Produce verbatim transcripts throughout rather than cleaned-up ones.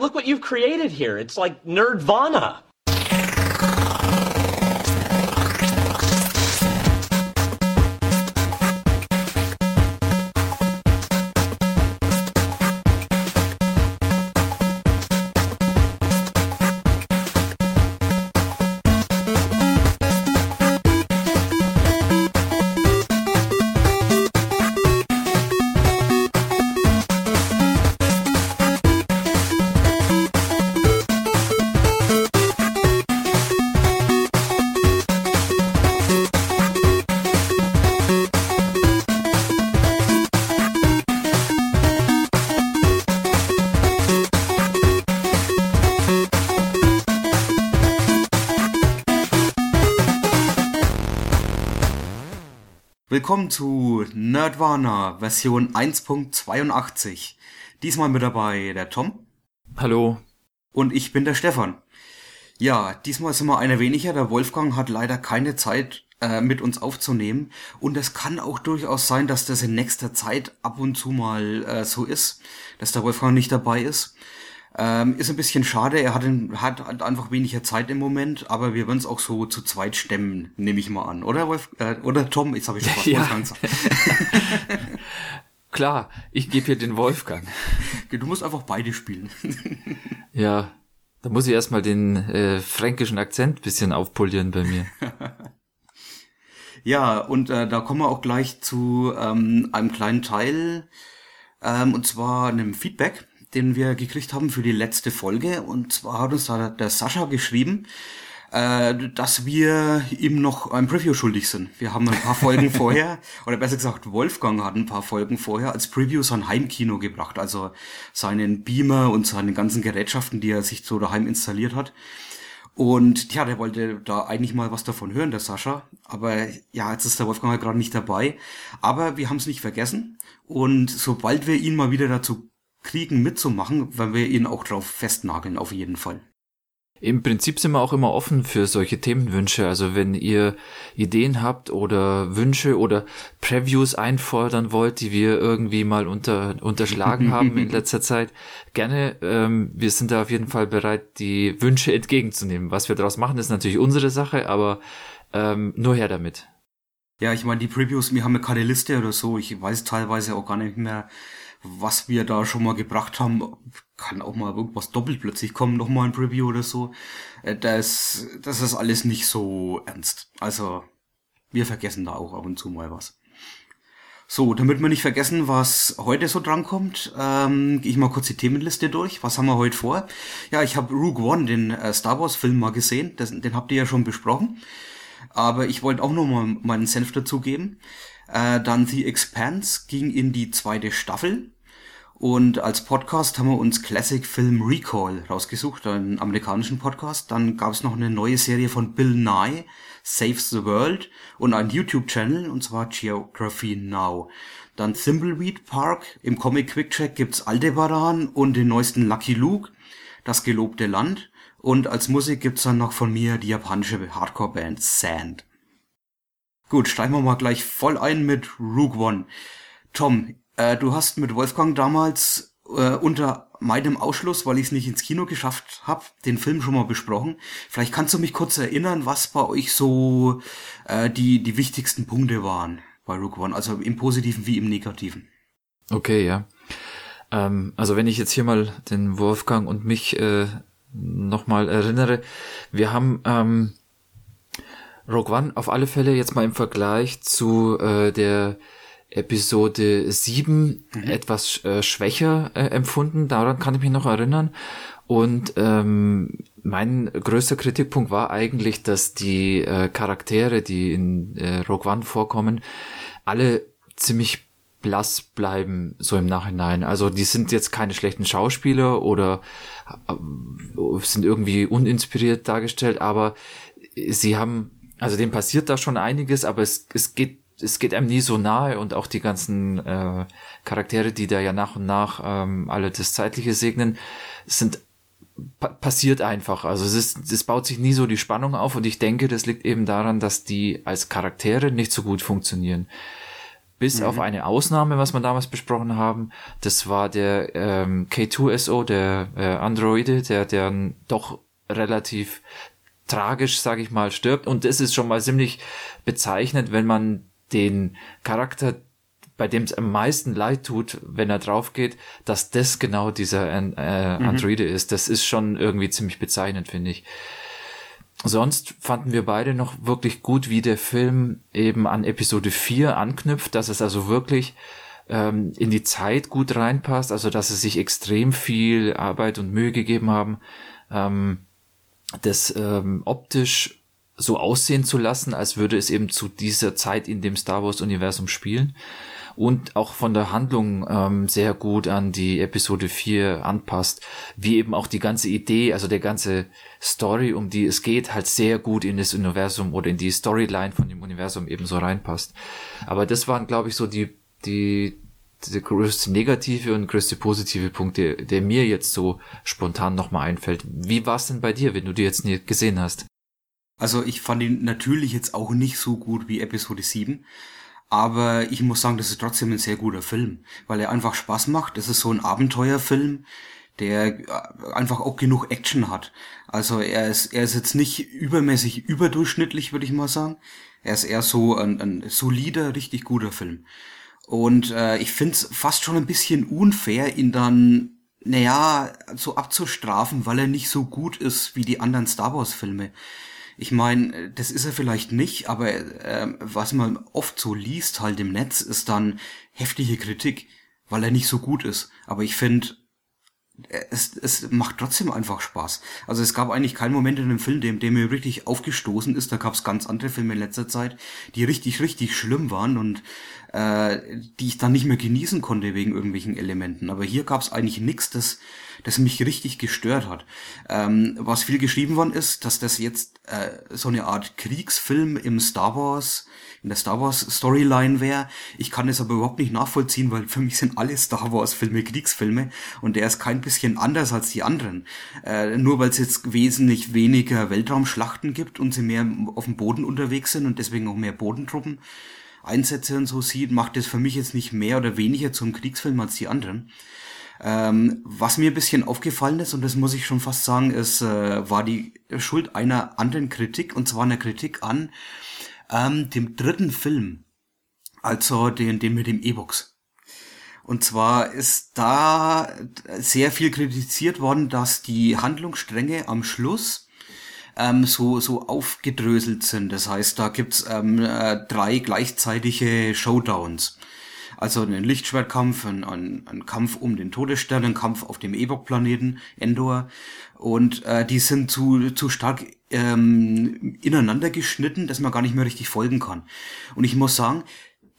Look what you've created here. It's like Nerdvana. Willkommen zu Nerdvana Version eins Punkt zweiundachtzig. Diesmal mit dabei der Tom. Hallo. Und ich bin der Stefan. Ja, diesmal sind wir einer weniger. Der Wolfgang hat leider keine Zeit äh, mit uns aufzunehmen. Und es kann auch durchaus sein, dass das in nächster Zeit ab und zu mal äh, so ist, dass der Wolfgang nicht dabei ist. Ähm, ist ein bisschen schade. Er hat, hat einfach weniger Zeit im Moment, aber wir werden es auch so zu zweit stemmen, nehme ich mal an. Oder Wolf, äh, oder Tom? Jetzt habe ich schon was ja. Wolfgang gesagt. Klar, ich gebe hier den Wolfgang. Du musst einfach beide spielen. Ja, da muss ich erstmal den äh, fränkischen Akzent bisschen aufpolieren bei mir. Ja, und äh, da kommen wir auch gleich zu ähm, einem kleinen Teil, ähm, und zwar einem Feedback, den wir gekriegt haben für die letzte Folge. Und zwar hat uns da der Sascha geschrieben, äh, dass wir ihm noch ein Preview schuldig sind. Wir haben ein paar Folgen vorher, oder besser gesagt, Wolfgang hat ein paar Folgen vorher als Preview sein Heimkino gebracht. Also seinen Beamer und seine ganzen Gerätschaften, die er sich so daheim installiert hat. Und ja, der wollte da eigentlich mal was davon hören, der Sascha. Aber ja, jetzt ist der Wolfgang halt gerade nicht dabei. Aber wir haben es nicht vergessen. Und sobald wir ihn mal wieder dazu kriegen mitzumachen, weil wir ihn auch drauf festnageln, auf jeden Fall. Im Prinzip sind wir auch immer offen für solche Themenwünsche. Also wenn ihr Ideen habt oder Wünsche oder Previews einfordern wollt, die wir irgendwie mal unter, unterschlagen haben in letzter Zeit, gerne. Ähm, wir sind da auf jeden Fall bereit, die Wünsche entgegenzunehmen. Was wir daraus machen, ist natürlich unsere Sache, aber ähm, nur her damit. Ja, ich meine, die Previews, wir haben ja keine Liste oder so. Ich weiß teilweise auch gar nicht mehr, was wir da schon mal gebracht haben. Kann auch mal irgendwas doppelt plötzlich kommen, nochmal ein Preview oder so. Das, das ist alles nicht so ernst. Also, wir vergessen da auch ab und zu mal was. So, damit wir nicht vergessen, was heute so drankommt, ähm, gehe ich mal kurz die Themenliste durch. Was haben wir heute vor? Ja, ich habe Rogue One, den äh, Star Wars Film, mal gesehen. Das, den habt ihr ja schon besprochen. Aber ich wollte auch nochmal meinen Senf dazugeben. Äh, dann The Expanse ging in die zweite Staffel. Und als Podcast haben wir uns Classic Film Recall rausgesucht, einen amerikanischen Podcast. Dann gab es noch eine neue Serie von Bill Nye, Saves the World, und einen YouTube-Channel, und zwar Geography Now. Dann Thimbleweed Park, im Comic-Quick-Check gibt's Aldebaran und den neuesten Lucky Luke, Das gelobte Land. Und als Musik gibt's dann noch von mir die japanische Hardcore-Band Sand. Gut, steigen wir mal gleich voll ein mit Rogue One. Tom, äh, du hast mit Wolfgang damals äh, unter meinem Ausschluss, weil ich es nicht ins Kino geschafft habe, den Film schon mal besprochen. Vielleicht kannst du mich kurz erinnern, was bei euch so äh, die die wichtigsten Punkte waren bei Rogue One, also im Positiven wie im Negativen. Okay, ja. Ähm, also wenn ich jetzt hier mal den Wolfgang und mich äh, nochmal erinnere, wir haben ähm Rogue One auf alle Fälle jetzt mal im Vergleich zu äh, der Episode sieben mhm. etwas äh, schwächer äh, empfunden. Daran kann ich mich noch erinnern. Und ähm, mein größter Kritikpunkt war eigentlich, dass die äh, Charaktere, die in äh, Rogue One vorkommen, alle ziemlich blass bleiben, so im Nachhinein. Also die sind jetzt keine schlechten Schauspieler oder äh, sind irgendwie uninspiriert dargestellt, aber sie haben... Also dem passiert da schon einiges, aber es, es geht es geht einem nie so nahe, und auch die ganzen äh, Charaktere, die da ja nach und nach ähm, alle das Zeitliche segnen, sind pa- passiert einfach. Also es ist es baut sich nie so die Spannung auf, und ich denke, das liegt eben daran, dass die als Charaktere nicht so gut funktionieren. Bis mhm. auf eine Ausnahme, was wir damals besprochen haben, das war der ähm, K zwei S O, der äh, Androide, der der doch relativ tragisch, sage ich mal, stirbt. Und das ist schon mal ziemlich bezeichnend, wenn man den Charakter, bei dem es am meisten leid tut, wenn er drauf geht, dass das genau dieser äh, mhm. Androide ist. Das ist schon irgendwie ziemlich bezeichnend, finde ich. Sonst fanden wir beide noch wirklich gut, wie der Film eben an Episode vier anknüpft, dass es also wirklich ähm, in die Zeit gut reinpasst, also dass es sich extrem viel Arbeit und Mühe gegeben haben, ähm, das ähm, optisch so aussehen zu lassen, als würde es eben zu dieser Zeit in dem Star Wars-Universum spielen. Und auch von der Handlung ähm, sehr gut an die Episode vier anpasst, wie eben auch die ganze Idee, also der ganze Story, um die es geht, halt sehr gut in das Universum oder in die Storyline von dem Universum eben so reinpasst. Aber das waren, glaube ich, so die die, die größte negative und größte positive Punkte, der, der mir jetzt so spontan nochmal einfällt. Wie war es denn bei dir, wenn du die jetzt nie gesehen hast? Also ich fand ihn natürlich jetzt auch nicht so gut wie Episode sieben. Aber ich muss sagen, das ist trotzdem ein sehr guter Film, weil er einfach Spaß macht. Das ist so ein Abenteuerfilm, der einfach auch genug Action hat. Also er ist er ist jetzt nicht übermäßig überdurchschnittlich, würde ich mal sagen. Er ist eher so ein, ein solider, richtig guter Film. Und äh, ich finde es fast schon ein bisschen unfair, ihn dann, naja, so abzustrafen, weil er nicht so gut ist wie die anderen Star Wars-Filme. Ich meine, das ist er vielleicht nicht, aber äh, was man oft so liest halt im Netz, ist dann heftige Kritik, weil er nicht so gut ist. Aber ich finde, es, es macht trotzdem einfach Spaß. Also es gab eigentlich keinen Moment in dem Film, dem, dem mir richtig aufgestoßen ist. Da gab es ganz andere Filme in letzter Zeit, die richtig, richtig schlimm waren und äh, die ich dann nicht mehr genießen konnte wegen irgendwelchen Elementen. Aber hier gab es eigentlich nichts, das... das mich richtig gestört hat. Ähm, was viel geschrieben worden ist, dass das jetzt äh, so eine Art Kriegsfilm im Star Wars, in der Star Wars Storyline wäre. Ich kann es aber überhaupt nicht nachvollziehen, weil für mich sind alle Star Wars Filme Kriegsfilme und der ist kein bisschen anders als die anderen. Äh, nur weil es jetzt wesentlich weniger Weltraumschlachten gibt und sie mehr auf dem Boden unterwegs sind und deswegen auch mehr Bodentruppen Einsätze und so sieht, macht das für mich jetzt nicht mehr oder weniger zum Kriegsfilm als die anderen. Ähm, was mir ein bisschen aufgefallen ist, und das muss ich schon fast sagen, ist, äh, war die Schuld einer anderen Kritik, und zwar einer Kritik an ähm, dem dritten Film, also den, den mit dem E-Box. Und zwar ist da sehr viel kritisiert worden, dass die Handlungsstränge am Schluss ähm, so so aufgedröselt sind. Das heißt, da gibt's ähm, äh, drei gleichzeitige Showdowns. Also einen Lichtschwertkampf, einen, einen, einen Kampf um den Todesstern, einen Kampf auf dem E-Bock-Planeten Endor. Und äh, die sind zu zu stark ähm, ineinander geschnitten, dass man gar nicht mehr richtig folgen kann. Und ich muss sagen,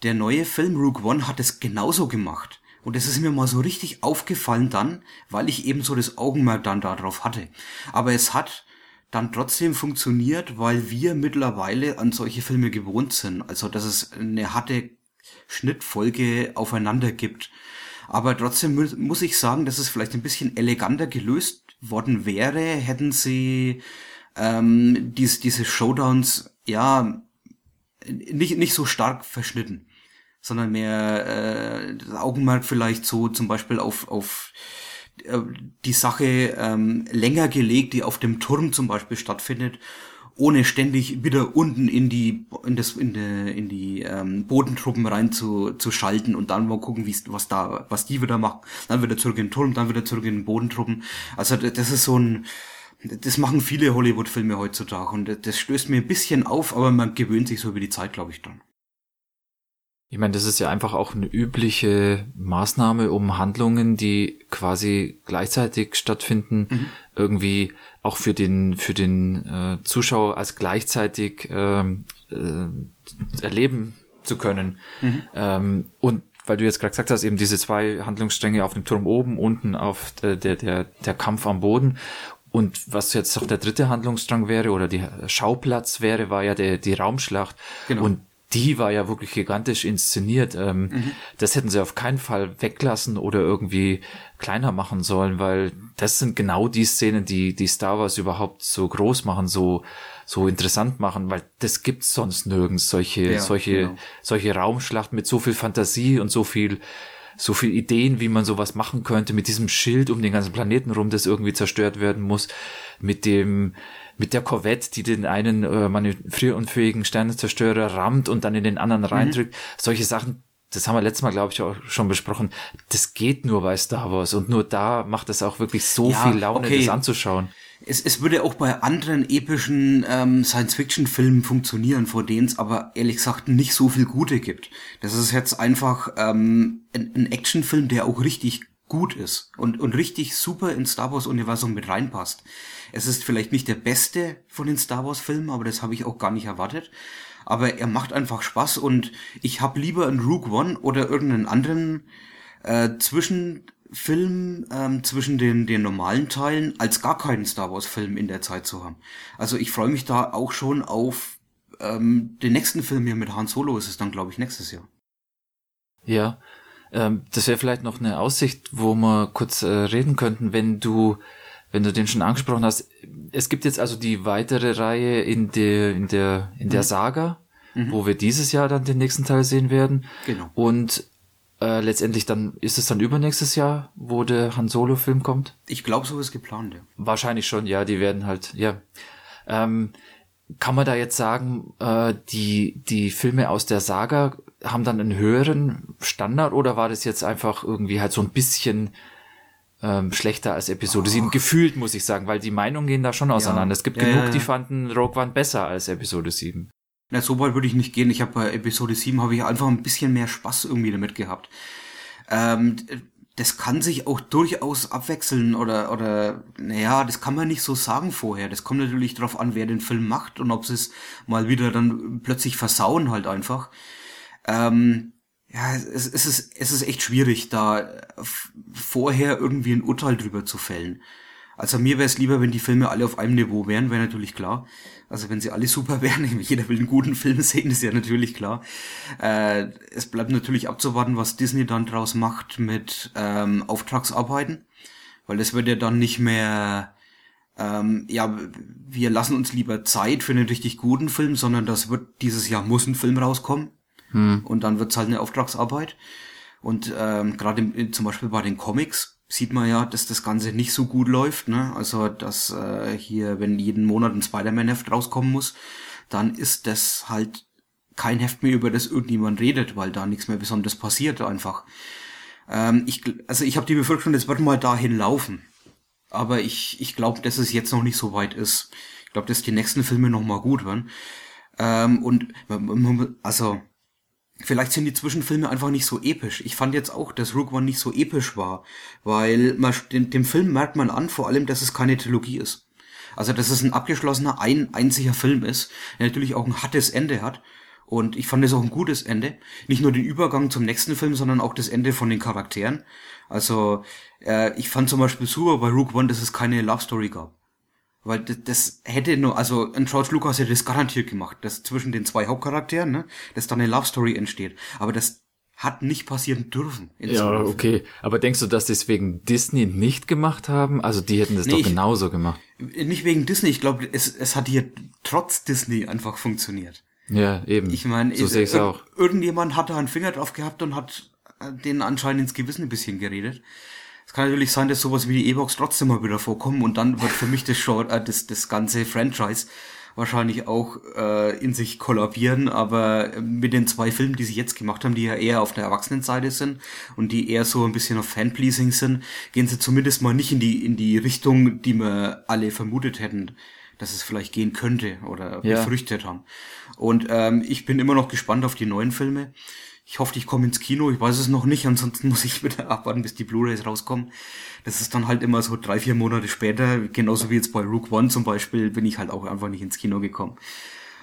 der neue Film Rogue One hat es genauso gemacht. Und das ist mir mal so richtig aufgefallen dann, weil ich eben so das Augenmerk dann darauf hatte. Aber es hat dann trotzdem funktioniert, weil wir mittlerweile an solche Filme gewohnt sind. Also dass es eine harte Schnittfolge aufeinander gibt. Aber trotzdem mu- muss ich sagen, dass es vielleicht ein bisschen eleganter gelöst worden wäre, hätten sie ähm, dies, diese Showdowns ja nicht, nicht so stark verschnitten, sondern mehr äh, das Augenmerk vielleicht so zum Beispiel auf, auf äh, die Sache ähm, länger gelegt, die auf dem Turm zum Beispiel stattfindet, ohne ständig wieder unten in die in das in die, in die ähm, Bodentruppen rein zu zu schalten und dann mal gucken, wie was da was die wieder machen, dann wieder zurück in den Turm, dann wieder zurück in den Bodentruppen. Also das ist so ein, das machen viele Hollywood-Filme heutzutage und das stößt mir ein bisschen auf, aber man gewöhnt sich so über die Zeit, glaube ich, dran. Ich meine, das ist ja einfach auch eine übliche Maßnahme, um Handlungen, die quasi gleichzeitig stattfinden, mhm. irgendwie auch für den für den äh, Zuschauer als gleichzeitig ähm, äh, erleben zu können. Mhm. Ähm, und weil du jetzt gerade gesagt hast, eben diese zwei Handlungsstränge auf dem Turm oben, unten auf der der der, der Kampf am Boden. Und was jetzt auch der dritte Handlungsstrang wäre oder der Schauplatz wäre, war ja der die Raumschlacht. Genau. Und die war ja wirklich gigantisch inszeniert. Ähm, mhm. Das hätten sie auf keinen Fall weglassen oder irgendwie kleiner machen sollen, weil das sind genau die Szenen, die die Star Wars überhaupt so groß machen, so so interessant machen, weil das gibt's sonst nirgends, solche ja, solche genau. solche Raumschlachten mit so viel Fantasie und so viel so viel Ideen, wie man sowas machen könnte, mit diesem Schild um den ganzen Planeten rum, das irgendwie zerstört werden muss, mit dem mit der Korvette, die den einen äh, manövrierunfähigen Sternenzerstörer rammt und dann in den anderen reindrückt. Mhm. Solche Sachen, das haben wir letztes Mal, glaube ich, auch schon besprochen, das geht nur bei Star Wars und nur da macht es auch wirklich so ja, viel Laune, okay. das anzuschauen. Es, es würde auch bei anderen epischen ähm, Science-Fiction-Filmen funktionieren, vor denen es aber ehrlich gesagt nicht so viel Gute gibt. Das ist jetzt einfach ähm, ein, ein Actionfilm, der auch richtig gut ist und, und richtig super ins Star Wars-Universum mit reinpasst. Es ist vielleicht nicht der beste von den Star Wars-Filmen, aber das habe ich auch gar nicht erwartet. Aber er macht einfach Spaß und ich habe lieber einen Rogue One oder irgendeinen anderen äh, zwischen... Film ähm, zwischen den den normalen Teilen als gar keinen Star Wars Film in der Zeit zu haben. Also ich freue mich da auch schon auf ähm, den nächsten Film hier mit Han Solo, ist es dann glaube ich nächstes Jahr. Ja, ähm, das wäre vielleicht noch eine Aussicht, wo wir kurz äh, reden könnten, wenn du wenn du den schon angesprochen hast. Es gibt jetzt also die weitere Reihe in der in der in der mhm. Saga, mhm. wo wir dieses Jahr dann den nächsten Teil sehen werden. Genau. Und Äh, letztendlich dann ist es dann übernächstes Jahr, wo der Han Solo-Film kommt? Ich glaube, so ist geplant, ja. Wahrscheinlich schon, ja, die werden halt, ja. Ähm, kann man da jetzt sagen, äh, die die Filme aus der Saga haben dann einen höheren Standard oder war das jetzt einfach irgendwie halt so ein bisschen ähm, schlechter als Episode sieben? Gefühlt, muss ich sagen, weil die Meinungen gehen da schon auseinander. Ja. Es gibt ja, genug, ja, ja. die fanden Rogue One besser als Episode sieben. Na, so weit würde ich nicht gehen. Ich habe bei Episode sieben habe ich einfach ein bisschen mehr Spaß irgendwie damit gehabt. Ähm, das kann sich auch durchaus abwechseln oder, oder, naja, das kann man nicht so sagen vorher. Das kommt natürlich drauf an, wer den Film macht und ob sie es mal wieder dann plötzlich versauen halt einfach. Ähm, ja, es, es ist, es ist echt schwierig, da f- vorher irgendwie ein Urteil drüber zu fällen. Also mir wäre es lieber, wenn die Filme alle auf einem Niveau wären, wäre natürlich klar. Also wenn sie alle super wären, jeder will einen guten Film sehen, ist ja natürlich klar. Äh, es bleibt natürlich abzuwarten, was Disney dann draus macht mit ähm, Auftragsarbeiten, weil das wird ja dann nicht mehr, ähm, ja, wir lassen uns lieber Zeit für einen richtig guten Film, sondern das wird, dieses Jahr muss ein Film rauskommen hm. und dann wird's halt eine Auftragsarbeit. Und ähm, gerade zum Beispiel bei den Comics sieht man ja, dass das Ganze nicht so gut läuft, ne? Also, dass äh, hier, wenn jeden Monat ein Spider-Man-Heft rauskommen muss, dann ist das halt kein Heft mehr, über das irgendjemand redet, weil da nichts mehr Besonderes passiert einfach. Ähm, ich, also ich habe die Befürchtung, das wird mal dahin laufen. Aber ich, ich glaube, dass es jetzt noch nicht so weit ist. Ich glaube, dass die nächsten Filme noch mal gut werden. Ähm, und, also... Vielleicht sind die Zwischenfilme einfach nicht so episch. Ich fand jetzt auch, dass Rogue One nicht so episch war, weil man, den, dem Film merkt man an, vor allem, dass es keine Trilogie ist. Also, dass es ein abgeschlossener, ein einziger Film ist, der natürlich auch ein hartes Ende hat. Und ich fand es auch ein gutes Ende. Nicht nur den Übergang zum nächsten Film, sondern auch das Ende von den Charakteren. Also, äh, ich fand zum Beispiel super bei Rogue One, dass es keine Love Story gab. Weil das hätte nur, also ein George Lucas hätte das garantiert gemacht, dass zwischen den zwei Hauptcharakteren, ne, dass dann eine Love Story entsteht. Aber das hat nicht passieren dürfen. Ja, okay. Aber denkst du, dass deswegen Disney nicht gemacht haben? Also die hätten das nee, doch ich, genauso gemacht. Nicht wegen Disney. Ich glaube, es, es hat hier trotz Disney einfach funktioniert. Ja, eben. Ich meine, so sehe ich es auch. Irgendjemand hat da einen Finger drauf gehabt und hat denen anscheinend ins Gewissen ein bisschen geredet. Es kann natürlich sein, dass sowas wie die E-Box trotzdem mal wieder vorkommen und dann wird für mich das, Show, äh, das, das ganze Franchise wahrscheinlich auch äh, in sich kollabieren, aber mit den zwei Filmen, die sie jetzt gemacht haben, die ja eher auf der Erwachsenenseite sind und die eher so ein bisschen auf Fanpleasing sind, gehen sie zumindest mal nicht in die in die Richtung, die wir alle vermutet hätten, dass es vielleicht gehen könnte oder ja. befürchtet haben. Und ähm, ich bin immer noch gespannt auf die neuen Filme. Ich hoffe, ich komme ins Kino, ich weiß es noch nicht, ansonsten muss ich wieder abwarten, bis die Blu-rays rauskommen. Das ist dann halt immer so drei, vier Monate später, genauso wie jetzt bei Rogue One zum Beispiel, bin ich halt auch einfach nicht ins Kino gekommen.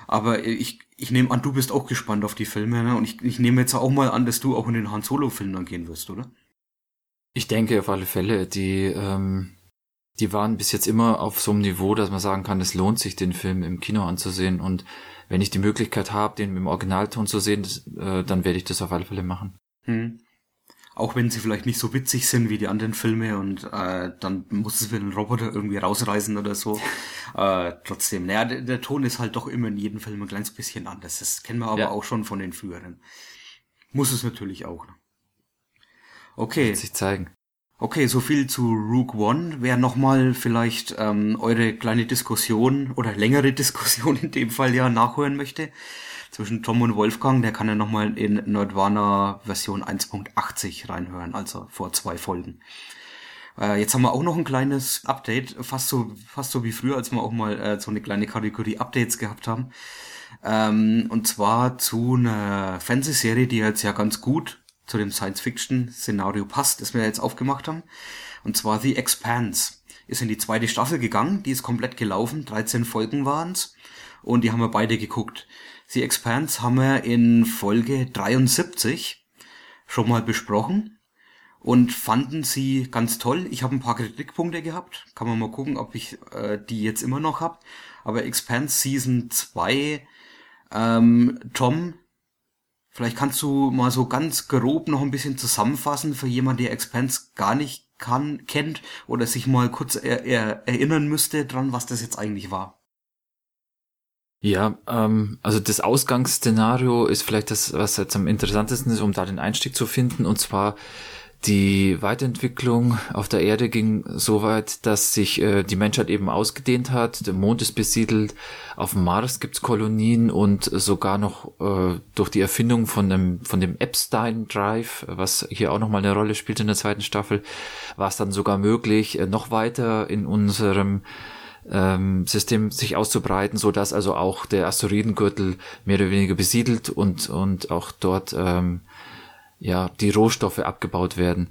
Aber ich ich nehme an, du bist auch gespannt auf die Filme, ne? Und ich, ich nehme jetzt auch mal an, dass du auch in den Han Solo-Film dann gehen wirst, oder? Ich denke auf alle Fälle, die ähm, die waren bis jetzt immer auf so einem Niveau, dass man sagen kann, es lohnt sich, den Film im Kino anzusehen. Und wenn ich die Möglichkeit habe, den im Originalton zu sehen, das, äh, dann werde ich das auf alle Fälle machen. Hm. Auch wenn sie vielleicht nicht so witzig sind wie die anderen Filme und äh, dann muss es mit einem Roboter irgendwie rausreißen oder so. äh, trotzdem, naja, der, der Ton ist halt doch immer in jedem Film ein kleines bisschen anders. Das kennen wir aber ja. auch schon von den früheren. Muss es natürlich auch. Okay. Wird sich zeigen. Okay, so viel zu Rogue One. Wer nochmal vielleicht ähm, eure kleine Diskussion oder längere Diskussion in dem Fall ja nachhören möchte, zwischen Tom und Wolfgang, der kann ja nochmal in Nerdvana Version eins Punkt achtzig reinhören, also vor zwei Folgen. Äh, jetzt haben wir auch noch ein kleines Update, fast so fast so wie früher, als wir auch mal äh, so eine kleine Kategorie Updates gehabt haben. Ähm, und zwar zu einer Fernsehserie, die jetzt ja ganz gut zu dem Science-Fiction-Szenario passt, das wir jetzt aufgemacht haben. Und zwar The Expanse. Ist in die zweite Staffel gegangen, die ist komplett gelaufen, dreizehn Folgen waren's. Und die haben wir beide geguckt. The Expanse haben wir in Folge dreiundsiebzig schon mal besprochen und fanden sie ganz toll. Ich habe ein paar Kritikpunkte gehabt, kann man mal gucken, ob ich äh, die jetzt immer noch habe. Aber Expanse Season zwei, ähm, Tom, vielleicht kannst du mal so ganz grob noch ein bisschen zusammenfassen für jemanden, der Expanse gar nicht kann, kennt oder sich mal kurz er, er, erinnern müsste dran, was das jetzt eigentlich war. Ja, ähm, also das Ausgangsszenario ist vielleicht das, was jetzt am interessantesten ist, um da den Einstieg zu finden. Und zwar die Weiterentwicklung auf der Erde ging so weit, dass sich äh, die Menschheit eben ausgedehnt hat, der Mond ist besiedelt, auf dem Mars gibt's Kolonien und sogar noch äh, durch die Erfindung von dem, von dem Epstein-Drive, was hier auch nochmal eine Rolle spielt in der zweiten Staffel, war es dann sogar möglich, äh, noch weiter in unserem ähm, System sich auszubreiten, so dass also auch der Asteroidengürtel mehr oder weniger besiedelt und und auch dort ähm, ja, die Rohstoffe abgebaut werden.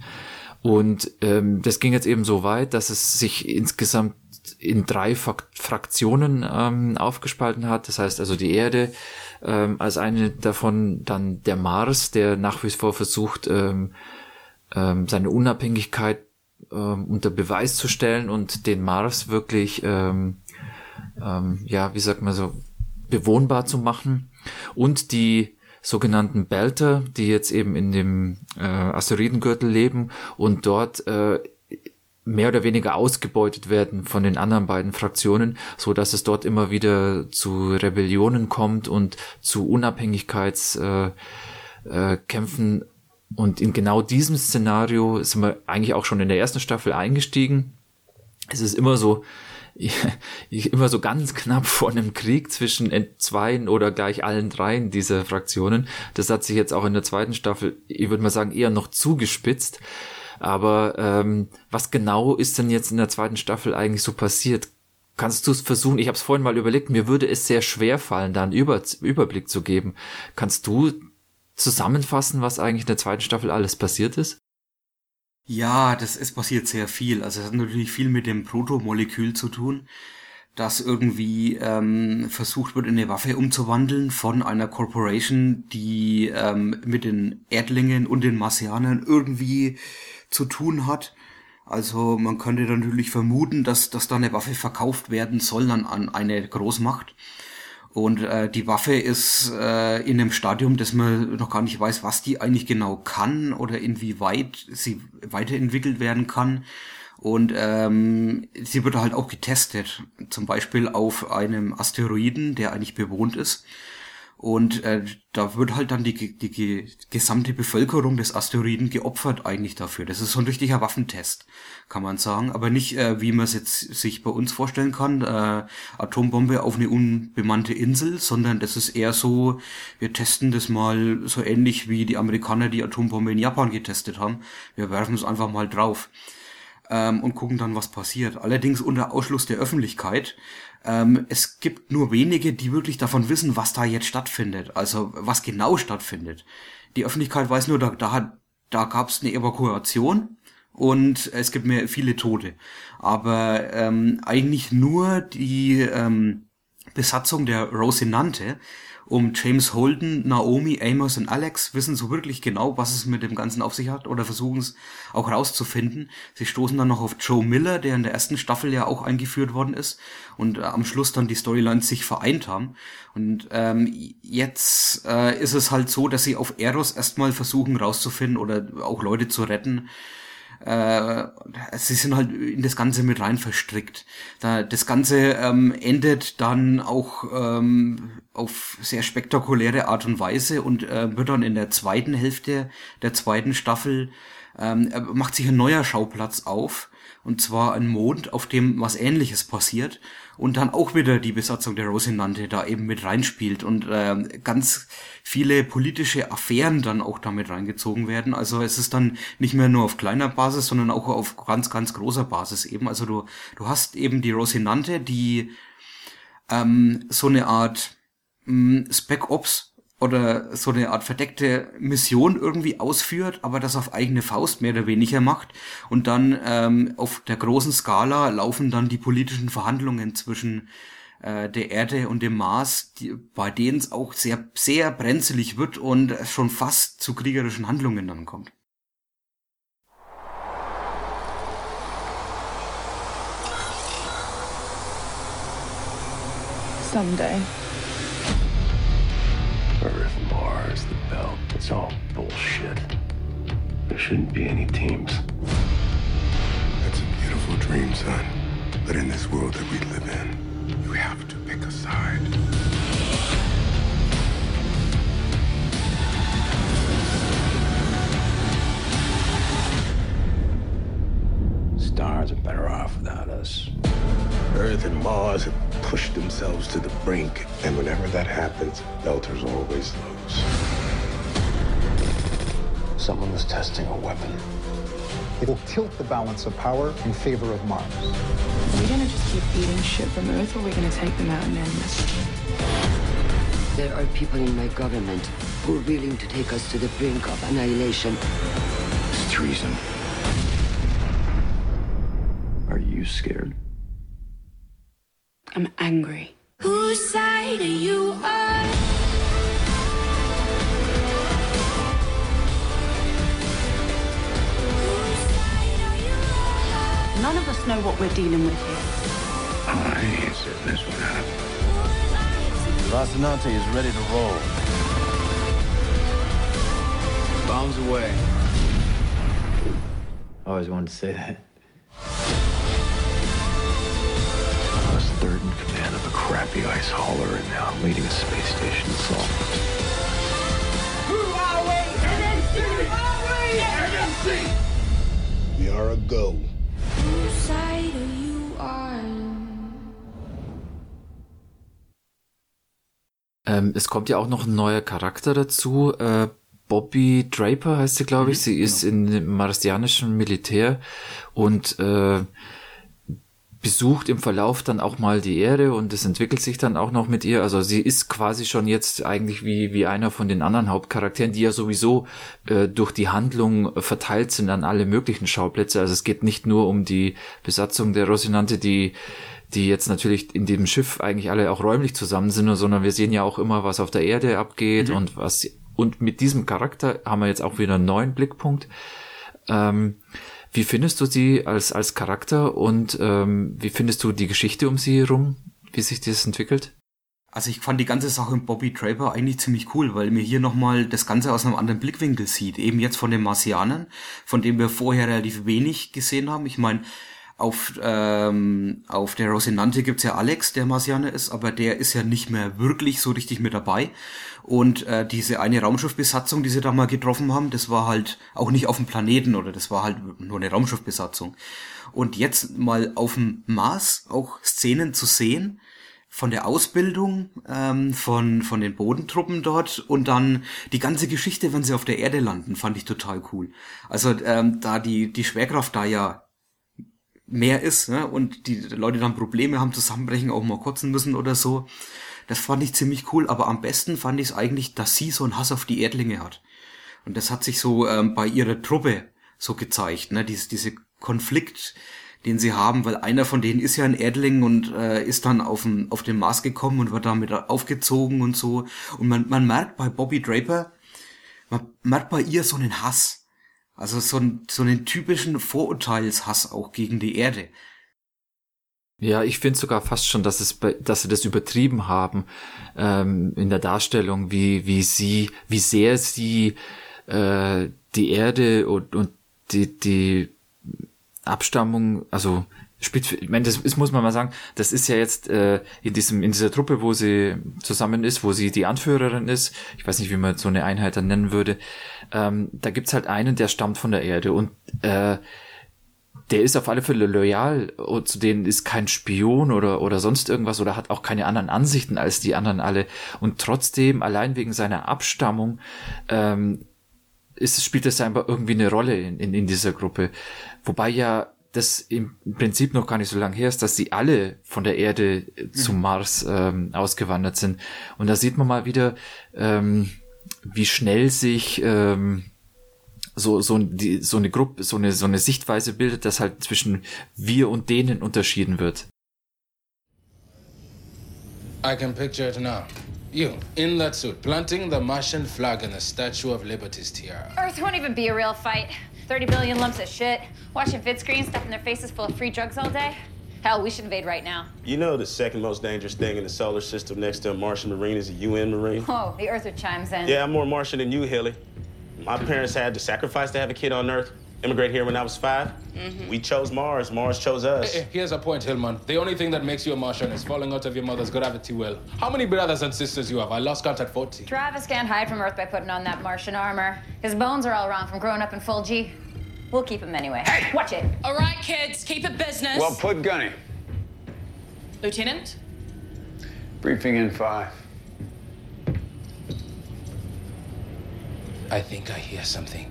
Und ähm, das ging jetzt eben so weit, dass es sich insgesamt in drei Fakt- Fraktionen ähm, aufgespalten hat. Das heißt also die Erde ähm, als eine davon, dann der Mars, der nach wie vor versucht, ähm, ähm, seine Unabhängigkeit ähm, unter Beweis zu stellen und den Mars wirklich, ähm, ähm, ja, wie sagt man so, bewohnbar zu machen. Und die sogenannten Belter, die jetzt eben in dem äh, Asteroidengürtel leben und dort äh, mehr oder weniger ausgebeutet werden von den anderen beiden Fraktionen, so dass es dort immer wieder zu Rebellionen kommt und zu Unabhängigkeitskämpfen. Äh, äh, und in genau diesem Szenario sind wir eigentlich auch schon in der ersten Staffel eingestiegen. Es ist immer so, immer so ganz knapp vor einem Krieg zwischen zwei oder gleich allen dreien dieser Fraktionen. Das hat sich jetzt auch in der zweiten Staffel, ich würde mal sagen, eher noch zugespitzt. Aber ähm, was genau ist denn jetzt in der zweiten Staffel eigentlich so passiert? Kannst du es versuchen? Ich habe es vorhin mal überlegt, mir würde es sehr schwer fallen, da einen Über- Überblick zu geben. Kannst du zusammenfassen, was eigentlich in der zweiten Staffel alles passiert ist? Ja, das ist passiert sehr viel. Also es hat natürlich viel mit dem Protomolekül zu tun, das irgendwie ähm, versucht wird, in eine Waffe umzuwandeln von einer Corporation, die ähm, mit den Erdlingen und den Marsianern irgendwie zu tun hat. Also man könnte natürlich vermuten, dass, dass da eine Waffe verkauft werden soll an, an eine Großmacht. Und äh, die Waffe ist äh, in einem Stadium, dass man noch gar nicht weiß, was die eigentlich genau kann oder inwieweit sie weiterentwickelt werden kann. Und ähm, sie wird halt auch getestet, zum Beispiel auf einem Asteroiden, der eigentlich bewohnt ist. Und äh, da wird halt dann die, die, die gesamte Bevölkerung des Asteroiden geopfert eigentlich dafür. Das ist so ein richtiger Waffentest, kann man sagen. Aber nicht, äh, wie man es jetzt sich bei uns vorstellen kann, äh, Atombombe auf eine unbemannte Insel, sondern das ist eher so, wir testen das mal so ähnlich wie die Amerikaner die Atombombe in Japan getestet haben. Wir werfen es einfach mal drauf ähm, und gucken dann, was passiert. Allerdings unter Ausschluss der Öffentlichkeit. Ähm, es gibt nur wenige, die wirklich davon wissen, was da jetzt stattfindet, also was genau stattfindet. Die Öffentlichkeit weiß nur, da, da, da gab es eine Evakuation und es gibt mehr viele Tote. Aber ähm, eigentlich nur die ähm, Besatzung der Rosinante um James Holden, Naomi, Amos und Alex wissen so wirklich genau, was es mit dem Ganzen auf sich hat, oder versuchen es auch rauszufinden. Sie stoßen dann noch auf Joe Miller, der in der ersten Staffel ja auch eingeführt worden ist und äh, am Schluss dann die Storylines sich vereint haben. Und ähm, jetzt äh, ist es halt so, dass sie auf Eros erstmal versuchen rauszufinden oder auch Leute zu retten. Äh, sie sind halt in das Ganze mit rein verstrickt. Da, das Ganze ähm, endet dann auch ähm, auf sehr spektakuläre Art und Weise und äh, wird dann in der zweiten Hälfte der zweiten Staffel, ähm, macht sich ein neuer Schauplatz auf, und zwar ein Mond, auf dem was Ähnliches passiert und dann auch wieder die Besatzung der Rosinante da eben mit reinspielt und äh, ganz viele politische Affären dann auch damit reingezogen werden. Also es ist dann nicht mehr nur auf kleiner Basis, sondern auch auf ganz, ganz großer Basis eben. Also du, du hast eben die Rosinante, die ähm, so eine Art mh, Spec Ops oder so eine Art verdeckte Mission irgendwie ausführt, aber das auf eigene Faust mehr oder weniger macht. Und dann ähm, auf der großen Skala laufen dann die politischen Verhandlungen zwischen äh, der Erde und dem Mars, die, bei denen es auch sehr, sehr brenzlig wird und schon fast zu kriegerischen Handlungen dann kommt. Someday. Earth, Mars, the belt, it's all bullshit. There shouldn't be any teams. That's a beautiful dream, son. But in this world that we live in, you have to pick a side. Stars are better off without us. Earth and Mars have pushed themselves to the brink, and whenever that happens, Belters always lose. Someone was testing a weapon. It'll tilt the balance of power in favor of Mars. Are we gonna just keep eating shit from Earth, or are we gonna take them out and end this? There are people in my government who are willing to take us to the brink of annihilation. It's treason. Are you scared? I'm angry. Whose side are you on? Whose side are you on? None of us know what we're dealing with here. I set this one up. Rosinante is ready to roll. Bombs away. I always wanted to say that. Third in command of a crappy ice hauler, and now I'm leading a space station assault. Who are we? N M C! Who are we? N M C! We are a go. Whose side are you on? Ähm, es kommt ja auch noch ein neuer Charakter dazu. Äh, Bobbie Draper heißt sie, glaube ich. Mhm, sie ist genau. im marsianischen Militär und äh, besucht im Verlauf dann auch mal die Erde, und es entwickelt sich dann auch noch mit ihr. Also sie ist quasi schon jetzt eigentlich wie wie einer von den anderen Hauptcharakteren, die ja sowieso äh, durch die Handlung verteilt sind an alle möglichen Schauplätze. Also es geht nicht nur um die Besatzung der Rosinante, die die jetzt natürlich in dem Schiff eigentlich alle auch räumlich zusammen sind, sondern wir sehen ja auch immer, was auf der Erde abgeht, mhm. und was und mit diesem Charakter haben wir jetzt auch wieder einen neuen Blickpunkt. Ähm, Wie findest du sie als als Charakter, und ähm, wie findest du die Geschichte um sie herum, wie sich das entwickelt? Also ich fand die ganze Sache mit Bobbie Draper eigentlich ziemlich cool, weil mir hier nochmal das Ganze aus einem anderen Blickwinkel sieht. Eben jetzt von den Marsianern, von dem wir vorher relativ wenig gesehen haben. Ich meine, auf ähm, auf der Rosinante gibt's ja Alex, der Marsianer ist, aber der ist ja nicht mehr wirklich so richtig mit dabei. Und äh, diese eine Raumschiffbesatzung, die sie da mal getroffen haben, das war halt auch nicht auf dem Planeten, oder das war halt nur eine Raumschiffbesatzung. Und jetzt mal auf dem Mars auch Szenen zu sehen von der Ausbildung ähm, von von den Bodentruppen dort und dann die ganze Geschichte, wenn sie auf der Erde landen, fand ich total cool. Also ähm, da die die Schwerkraft da ja mehr ist, ne, und die Leute dann Probleme haben, zusammenbrechen, auch mal kotzen müssen oder so. Das fand ich ziemlich cool, aber am besten fand ich es eigentlich, dass sie so einen Hass auf die Erdlinge hat. Und das hat sich so ähm, bei ihrer Truppe so gezeigt, ne, diese, diese Konflikt, den sie haben, weil einer von denen ist ja ein Erdling und äh, ist dann auf den, auf den Mars gekommen und wird damit aufgezogen und so. Und man, man merkt bei Bobbie Draper, man merkt bei ihr so einen Hass. Also so, ein, so einen typischen Vorurteilshass auch gegen die Erde. Ja, ich finde sogar fast schon, dass es, dass sie das übertrieben haben, ähm, in der Darstellung, wie, wie sie, wie sehr sie, äh, die Erde und, und die, die Abstammung, also, spielt, ich meine, das ist, muss man mal sagen, das ist ja jetzt, äh, in diesem, in dieser Truppe, wo sie zusammen ist, wo sie die Anführerin ist, ich weiß nicht, wie man so eine Einheit dann nennen würde, ähm, da gibt's halt einen, der stammt von der Erde und, äh, der ist auf alle Fälle loyal und zu denen ist kein Spion oder oder sonst irgendwas oder hat auch keine anderen Ansichten als die anderen alle. Und trotzdem, allein wegen seiner Abstammung, ähm, ist, spielt das einfach irgendwie eine Rolle in, in, in dieser Gruppe. Wobei ja das im Prinzip noch gar nicht so lange her ist, dass sie alle von der Erde mhm. zum Mars ähm, ausgewandert sind. Und da sieht man mal wieder, ähm, wie schnell sich... Ähm, so so die, so eine Gruppe, so eine so eine Sichtweise bildet, dass halt zwischen wir und denen unterschieden wird. I can picture it now. You in that suit planting the Martian flag in the Statue of Liberty's tiara. Earth won't even be a real fight. thirty billion lumps of shit. Watching vid screens stuffing their faces full of free drugs all day. Hell, we should invade right now. You know the second most dangerous thing in the solar system next to a Martian Marine is a U N Marine. Oh, the Earther chimes in. Yeah, I'm more Martian than you, Hilly. My parents had to sacrifice to have a kid on Earth, immigrate here when I was five. Mm-hmm. We chose Mars. Mars chose us. Hey, here's a point, Hillman. The only thing that makes you a Martian is falling out of your mother's gravity well. How many brothers and sisters you have? I lost count at forty. Travis can't hide from Earth by putting on that Martian armor. His bones are all wrong from growing up in full G. We'll keep him anyway. Hey, watch it. All right, kids, keep it business. Well put, Gunny. Lieutenant? Briefing in five. I think I hear something.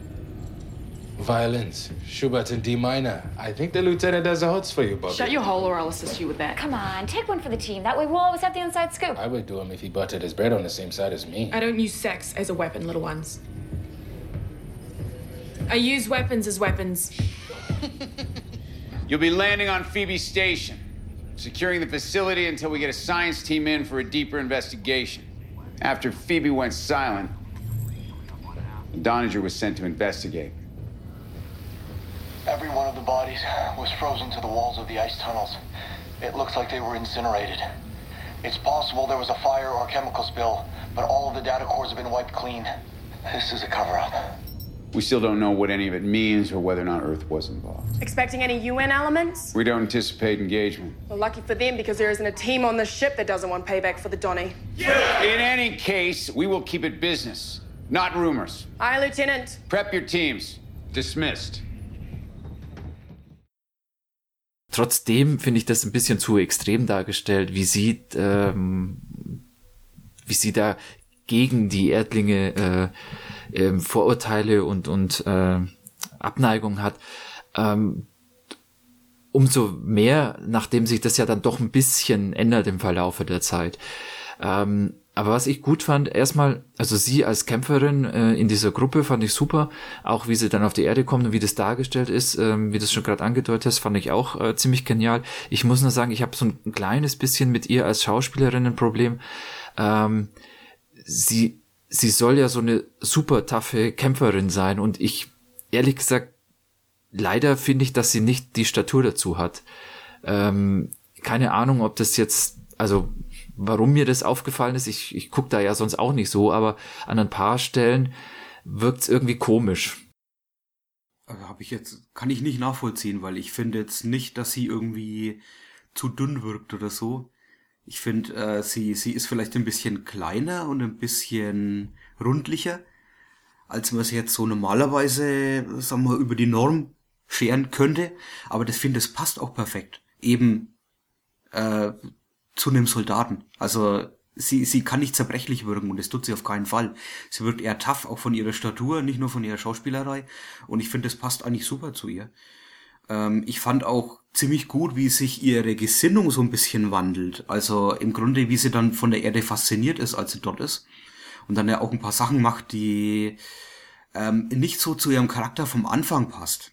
Violins, Schubert in D minor. I think the lieutenant has a hots for you, Bobbie. Shut your hole or I'll assist you with that. Come on, take one for the team. That way we'll always have the inside scoop. I would do him if he buttered his bread on the same side as me. I don't use sex as a weapon, little ones. I use weapons as weapons. You'll be landing on Phoebe Station, securing the facility until we get a science team in for a deeper investigation. After Phoebe went silent, Doninger was sent to investigate. Every one of the bodies was frozen to the walls of the ice tunnels. It looks like they were incinerated. It's possible there was a fire or chemical spill, but all of the data cores have been wiped clean. This is a cover-up. We still don't know what any of it means or whether or not Earth was involved. Expecting any U N elements? We don't anticipate engagement. Well, lucky for them, because there isn't a team on this ship that doesn't want payback for the Donny. Yeah! In any case, we will keep it business. Not rumors. Aye, Lieutenant. Prep your teams. Dismissed. Trotzdem finde ich das ein bisschen zu extrem dargestellt, wie sie, ähm, wie sie da gegen die Erdlinge äh, ähm, Vorurteile und, und äh, Abneigung hat. Ähm, umso mehr, nachdem sich das ja dann doch ein bisschen ändert im Verlaufe der Zeit. Ähm, Aber was ich gut fand, erstmal, also sie als Kämpferin äh, in dieser Gruppe fand ich super, auch wie sie dann auf die Erde kommt und wie das dargestellt ist, ähm, wie du es schon gerade angedeutet hast, fand ich auch äh, ziemlich genial. Ich muss nur sagen, ich habe so ein kleines bisschen mit ihr als Schauspielerin ein Problem. Ähm, sie sie soll ja so eine super taffe Kämpferin sein und ich, ehrlich gesagt, leider finde ich, dass sie nicht die Statur dazu hat. Ähm, keine Ahnung, ob das jetzt, also... warum mir das aufgefallen ist, ich, ich gucke da ja sonst auch nicht so, aber an ein paar Stellen wirkt es irgendwie komisch. Also hab ich jetzt, kann ich nicht nachvollziehen, weil ich finde jetzt nicht, dass sie irgendwie zu dünn wirkt oder so. Ich finde, äh, sie, sie ist vielleicht ein bisschen kleiner und ein bisschen rundlicher, als man es jetzt so normalerweise, sagen wir, über die Norm scheren könnte. Aber das finde ich, das passt auch perfekt. Eben, äh, zu einem Soldaten. Also sie sie kann nicht zerbrechlich wirken und das tut sie auf keinen Fall. Sie wirkt eher tough, auch von ihrer Statur, nicht nur von ihrer Schauspielerei. Und ich finde, das passt eigentlich super zu ihr. Ähm, ich fand auch ziemlich gut, wie sich ihre Gesinnung so ein bisschen wandelt. Also im Grunde, wie sie dann von der Erde fasziniert ist, als sie dort ist. Und dann ja auch ein paar Sachen macht, die ähm, nicht so zu ihrem Charakter vom Anfang passt.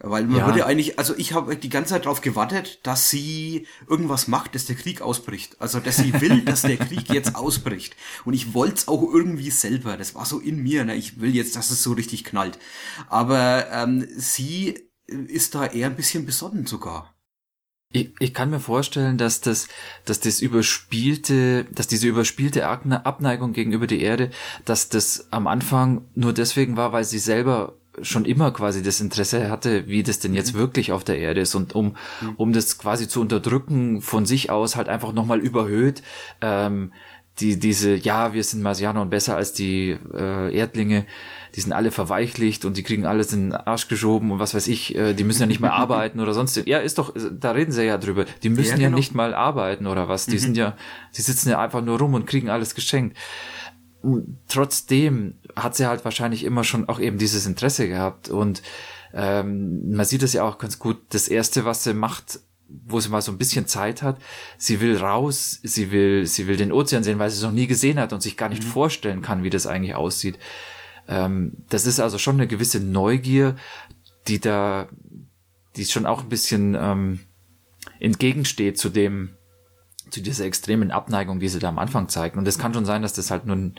Weil man ja. würde eigentlich, also ich habe die ganze Zeit darauf gewartet, dass sie irgendwas macht, dass der Krieg ausbricht. Also, dass sie will, dass der Krieg jetzt ausbricht. Und ich wollte es auch irgendwie selber. Das war so in mir. Ne? Ich will jetzt, dass es so richtig knallt. Aber ähm, sie ist da eher ein bisschen besonnen sogar. Ich, ich kann mir vorstellen, dass das, dass das überspielte, dass diese überspielte Abneigung gegenüber der Erde, dass das am Anfang nur deswegen war, weil sie selber schon immer quasi das Interesse hatte, wie das denn jetzt mhm. wirklich auf der Erde ist, und um mhm. um das quasi zu unterdrücken von sich aus, halt einfach nochmal überhöht ähm, die diese, ja, wir sind Marsianer und besser als die äh, Erdlinge, die sind alle verweichlicht und die kriegen alles in den Arsch geschoben und was weiß ich, äh, die müssen ja nicht mal arbeiten oder sonst, ja, ist doch, da reden sie ja drüber, die müssen ja, ja genau. nicht mal arbeiten oder was, die mhm. sind ja, die sitzen ja einfach nur rum und kriegen alles geschenkt. Trotzdem hat sie halt wahrscheinlich immer schon auch eben dieses Interesse gehabt, und ähm, man sieht das ja auch ganz gut, das Erste, was sie macht, wo sie mal so ein bisschen Zeit hat, sie will raus, sie will sie will den Ozean sehen, weil sie es noch nie gesehen hat und sich gar nicht mhm. vorstellen kann, wie das eigentlich aussieht. Ähm, das ist also schon eine gewisse Neugier, die da, die schon auch ein bisschen ähm, entgegensteht zu dem, zu dieser extremen Abneigung, die sie da am Anfang zeigen. Und es kann schon sein, dass das halt nur,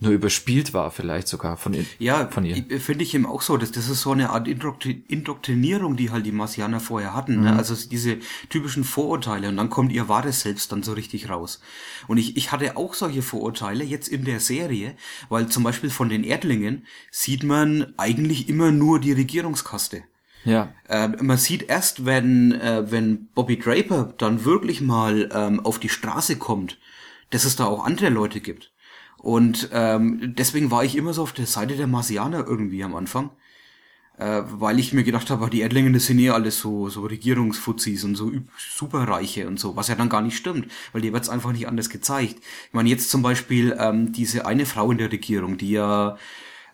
nur überspielt war, vielleicht sogar von, ja, von ihr. Ja, finde ich eben auch so. Das, das ist so eine Art Indoktrinierung, die halt die Marsianer vorher hatten. Mhm. Ne? Also diese typischen Vorurteile. Und dann kommt ihr wahres Selbst dann so richtig raus. Und ich, ich hatte auch solche Vorurteile jetzt in der Serie, weil zum Beispiel von den Erdlingen sieht man eigentlich immer nur die Regierungskaste. Ja. Ähm, man sieht erst, wenn äh, wenn Bobbie Draper dann wirklich mal ähm, auf die Straße kommt, dass es da auch andere Leute gibt. Und ähm, deswegen war ich immer so auf der Seite der Marsianer irgendwie am Anfang, äh, weil ich mir gedacht habe, die Erdlinge, das sind eh alles so so Regierungsfuzis und so Superreiche und so, was ja dann gar nicht stimmt, weil dir wird's einfach nicht anders gezeigt. Ich meine, jetzt zum Beispiel ähm, diese eine Frau in der Regierung, die ja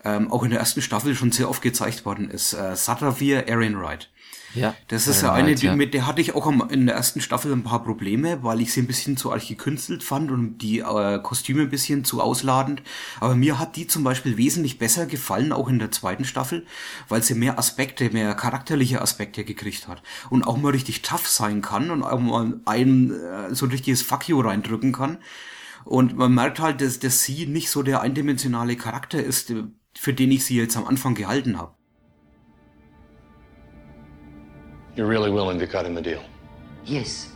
Ähm, auch in der ersten Staffel schon sehr oft gezeigt worden ist, äh, Satavir Ehrenreich. Ja. Das ist ja eine, die, ja. mit der hatte ich auch am, in der ersten Staffel ein paar Probleme, weil ich sie ein bisschen zu arg gekünstelt fand und die äh, Kostüme ein bisschen zu ausladend. Aber mir hat die zum Beispiel wesentlich besser gefallen, auch in der zweiten Staffel, weil sie mehr Aspekte, mehr charakterliche Aspekte gekriegt hat und auch mal richtig tough sein kann und auch mal ein äh, so ein richtiges Fuck you reindrücken kann. Und man merkt halt, dass, dass sie nicht so der eindimensionale Charakter ist, für den ich sie jetzt am Anfang gehalten habe. You're really willing to cut him a deal? Yes.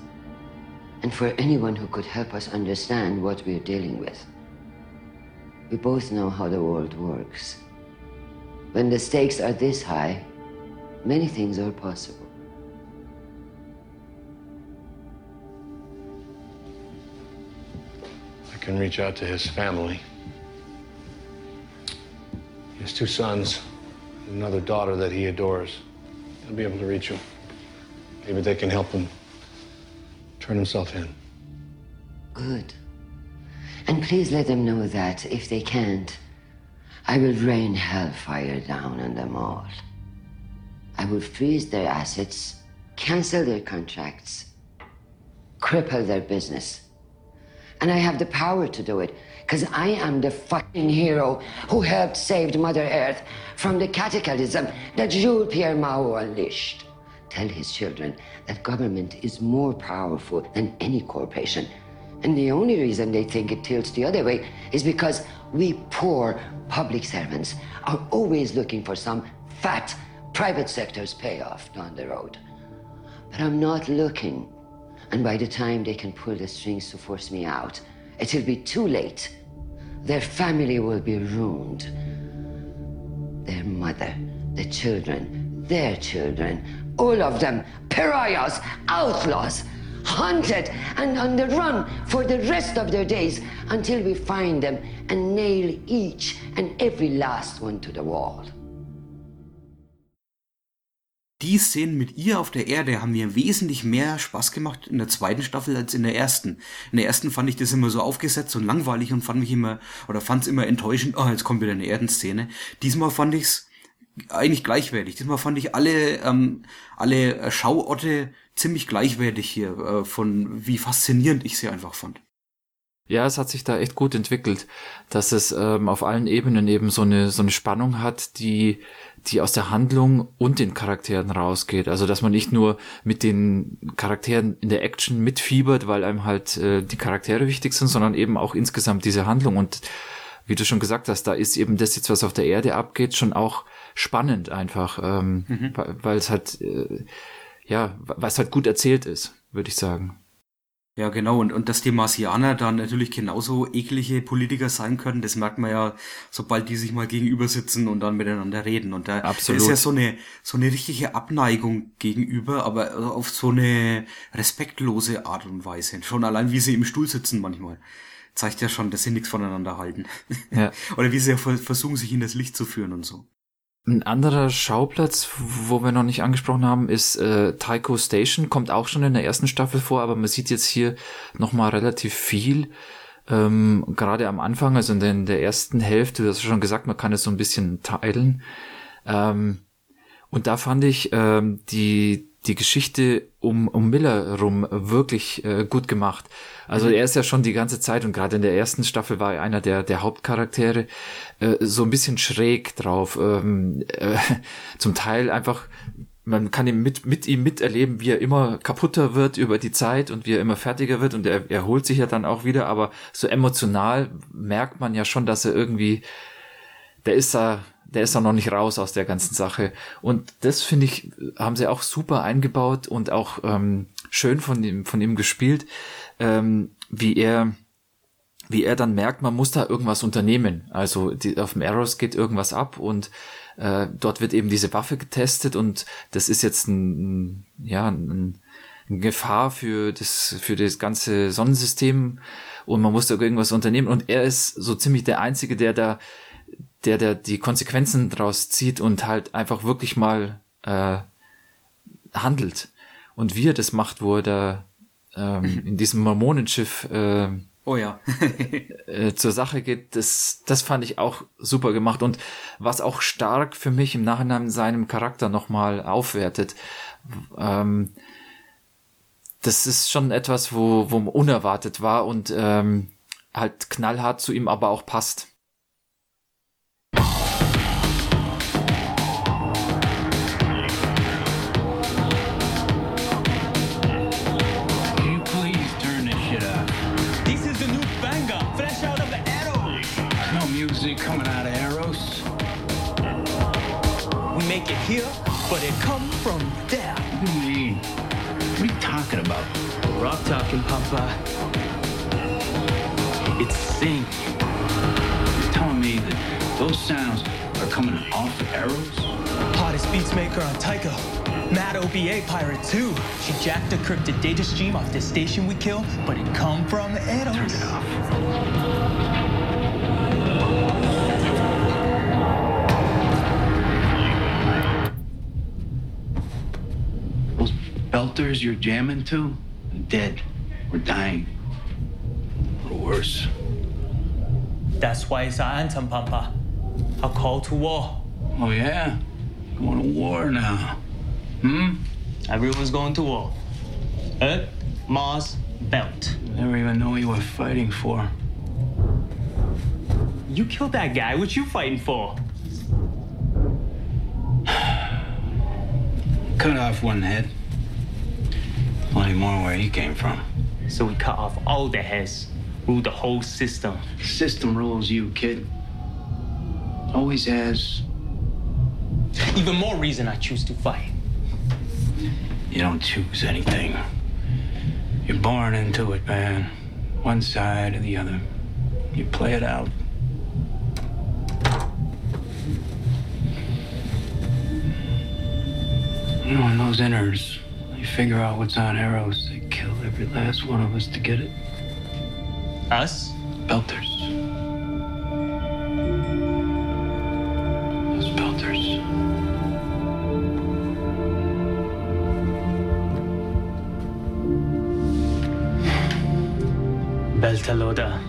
And for anyone who could help us understand what we're dealing with. We both know how the world works. When the stakes are this high, many things are possible. I can reach out to his family. He has two sons and another daughter that he adores. He'll be able to reach him. Maybe they can help him turn himself in. Good. And please let them know that if they can't, I will rain hellfire down on them all. I will freeze their assets, cancel their contracts, cripple their business. And I have the power to do it. Because I am the fucking hero who helped save Mother Earth from the cataclysm that Jules Pierre Mao unleashed. Tell his children that government is more powerful than any corporation. And the only reason they think it tilts the other way is because we poor public servants are always looking for some fat private sector's payoff down the road. But I'm not looking. And by the time they can pull the strings to force me out, it will be too late. Their family will be ruined. Their mother, the children, their children, all of them pariahs, outlaws, hunted and on the run for the rest of their days until we find them and nail each and every last one to the wall. Die Szenen mit ihr auf der Erde haben mir wesentlich mehr Spaß gemacht in der zweiten Staffel als in der ersten. In der ersten fand ich das immer so aufgesetzt und langweilig und fand mich immer, oder fand's immer enttäuschend, oh, jetzt kommt wieder eine Erdenszene. Diesmal fand ich's eigentlich gleichwertig. Diesmal fand ich alle, ähm, alle Schauorte ziemlich gleichwertig hier, äh, von wie faszinierend ich sie einfach fand. Ja, es hat sich da echt gut entwickelt, dass es ähm, auf allen Ebenen eben so eine so eine Spannung hat, die die aus der Handlung und den Charakteren rausgeht. Also dass man nicht nur mit den Charakteren in der Action mitfiebert, weil einem halt äh, die Charaktere wichtig sind, sondern eben auch insgesamt diese Handlung. Und wie du schon gesagt hast, da ist eben das jetzt, was auf der Erde abgeht, schon auch spannend einfach, ähm, mhm. weil, weil es halt äh, ja, was halt gut erzählt ist, würde ich sagen. Ja, genau. Und, und dass die Marsianer dann natürlich genauso eklige Politiker sein können, das merkt man ja, sobald die sich mal gegenüber sitzen und dann miteinander reden. Und da Absolut. Ist ja so eine, so eine richtige Abneigung gegenüber, aber auf so eine respektlose Art und Weise. Schon allein, wie sie im Stuhl sitzen manchmal, zeigt ja schon, dass sie nichts voneinander halten. Ja. Oder wie sie ja versuchen, sich in das Licht zu führen und so. Ein anderer Schauplatz, wo wir noch nicht angesprochen haben, ist äh, Tycho Station, kommt auch schon in der ersten Staffel vor, aber man sieht jetzt hier nochmal relativ viel, ähm, gerade am Anfang, also in der, in der ersten Hälfte, du hast schon gesagt, man kann es so ein bisschen teilen, ähm, und da fand ich ähm, die die Geschichte um, um Miller rum wirklich äh, gut gemacht. Also er ist ja schon die ganze Zeit, und gerade in der ersten Staffel war er einer der, der Hauptcharaktere, äh, so ein bisschen schräg drauf. Ähm, äh, zum Teil einfach, man kann ihn mit, mit ihm miterleben, wie er immer kaputter wird über die Zeit und wie er immer fertiger wird, und er erholt sich ja dann auch wieder, aber so emotional merkt man ja schon, dass er irgendwie, der ist da, der ist auch noch nicht raus aus der ganzen Sache. Und das, finde ich, haben sie auch super eingebaut und auch ähm, schön von ihm, von ihm gespielt, ähm, wie er wie er dann merkt, man muss da irgendwas unternehmen. Also die, auf dem Eros geht irgendwas ab, und äh, dort wird eben diese Waffe getestet, und das ist jetzt ein, ja, ein, eine Gefahr für das, für das ganze Sonnensystem, und man muss da irgendwas unternehmen. Und er ist so ziemlich der Einzige, der da der, der die Konsequenzen draus zieht und halt einfach wirklich mal äh, handelt. Und wie er das macht, wo er da ähm, in diesem Mormonenschiff äh, oh ja. äh, zur Sache geht, das, das fand ich auch super gemacht. Und was auch stark für mich im Nachhinein seinem Charakter nochmal aufwertet, ähm, das ist schon etwas, wo, wo man unerwartet war und ähm, halt knallhart zu ihm aber auch passt. Coming out of Eros. We make it here, but it come from there. What do you mean? What are you talking about? Rock talking, Papa. It's sync. You're telling me that those sounds are coming off of Eros? Hottest beats maker on Tycho. Mad O B A pirate too. She jacked a cryptid data stream off the station we killed, but it come from Eros. Turn it off. Belters you're jamming to, dead or dying, or worse. That's why it's our anthem, Pampa. A call to war. Oh yeah, going to war now. Hmm? Everyone's going to war. Earth, Mars, Belt. Never even know what you were fighting for. You killed that guy. What you fighting for? Cut off one head. Plenty more where he came from. So we cut off all the heads, ruled the whole system. System rules you, kid. Always has. Even more reason I choose to fight. You don't choose anything. You're born into it, man. One side or the other. You play it out. You know, in those inners, you figure out what's on Eros, they kill every last one of us to get it. Us? Belters. Those Belters. Beltaloda.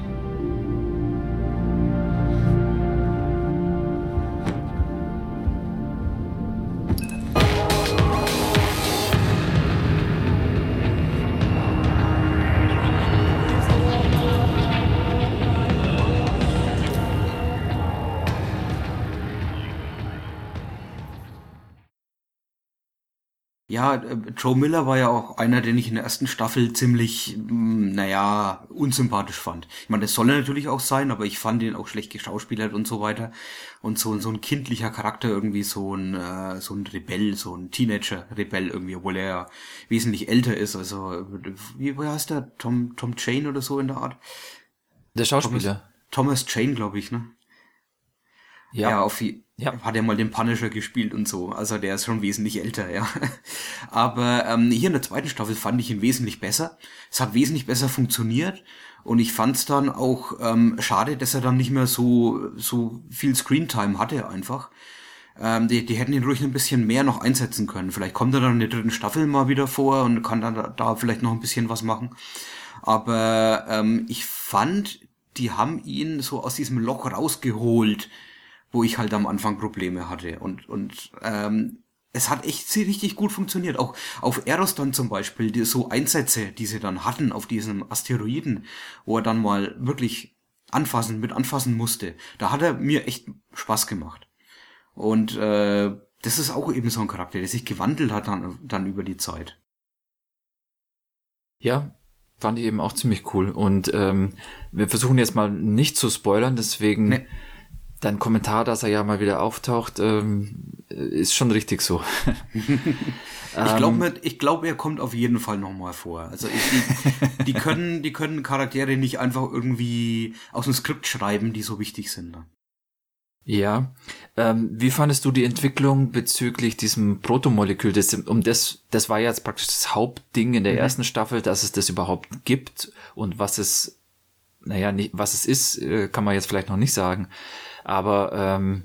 ja, Joe Miller war ja auch einer, den ich in der ersten Staffel ziemlich, naja, unsympathisch fand. Ich meine, das soll er natürlich auch sein, aber ich fand ihn auch schlecht geschauspielert und so weiter. Und so, so ein kindlicher Charakter, irgendwie so ein äh, so ein Rebell, so ein Teenager-Rebell irgendwie, obwohl er ja wesentlich älter ist. Also, wie heißt der? Tom Tom Jane oder so in der Art? Der Schauspieler. Thomas, Thomas Jane, glaube ich, ne? Ja, ja, auf die, ja, hat er mal den Punisher gespielt und so. Also der ist schon wesentlich älter, ja. Aber ähm, hier in der zweiten Staffel fand ich ihn wesentlich besser. Es hat wesentlich besser funktioniert. Und ich fand es dann auch ähm, schade, dass er dann nicht mehr so so viel Screentime hatte einfach. Ähm, die, die hätten ihn ruhig ein bisschen mehr noch einsetzen können. Vielleicht kommt er dann in der dritten Staffel mal wieder vor und kann dann da, da vielleicht noch ein bisschen was machen. Aber ähm, ich fand, die haben ihn so aus diesem Loch rausgeholt, wo ich halt am Anfang Probleme hatte. Und und ähm, es hat echt richtig gut funktioniert. Auch auf Eros dann zum Beispiel, die so Einsätze, die sie dann hatten auf diesem Asteroiden, wo er dann mal wirklich anfassen, mit anfassen musste. Da hat er mir echt Spaß gemacht. Und äh, das ist auch eben so ein Charakter, der sich gewandelt hat dann, dann über die Zeit. Ja, fand ich eben auch ziemlich cool. Und ähm, wir versuchen jetzt mal nicht zu spoilern, deswegen... Nee. Dein Kommentar, dass er ja mal wieder auftaucht, ähm, ist schon richtig so. ich glaube, ich glaub, er kommt auf jeden Fall nochmal vor. Also ich, die, die können, die können Charaktere nicht einfach irgendwie aus dem Skript schreiben, die so wichtig sind. Ne? Ja. Ähm, wie fandest du die Entwicklung bezüglich diesem Protomolekül? Das, um das, das war jetzt praktisch das Hauptding in der mhm. ersten Staffel, dass es das überhaupt gibt und was es Naja, nicht, was es ist, kann man jetzt vielleicht noch nicht sagen. Aber ähm,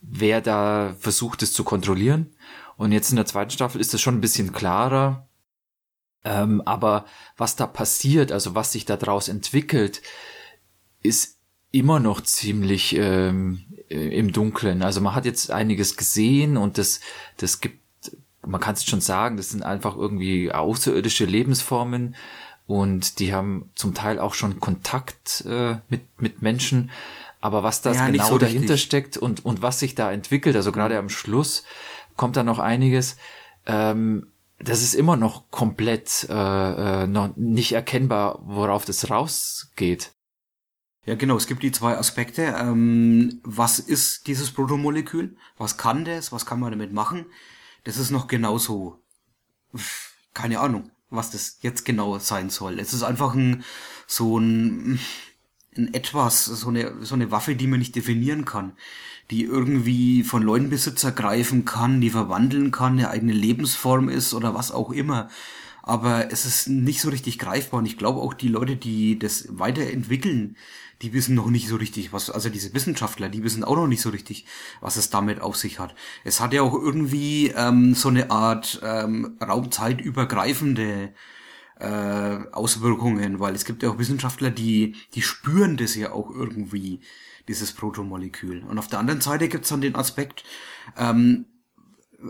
wer da versucht, es zu kontrollieren. Und jetzt in der zweiten Staffel ist das schon ein bisschen klarer. Ähm, aber was da passiert, also was sich da draus entwickelt, ist immer noch ziemlich ähm, im Dunkeln. Also man hat jetzt einiges gesehen und das, das gibt, man kann es schon sagen, das sind einfach irgendwie außerirdische Lebensformen. Und die haben zum Teil auch schon Kontakt äh, mit mit Menschen, aber was das ja, genau so dahinter richtig. steckt und und was sich da entwickelt, also gerade am Schluss kommt da noch einiges, ähm, das ist immer noch komplett äh, noch nicht erkennbar, worauf das rausgeht. Ja, genau, es gibt die zwei Aspekte. Ähm, was ist dieses Protomolekül? Was kann das? Was kann man damit machen? Das ist noch genauso, keine Ahnung, was das jetzt genau sein soll. Es ist einfach ein, so ein, ein etwas, so eine, so eine Waffe, die man nicht definieren kann, die irgendwie von Leutbesitz ergreifen kann, die verwandeln kann, eine eigene Lebensform ist oder was auch immer. Aber es ist nicht so richtig greifbar und ich glaube auch die Leute, die das weiterentwickeln, die wissen noch nicht so richtig, was, also diese Wissenschaftler, die wissen auch noch nicht so richtig, was es damit auf sich hat. Es hat ja auch irgendwie ähm, so eine Art ähm, raumzeitübergreifende äh, Auswirkungen, weil es gibt ja auch Wissenschaftler, die die spüren das ja auch irgendwie, dieses Protomolekül. Und auf der anderen Seite gibt's dann den Aspekt, ähm,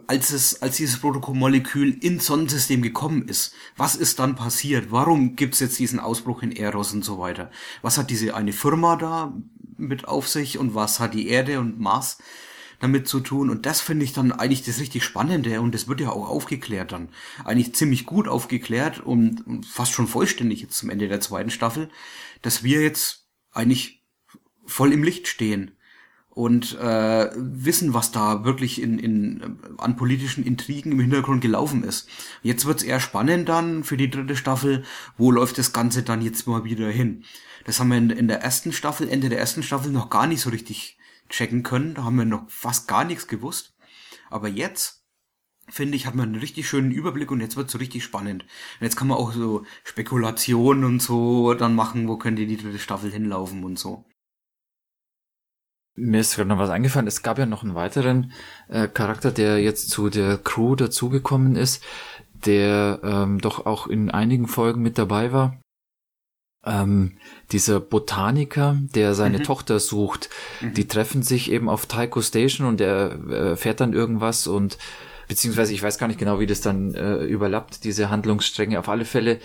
als es, als dieses Protomolekül ins Sonnensystem gekommen ist, was ist dann passiert? Warum gibt's jetzt diesen Ausbruch in Eros und so weiter? Was hat diese eine Firma da mit auf sich und was hat die Erde und Mars damit zu tun? Und das finde ich dann eigentlich das richtig Spannende und das wird ja auch aufgeklärt dann. Eigentlich ziemlich gut aufgeklärt und fast schon vollständig jetzt zum Ende der zweiten Staffel, dass wir jetzt eigentlich voll im Licht stehen. Und äh, wissen, was da wirklich in, in an politischen Intrigen im Hintergrund gelaufen ist. Jetzt wird's eher spannend dann für die dritte Staffel, wo läuft das Ganze dann jetzt mal wieder hin. Das haben wir in, in der ersten Staffel, Ende der ersten Staffel noch gar nicht so richtig checken können. Da haben wir noch fast gar nichts gewusst. Aber jetzt, finde ich, hat man einen richtig schönen Überblick und jetzt wird's so richtig spannend. Und jetzt kann man auch so Spekulationen und so dann machen, wo könnte die dritte Staffel hinlaufen und so. Mir ist gerade noch was eingefallen. Es gab ja noch einen weiteren äh, Charakter, der jetzt zu der Crew dazugekommen ist, der ähm, doch auch in einigen Folgen mit dabei war. Ähm, dieser Botaniker, der seine mhm. Tochter sucht, mhm. die treffen sich eben auf Tycho Station und der äh, fährt dann irgendwas und beziehungsweise ich weiß gar nicht genau, wie das dann äh, überlappt, diese Handlungsstränge. Auf alle Fälle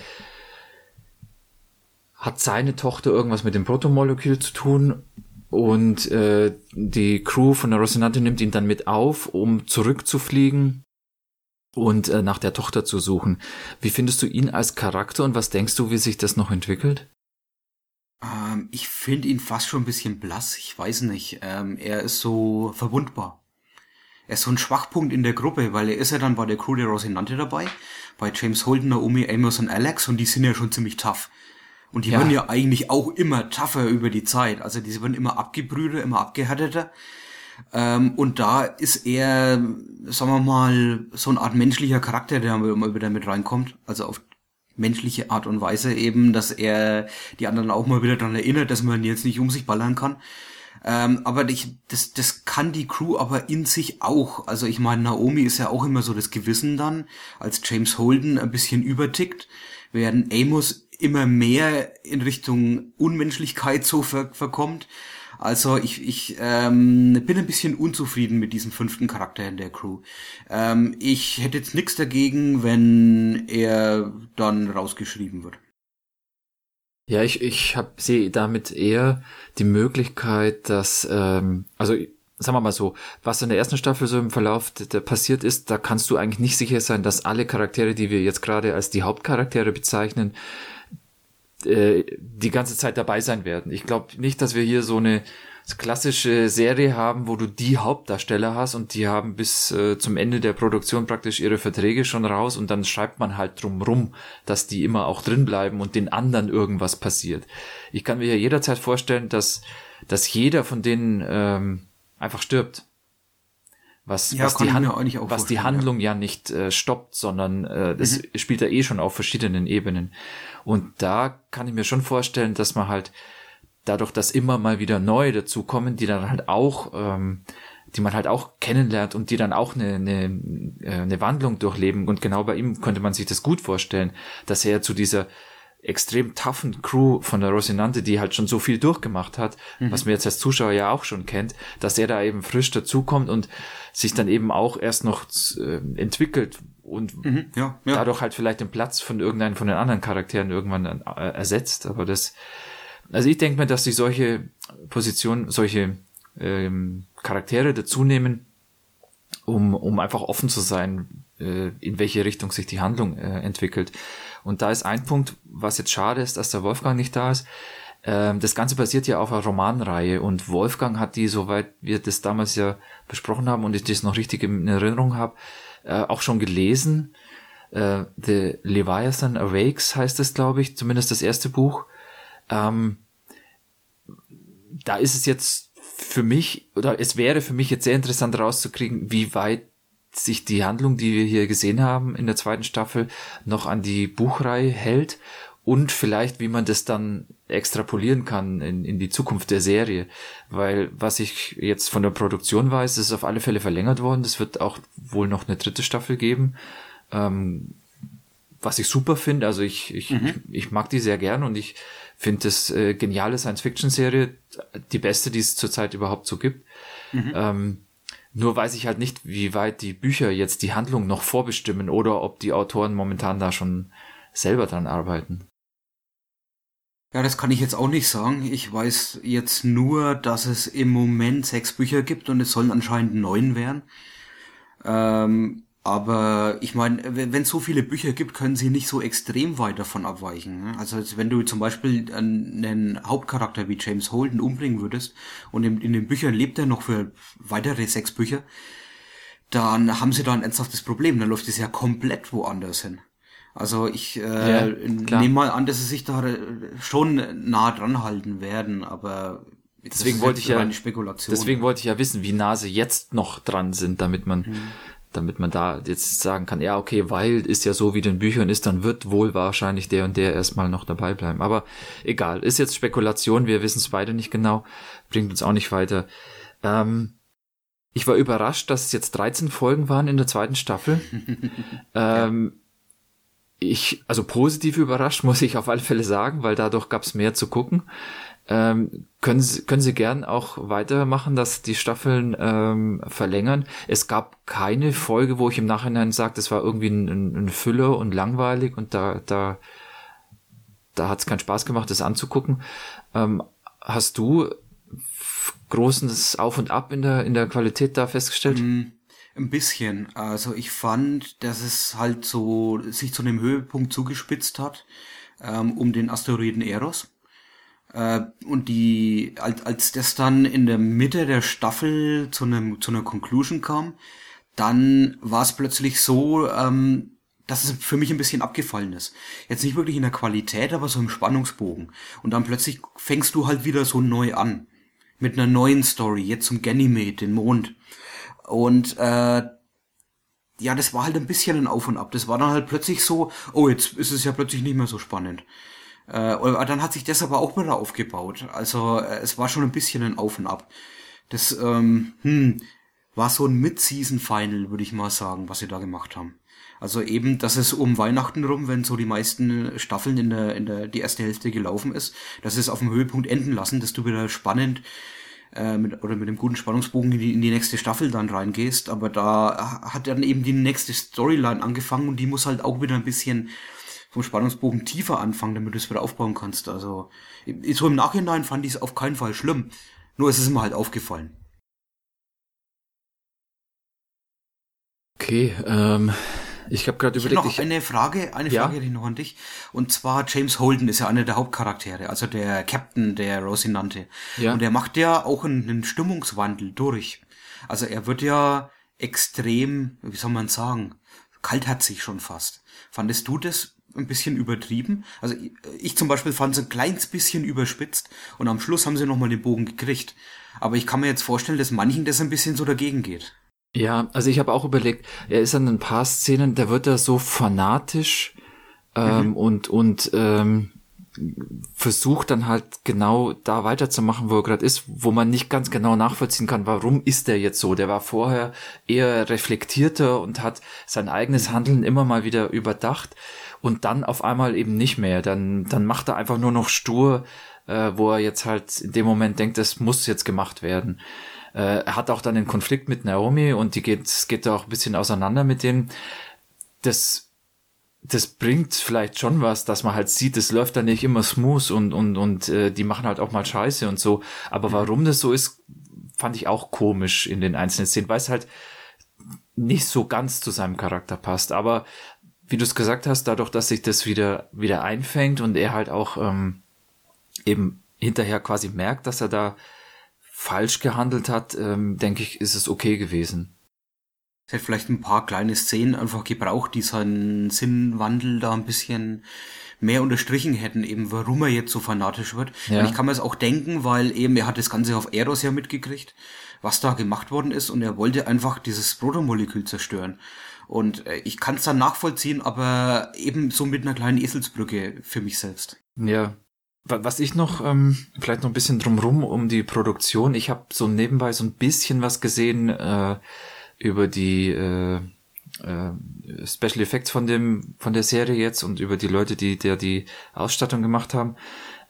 hat seine Tochter irgendwas mit dem Protomolekül zu tun. Und äh, die Crew von der Rosinante nimmt ihn dann mit auf, um zurückzufliegen. und äh, nach der Tochter zu suchen. Wie findest du ihn als Charakter und was denkst du, wie sich das noch entwickelt? Ähm, ich finde ihn fast schon ein bisschen blass. Ich weiß nicht. Ähm, er ist so verwundbar. Er ist so ein Schwachpunkt in der Gruppe, weil er ist ja dann bei der Crew der Rosinante dabei, bei James Holden, Naomi, Amos und Alex, und die sind ja schon ziemlich tough. Und die ja. werden ja eigentlich auch immer tougher über die Zeit. Also die werden immer abgebrühter, immer abgehärteter. Ähm, und da ist er, sagen wir mal, so eine Art menschlicher Charakter, der immer wieder mit reinkommt. Also auf menschliche Art und Weise eben, dass er die anderen auch mal wieder daran erinnert, dass man jetzt nicht um sich ballern kann. Ähm, aber ich, das, das kann die Crew aber in sich auch. Also ich meine, Naomi ist ja auch immer so das Gewissen dann, als James Holden ein bisschen übertickt, während Amos immer mehr in Richtung Unmenschlichkeit so ver- verkommt. Also ich, ich ähm, bin ein bisschen unzufrieden mit diesem fünften Charakter in der Crew. Ähm, ich hätte jetzt nichts dagegen, wenn er dann rausgeschrieben wird. Ja, ich ich hab, sehe damit eher die Möglichkeit, dass, ähm, also sagen wir mal so, was in der ersten Staffel so im Verlauf der, der passiert ist, da kannst du eigentlich nicht sicher sein, dass alle Charaktere, die wir jetzt gerade als die Hauptcharaktere bezeichnen, äh, die ganze Zeit dabei sein werden. Ich glaube nicht, dass wir hier so eine klassische Serie haben, wo du die Hauptdarsteller hast und die haben bis äh, zum Ende der Produktion praktisch ihre Verträge schon raus und dann schreibt man halt drum rum, dass die immer auch drin bleiben und den anderen irgendwas passiert. Ich kann mir ja jederzeit vorstellen, dass dass jeder von denen ähm, einfach stirbt. Was, ja, was, die, Han- auch was die Handlung ja, ja nicht äh, stoppt, sondern äh, das mhm. spielt ja eh schon auf verschiedenen Ebenen. Und da kann ich mir schon vorstellen, dass man halt dadurch, dass immer mal wieder neue dazukommen, die dann halt auch, ähm, die man halt auch kennenlernt und die dann auch eine, eine, eine Wandlung durchleben. Und genau bei ihm könnte man sich das gut vorstellen, dass er zu dieser extrem toughen Crew von der Rosinante, die halt schon so viel durchgemacht hat, mhm. was man jetzt als Zuschauer ja auch schon kennt, dass er da eben frisch dazukommt und sich dann eben auch erst noch äh, entwickelt und mhm. ja, ja. dadurch halt vielleicht den Platz von irgendeinem von den anderen Charakteren irgendwann äh, ersetzt. Aber das... Also ich denke mir, dass sich solche Positionen, solche ähm, Charaktere dazu nehmen, um, um einfach offen zu sein, äh, in welche Richtung sich die Handlung äh, entwickelt. Und da ist ein Punkt, was jetzt schade ist, dass der Wolfgang nicht da ist. Ähm, das Ganze basiert ja auf einer Romanreihe und Wolfgang hat die, soweit wir das damals ja besprochen haben und ich das noch richtig in Erinnerung habe, äh, auch schon gelesen. Äh, The Leviathan Awakes heißt es, glaube ich, zumindest das erste Buch. Ähm, da ist es jetzt für mich, oder es wäre für mich jetzt sehr interessant rauszukriegen, wie weit sich die Handlung, die wir hier gesehen haben in der zweiten Staffel, noch an die Buchreihe hält und vielleicht, wie man das dann extrapolieren kann in, in die Zukunft der Serie, weil was ich jetzt von der Produktion weiß, ist auf alle Fälle verlängert worden, es wird auch wohl noch eine dritte Staffel geben, ähm, was ich super finde, also ich, ich, mhm. ich, ich mag die sehr gern und ich finde das äh, geniale Science-Fiction-Serie, die beste, die es zurzeit überhaupt so gibt. Mhm. Ähm, nur weiß ich halt nicht, wie weit die Bücher jetzt die Handlung noch vorbestimmen oder ob die Autoren momentan da schon selber dran arbeiten. Ja, das kann ich jetzt auch nicht sagen. Ich weiß jetzt nur, dass es im Moment sechs Bücher gibt und es sollen anscheinend neun werden. Ähm... Aber ich meine, wenn es so viele Bücher gibt, können sie nicht so extrem weit davon abweichen. Also wenn du zum Beispiel einen Hauptcharakter wie James Holden umbringen würdest und in, in den Büchern lebt er noch für weitere sechs Bücher, dann haben sie da ein ernsthaftes Problem. Dann läuft es ja komplett woanders hin. Also ich äh, ja, nehme mal an, dass sie sich da schon nah dran halten werden, aber... Deswegen wollte ich ja, deswegen wollte ich ja wissen, wie nah sie jetzt noch dran sind, damit man... Hm. damit man da jetzt sagen kann, ja, okay, weil ist ja so, wie den Büchern ist, dann wird wohl wahrscheinlich der und der erstmal noch dabei bleiben. Aber egal, ist jetzt Spekulation, wir wissen es beide nicht genau, bringt uns auch nicht weiter. Ähm, ich war überrascht, dass es jetzt dreizehn Folgen waren in der zweiten Staffel. ähm, ich, also positiv überrascht, muss ich auf alle Fälle sagen, weil dadurch gab es mehr zu gucken. Ähm, können Sie, können Sie gern auch weitermachen, dass die Staffeln ähm, verlängern. Es gab keine Folge, wo ich im Nachhinein sage, das war irgendwie ein, ein Füller und langweilig und da, da, da hat es keinen Spaß gemacht, das anzugucken. Ähm, hast du großes Auf und Ab in der, in der Qualität da festgestellt? Mhm. Ein bisschen. Also ich fand, dass es halt so sich zu einem Höhepunkt zugespitzt hat, ähm, um den Asteroiden Eros. Äh, und die, als, als das dann in der Mitte der Staffel zu einem, zu einer Conclusion kam, dann war es plötzlich so, ähm, dass es für mich ein bisschen abgefallen ist. Jetzt nicht wirklich in der Qualität, aber so im Spannungsbogen. Und dann plötzlich fängst du halt wieder so neu an. Mit einer neuen Story, jetzt zum Ganymede, den Mond. Und äh, ja, das war halt ein bisschen ein Auf und Ab. Das war dann halt plötzlich so, oh, jetzt ist es ja plötzlich nicht mehr so spannend. Äh, und dann hat sich das aber auch wieder aufgebaut. Also äh, es war schon ein bisschen ein Auf und Ab. Das ähm, hm, war so ein Mid-Season-Final, würde ich mal sagen, was sie da gemacht haben. Also eben, dass es um Weihnachten rum, wenn so die meisten Staffeln in der in der die erste Hälfte gelaufen ist, dass sie es auf dem Höhepunkt enden lassen, dass du wieder spannend äh, mit oder mit einem guten Spannungsbogen in die, in die nächste Staffel dann reingehst. Aber da hat dann eben die nächste Storyline angefangen und die muss halt auch wieder ein bisschen vom Spannungsbogen tiefer anfangen, damit du es wieder aufbauen kannst. Also so im Nachhinein fand ich es auf keinen Fall schlimm, nur es ist mir halt aufgefallen. Okay, ähm... Ich habe gerade überlegt. Ich hab noch ich, eine Frage, eine ja? Frage noch an dich. Und zwar James Holden ist ja einer der Hauptcharaktere, also der Captain der Rosinante. Ja. Und er macht ja auch einen, einen Stimmungswandel durch. Also er wird ja extrem, wie soll man sagen, kaltherzig schon fast. Fandest du das ein bisschen übertrieben? Also ich, ich zum Beispiel fand es ein kleines bisschen überspitzt und am Schluss haben sie nochmal den Bogen gekriegt. Aber ich kann mir jetzt vorstellen, dass manchen das ein bisschen so dagegen geht. Ja, also ich habe auch überlegt, er ist an ein paar Szenen, da wird er so fanatisch ähm, mhm. und und ähm, versucht dann halt genau da weiterzumachen, wo er gerade ist, wo man nicht ganz genau nachvollziehen kann, warum ist der jetzt so? Der war vorher eher reflektierter und hat sein eigenes Handeln immer mal wieder überdacht und dann auf einmal eben nicht mehr. Dann dann macht er einfach nur noch stur, äh, wo er jetzt halt in dem Moment denkt, das muss jetzt gemacht werden. Er hat auch dann den Konflikt mit Naomi und die geht, geht da auch ein bisschen auseinander mit dem. Das, das bringt vielleicht schon was, dass man halt sieht, das läuft dann nicht immer smooth und, und, und äh, die machen halt auch mal Scheiße und so. Aber warum das so ist, fand ich auch komisch in den einzelnen Szenen, weil es halt nicht so ganz zu seinem Charakter passt. Aber wie du es gesagt hast, dadurch, dass sich das wieder, wieder einfängt und er halt auch ähm, eben hinterher quasi merkt, dass er da falsch gehandelt hat, ähm, denke ich, ist es okay gewesen. Es hätte vielleicht ein paar kleine Szenen einfach gebraucht, die seinen Sinnwandel da ein bisschen mehr unterstrichen hätten, eben warum er jetzt so fanatisch wird. Ja. Und ich kann mir das auch denken, weil eben er hat das Ganze auf Eros ja mitgekriegt, was da gemacht worden ist und er wollte einfach dieses Protomolekül zerstören. Und äh, ich kann es dann nachvollziehen, aber eben so mit einer kleinen Eselsbrücke für mich selbst. Ja. Was ich noch, ähm, vielleicht noch ein bisschen drumrum um die Produktion, ich habe so nebenbei so ein bisschen was gesehen äh, über die äh, äh, Special Effects von dem von der Serie jetzt und über die Leute, die der die Ausstattung gemacht haben.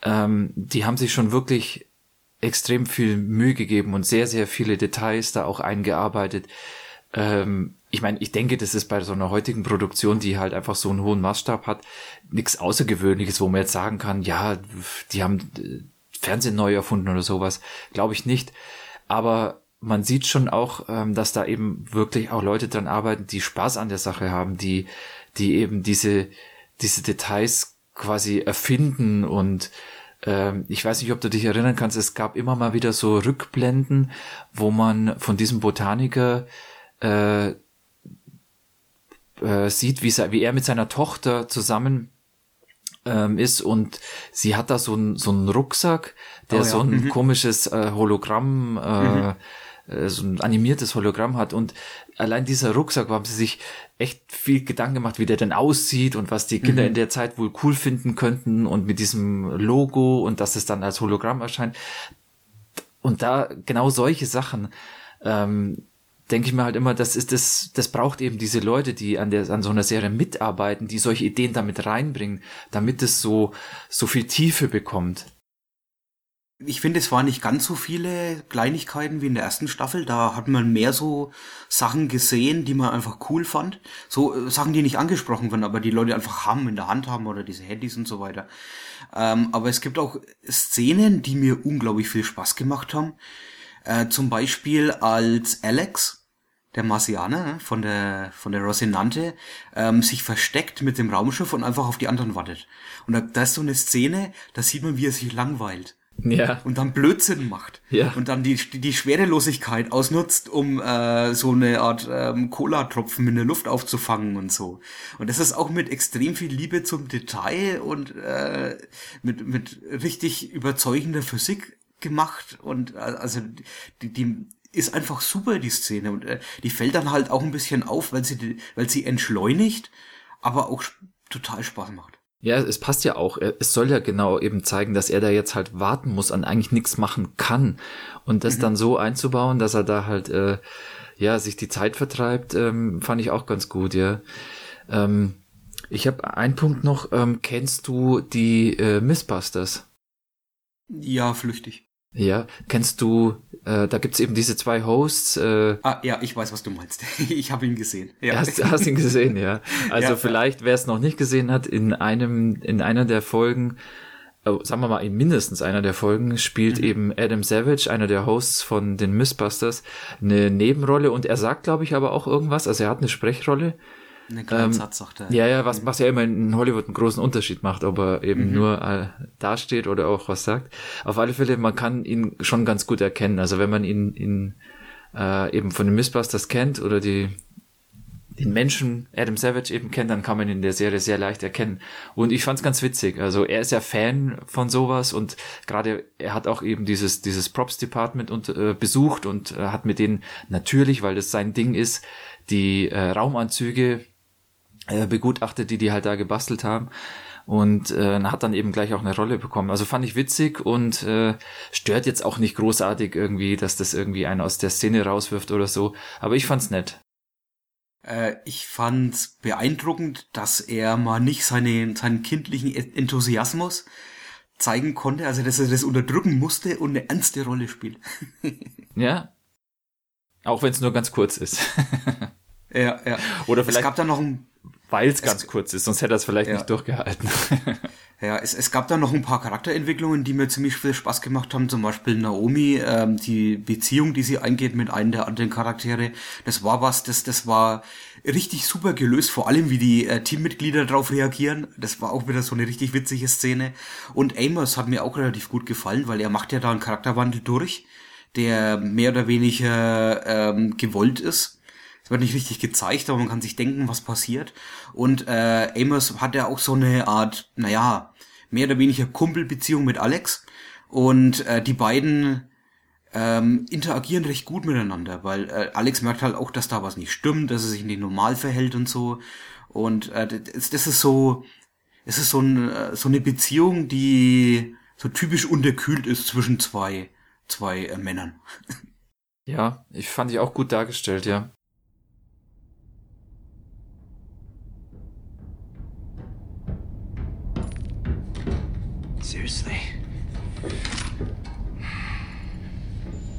Ähm, die haben sich schon wirklich extrem viel Mühe gegeben und sehr, sehr viele Details da auch eingearbeitet. Ähm, ich meine, ich denke, das ist bei so einer heutigen Produktion, die halt einfach so einen hohen Maßstab hat, nichts Außergewöhnliches, wo man jetzt sagen kann, ja, die haben Fernsehen neu erfunden oder sowas. Glaube ich nicht. Aber man sieht schon auch, dass da eben wirklich auch Leute dran arbeiten, die Spaß an der Sache haben, die, die eben diese, diese Details quasi erfinden und ich weiß nicht, ob du dich erinnern kannst, es gab immer mal wieder so Rückblenden, wo man von diesem Botaniker äh, äh, sieht, wie er mit seiner Tochter zusammen ähm, ist und sie hat da so, ein, so einen Rucksack, der oh ja. so ein mhm. komisches äh, Hologramm, äh, mhm. äh, so ein animiertes Hologramm hat und allein dieser Rucksack, haben sie sich echt viel Gedanken gemacht, wie der denn aussieht und was die Kinder mhm. in der Zeit wohl cool finden könnten und mit diesem Logo und dass es dann als Hologramm erscheint. Und da genau solche Sachen, ähm, denke ich mir halt immer, das ist das, das braucht eben diese Leute, die an der, an so einer Serie mitarbeiten, die solche Ideen damit reinbringen, damit es so, so viel Tiefe bekommt. Ich finde, es waren nicht ganz so viele Kleinigkeiten wie in der ersten Staffel. Da hat man mehr so Sachen gesehen, die man einfach cool fand. So Sachen, die nicht angesprochen werden, aber die Leute einfach haben, in der Hand haben oder diese Handys und so weiter. Ähm, aber es gibt auch Szenen, die mir unglaublich viel Spaß gemacht haben. Äh, zum Beispiel als Alex der Marsianer von der von der Rosinante, ähm, sich versteckt mit dem Raumschiff und einfach auf die anderen wartet. Und da, da ist so eine Szene, da sieht man, wie er sich langweilt. Ja. Und dann Blödsinn macht. Ja. Und dann die, die Schwerelosigkeit ausnutzt, um äh, so eine Art ähm, Cola-Tropfen in der Luft aufzufangen und so. Und das ist auch mit extrem viel Liebe zum Detail und äh, mit, mit richtig überzeugender Physik gemacht. Und also die, die ist einfach super, die Szene. Und äh, die fällt dann halt auch ein bisschen auf, weil sie, weil sie entschleunigt, aber auch total Spaß macht. Ja, es passt ja auch. Es soll ja genau eben zeigen, dass er da jetzt halt warten muss und eigentlich nichts machen kann. Und das mhm. dann so einzubauen, dass er da halt, äh, ja, sich die Zeit vertreibt, ähm, fand ich auch ganz gut, ja. Ähm, ich habe einen Punkt noch. Ähm, kennst du die äh, Mythbusters? Ja, flüchtig. Ja, kennst du, äh, da gibt's eben diese zwei Hosts. Äh, ah, ja, ich weiß, was du meinst. Ich habe ihn gesehen. Ja. Hast, hast ihn gesehen, ja. Also ja, vielleicht, wer es noch nicht gesehen hat, in einem, in einer der Folgen, äh, sagen wir mal, in mindestens einer der Folgen spielt mhm. eben Adam Savage, einer der Hosts von den Mythbusters, eine Nebenrolle und er sagt, glaube ich, aber auch irgendwas, also er hat eine Sprechrolle. Eine kleine ähm, Satz, sagt er. Ja, ja, was, was ja immer in Hollywood einen großen Unterschied macht, ob er eben mhm. nur äh, dasteht oder auch was sagt. Auf alle Fälle, man kann ihn schon ganz gut erkennen. Also wenn man ihn, ihn äh, eben von den Mythbusters kennt oder die, den Menschen Adam Savage eben kennt, dann kann man ihn in der Serie sehr leicht erkennen. Und ich fand's ganz witzig. Also er ist ja Fan von sowas und gerade er hat auch eben dieses, dieses Props-Department und, äh, besucht und äh, hat mit denen natürlich, weil das sein Ding ist, die äh, Raumanzüge begutachtet, die die halt da gebastelt haben und äh, hat dann eben gleich auch eine Rolle bekommen. Also fand ich witzig und äh, stört jetzt auch nicht großartig irgendwie, dass das irgendwie einen aus der Szene rauswirft oder so, aber ich fand's nett. Äh, ich fand's beeindruckend, dass er mal nicht seine, seinen kindlichen Enthusiasmus zeigen konnte, also dass er das unterdrücken musste und eine ernste Rolle spielt. Ja, auch wenn es nur ganz kurz ist. Ja, ja. Oder vielleicht es gab da noch ein Weil es ganz kurz ist, sonst hätte er es vielleicht ja. nicht durchgehalten. Ja, es, es gab da noch ein paar Charakterentwicklungen, die mir ziemlich viel Spaß gemacht haben. Zum Beispiel Naomi, ähm, die Beziehung, die sie eingeht mit einem der anderen Charaktere. Das war was, das das war richtig super gelöst. Vor allem, wie die äh, Teammitglieder drauf reagieren. Das war auch wieder so eine richtig witzige Szene. Und Amos hat mir auch relativ gut gefallen, weil er macht ja da einen Charakterwandel durch, der mehr oder weniger ähm, gewollt ist. Es wird nicht richtig gezeigt, aber man kann sich denken, was passiert. Und äh, Amos hat ja auch so eine Art, naja, mehr oder weniger Kumpelbeziehung mit Alex. Und äh, die beiden ähm, interagieren recht gut miteinander, weil äh, Alex merkt halt auch, dass da was nicht stimmt, dass er sich nicht normal verhält und so. Und äh, das, das ist so, es ist so, ein, so eine Beziehung, die so typisch unterkühlt ist zwischen zwei, zwei äh, Männern. Ja, ich fand die auch gut dargestellt, ja. Seriously.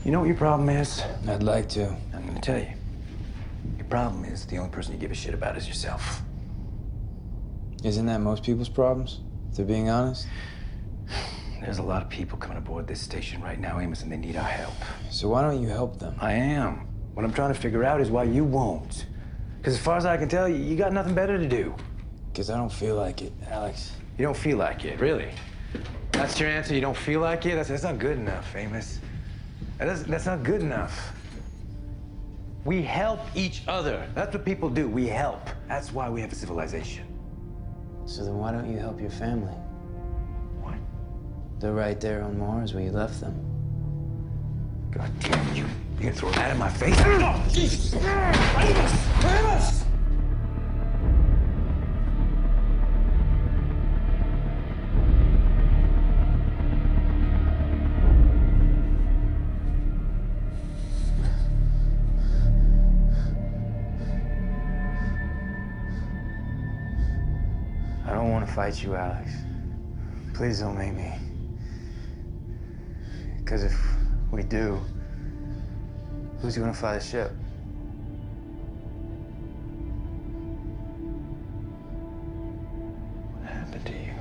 You know what your problem is? I'd like to. I'm gonna tell you. Your problem is the only person you give a shit about is yourself. Isn't that most people's problems, if they're being honest? There's a lot of people coming aboard this station right now, Amos, and they need our help. So why don't you help them? I am. What I'm trying to figure out is why you won't. Because as far as I can tell, you got nothing better to do. Because I don't feel like it, Alex. You don't feel like it, really? That's your answer, you don't feel like it? That's, that's not good enough, Amos. That's, that's not good enough. We help each other. That's what people do, we help. That's why we have a civilization. So then why don't you help your family? What? They're right there on Mars where you left them. God damn you. You gonna throw that in my face? Oh, Jesus! Amos! Amos! Fight you, Alex. Please don't make me. Because if we do, who's going to fly the ship? What happened to you?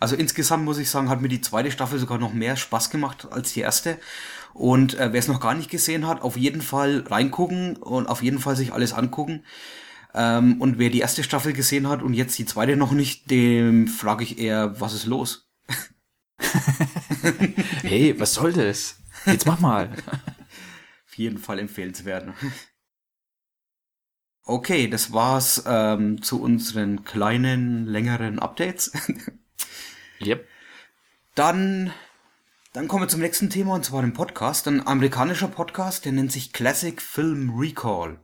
Also insgesamt muss ich sagen, hat mir die zweite Staffel sogar noch mehr Spaß gemacht als die erste. Und äh, wer es noch gar nicht gesehen hat, auf jeden Fall reingucken und auf jeden Fall sich alles angucken. Ähm, und wer die erste Staffel gesehen hat und jetzt die zweite noch nicht, dem frage ich eher, was ist los? Hey, was soll das? Jetzt mach mal. Auf jeden Fall empfehlenswert. Okay, das war's ähm, zu unseren kleinen, längeren Updates. Yep. Dann, dann kommen wir zum nächsten Thema, und zwar dem Podcast. Ein amerikanischer Podcast, der nennt sich Classic Film Recall.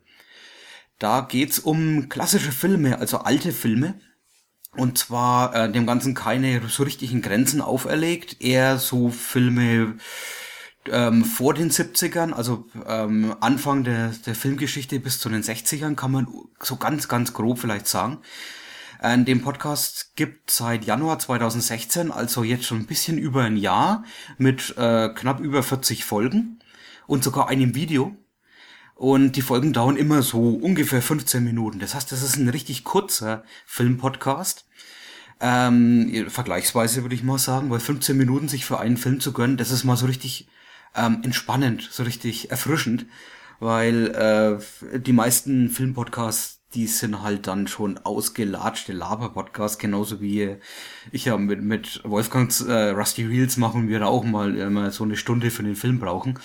Da geht's um klassische Filme, also alte Filme. Und zwar äh, dem Ganzen keine so richtigen Grenzen auferlegt. Eher so Filme ähm, vor den siebzigern, also ähm, Anfang der, der Filmgeschichte bis zu den sechzigern, kann man so ganz, ganz grob vielleicht sagen. Den Podcast gibt seit Januar zwanzig sechzehn, also jetzt schon ein bisschen über ein Jahr, mit äh, knapp über vierzig Folgen und sogar einem Video. Und die Folgen dauern immer so ungefähr fünfzehn Minuten. Das heißt, das ist ein richtig kurzer Filmpodcast. Ähm, vergleichsweise würde ich mal sagen, weil fünfzehn Minuten sich für einen Film zu gönnen, das ist mal so richtig ähm, entspannend, so richtig erfrischend, weil äh, die meisten Filmpodcasts, die sind halt dann schon ausgelatschte Laber-Podcasts, genauso wie ich ja mit, mit Wolfgangs äh, Rusty Reels machen und wir da auch mal immer so eine Stunde für den Film brauchen.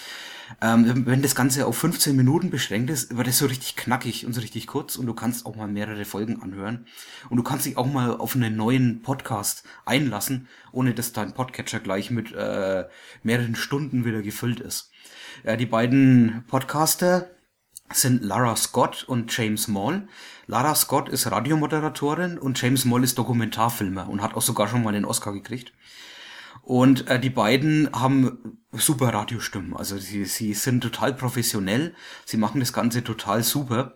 Ähm, wenn das Ganze auf fünfzehn Minuten beschränkt ist, wird das so richtig knackig und so richtig kurz und du kannst auch mal mehrere Folgen anhören und du kannst dich auch mal auf einen neuen Podcast einlassen, ohne dass dein Podcatcher gleich mit äh, mehreren Stunden wieder gefüllt ist. Äh, die beiden Podcaster sind Lara Scott und James Moll. Lara Scott ist Radiomoderatorin und James Moll ist Dokumentarfilmer und hat auch sogar schon mal den Oscar gekriegt. Und äh, die beiden haben super Radiostimmen. Also sie, sie sind total professionell, sie machen das Ganze total super.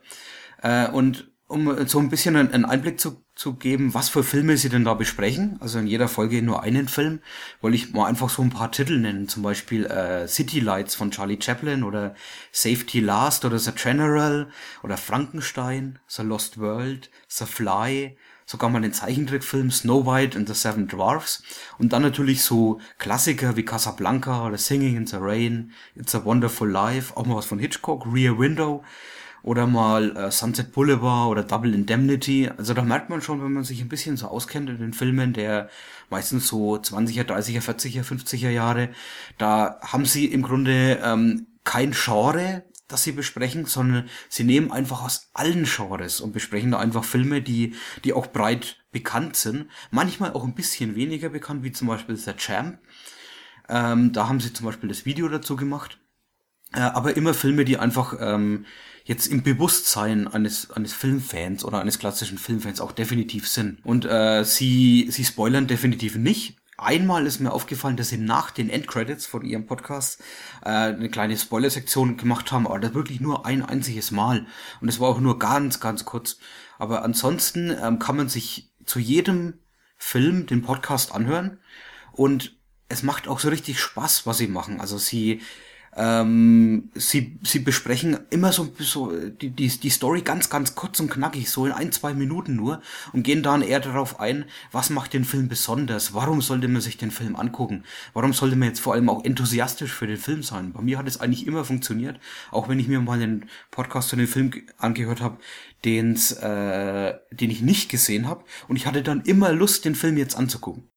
Äh, und um so ein bisschen einen Einblick zu, zu geben, was für Filme sie denn da besprechen, also in jeder Folge nur einen Film, wollte ich mal einfach so ein paar Titel nennen, zum Beispiel äh, City Lights von Charlie Chaplin oder Safety Last oder The General oder Frankenstein, The Lost World, The Fly, sogar mal den Zeichentrickfilm Snow White and the Seven Dwarfs und dann natürlich so Klassiker wie Casablanca oder Singing in the Rain, It's a Wonderful Life, auch mal was von Hitchcock, Rear Window, oder mal äh, Sunset Boulevard oder Double Indemnity. Also da merkt man schon, wenn man sich ein bisschen so auskennt in den Filmen der meistens so zwanziger, dreißiger, vierziger, fünfziger Jahre, da haben sie im Grunde ähm, kein Genre, das sie besprechen, sondern sie nehmen einfach aus allen Genres und besprechen da einfach Filme, die die auch breit bekannt sind. Manchmal auch ein bisschen weniger bekannt, wie zum Beispiel The Champ. Ähm, da haben sie zum Beispiel das Video dazu gemacht. Äh, aber immer Filme, die einfach ähm, jetzt im Bewusstsein eines eines Filmfans oder eines klassischen Filmfans auch definitiv sind. Und äh, sie sie spoilern definitiv nicht. Einmal ist mir aufgefallen, dass sie nach den Endcredits von ihrem Podcast äh, eine kleine Spoiler-Sektion gemacht haben, aber das wirklich nur ein einziges Mal. Und es war auch nur ganz, ganz kurz. Aber ansonsten ähm, kann man sich zu jedem Film den Podcast anhören. Und es macht auch so richtig Spaß, was sie machen. Also sie... Ähm, sie, sie besprechen immer so, so die, die, die Story ganz, ganz kurz und knackig, so in ein, zwei Minuten nur und gehen dann eher darauf ein, was macht den Film besonders, warum sollte man sich den Film angucken, warum sollte man jetzt vor allem auch enthusiastisch für den Film sein. Bei mir hat es eigentlich immer funktioniert, auch wenn ich mir mal den Podcast zu dem Film angehört habe, den's, äh, den ich nicht gesehen habe und ich hatte dann immer Lust, den Film jetzt anzugucken.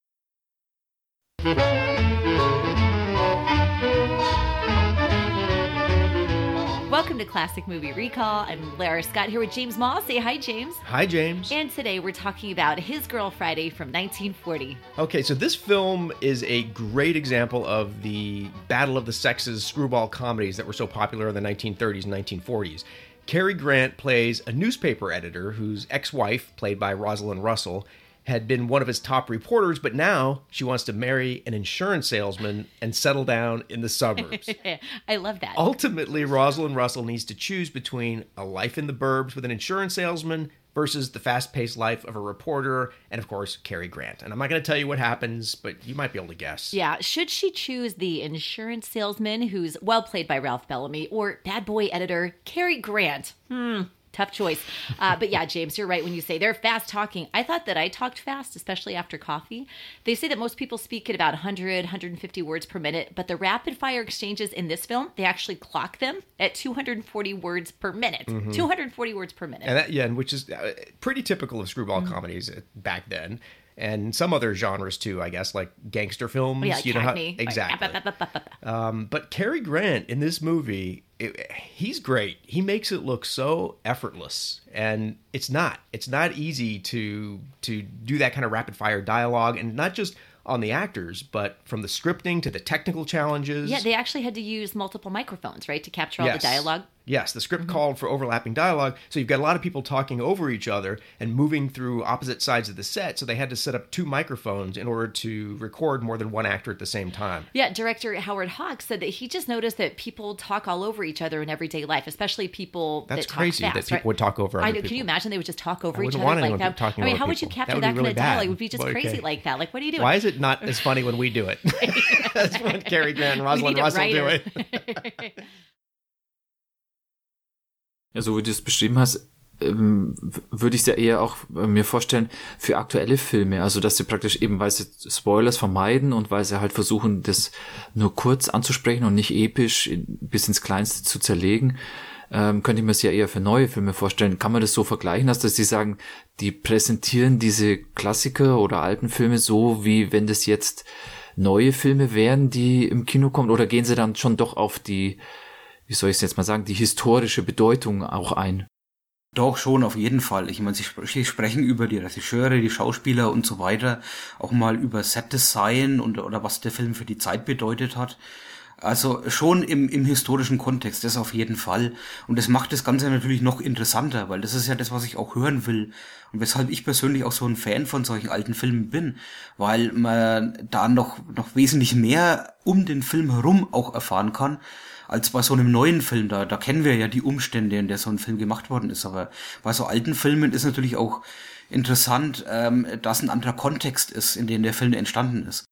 Welcome to Classic Movie Recall. I'm Lara Scott here with James Moll. Say hi, James. Hi, James. And today we're talking about His Girl Friday from nineteen forty. Okay, so this film is a great example of the battle of the sexes screwball comedies that were so popular in the nineteen thirties and nineteen forties. Cary Grant plays a newspaper editor whose ex-wife, played by Rosalind Russell, had been one of his top reporters, but now she wants to marry an insurance salesman and settle down in the suburbs. I love that. Ultimately, Rosalind Russell needs to choose between a life in the burbs with an insurance salesman versus the fast-paced life of a reporter and, of course, Cary Grant. And I'm not going to tell you what happens, but you might be able to guess. Yeah. Should she choose the insurance salesman, who's well played by Ralph Bellamy, or bad boy editor Cary Grant? Hmm. Tough choice. Uh, but yeah, James, you're right when you say they're fast talking. I thought that I talked fast, especially after coffee. They say that most people speak at about one hundred, one hundred fifty words per minute, but the rapid fire exchanges in this film, they actually clock them at two hundred forty words per minute. Mm-hmm. two hundred forty words per minute. And that, yeah, which is pretty typical of screwball mm-hmm. comedies back then. And some other genres too, I guess, like gangster films. Yeah, like you know how, exactly. um, but Cary Grant in this movie, it, he's great. He makes it look so effortless, and it's not. It's not easy to to do that kind of rapid fire dialogue, and not just on the actors, but from the scripting to the technical challenges. Yeah, they actually had to use multiple microphones, right, to capture all yes. the dialogue. Yes, the script mm-hmm. called for overlapping dialogue, so you've got a lot of people talking over each other and moving through opposite sides of the set, so they had to set up two microphones in order to record more than one actor at the same time. Yeah, director Howard Hawks said that he just noticed that people talk all over each other in everyday life, especially people That's that talk crazy fast, that people right? would talk over I, other people. Can you imagine they would just talk over each other like that? I mean, how would you capture that, that kind really of dialogue? It would be just okay. crazy like that. Like, what do you do? Why is it not as funny when we do it? That's when Cary Grant and Rosalind Russell do it. Also, wie du es beschrieben hast, würde ich es ja eher auch mir vorstellen für aktuelle Filme. Also, dass sie praktisch eben, weil sie Spoilers vermeiden und weil sie halt versuchen, das nur kurz anzusprechen und nicht episch bis ins Kleinste zu zerlegen, könnte ich mir es ja eher für neue Filme vorstellen. Kann man das so vergleichen, dass sie sagen, die präsentieren diese Klassiker oder alten Filme so, wie wenn das jetzt neue Filme wären, die im Kino kommen? Oder gehen sie dann schon doch auf die... wie soll ich es jetzt mal sagen, die historische Bedeutung auch ein? Doch, schon, auf jeden Fall. Ich meine, sie, sp- sie sprechen über die Regisseure, die Schauspieler und so weiter, auch mal über Set-Design und oder was der Film für die Zeit bedeutet hat. Also schon im, im historischen Kontext, das auf jeden Fall. Und das macht das Ganze natürlich noch interessanter, weil das ist ja das, was ich auch hören will. Und weshalb ich persönlich auch so ein Fan von solchen alten Filmen bin, weil man da noch, noch wesentlich mehr um den Film herum auch erfahren kann, als bei so einem neuen Film, da, da kennen wir ja die Umstände, in der so ein Film gemacht worden ist, aber bei so alten Filmen ist natürlich auch interessant, ähm, dass ein anderer Kontext ist, in dem der Film entstanden ist.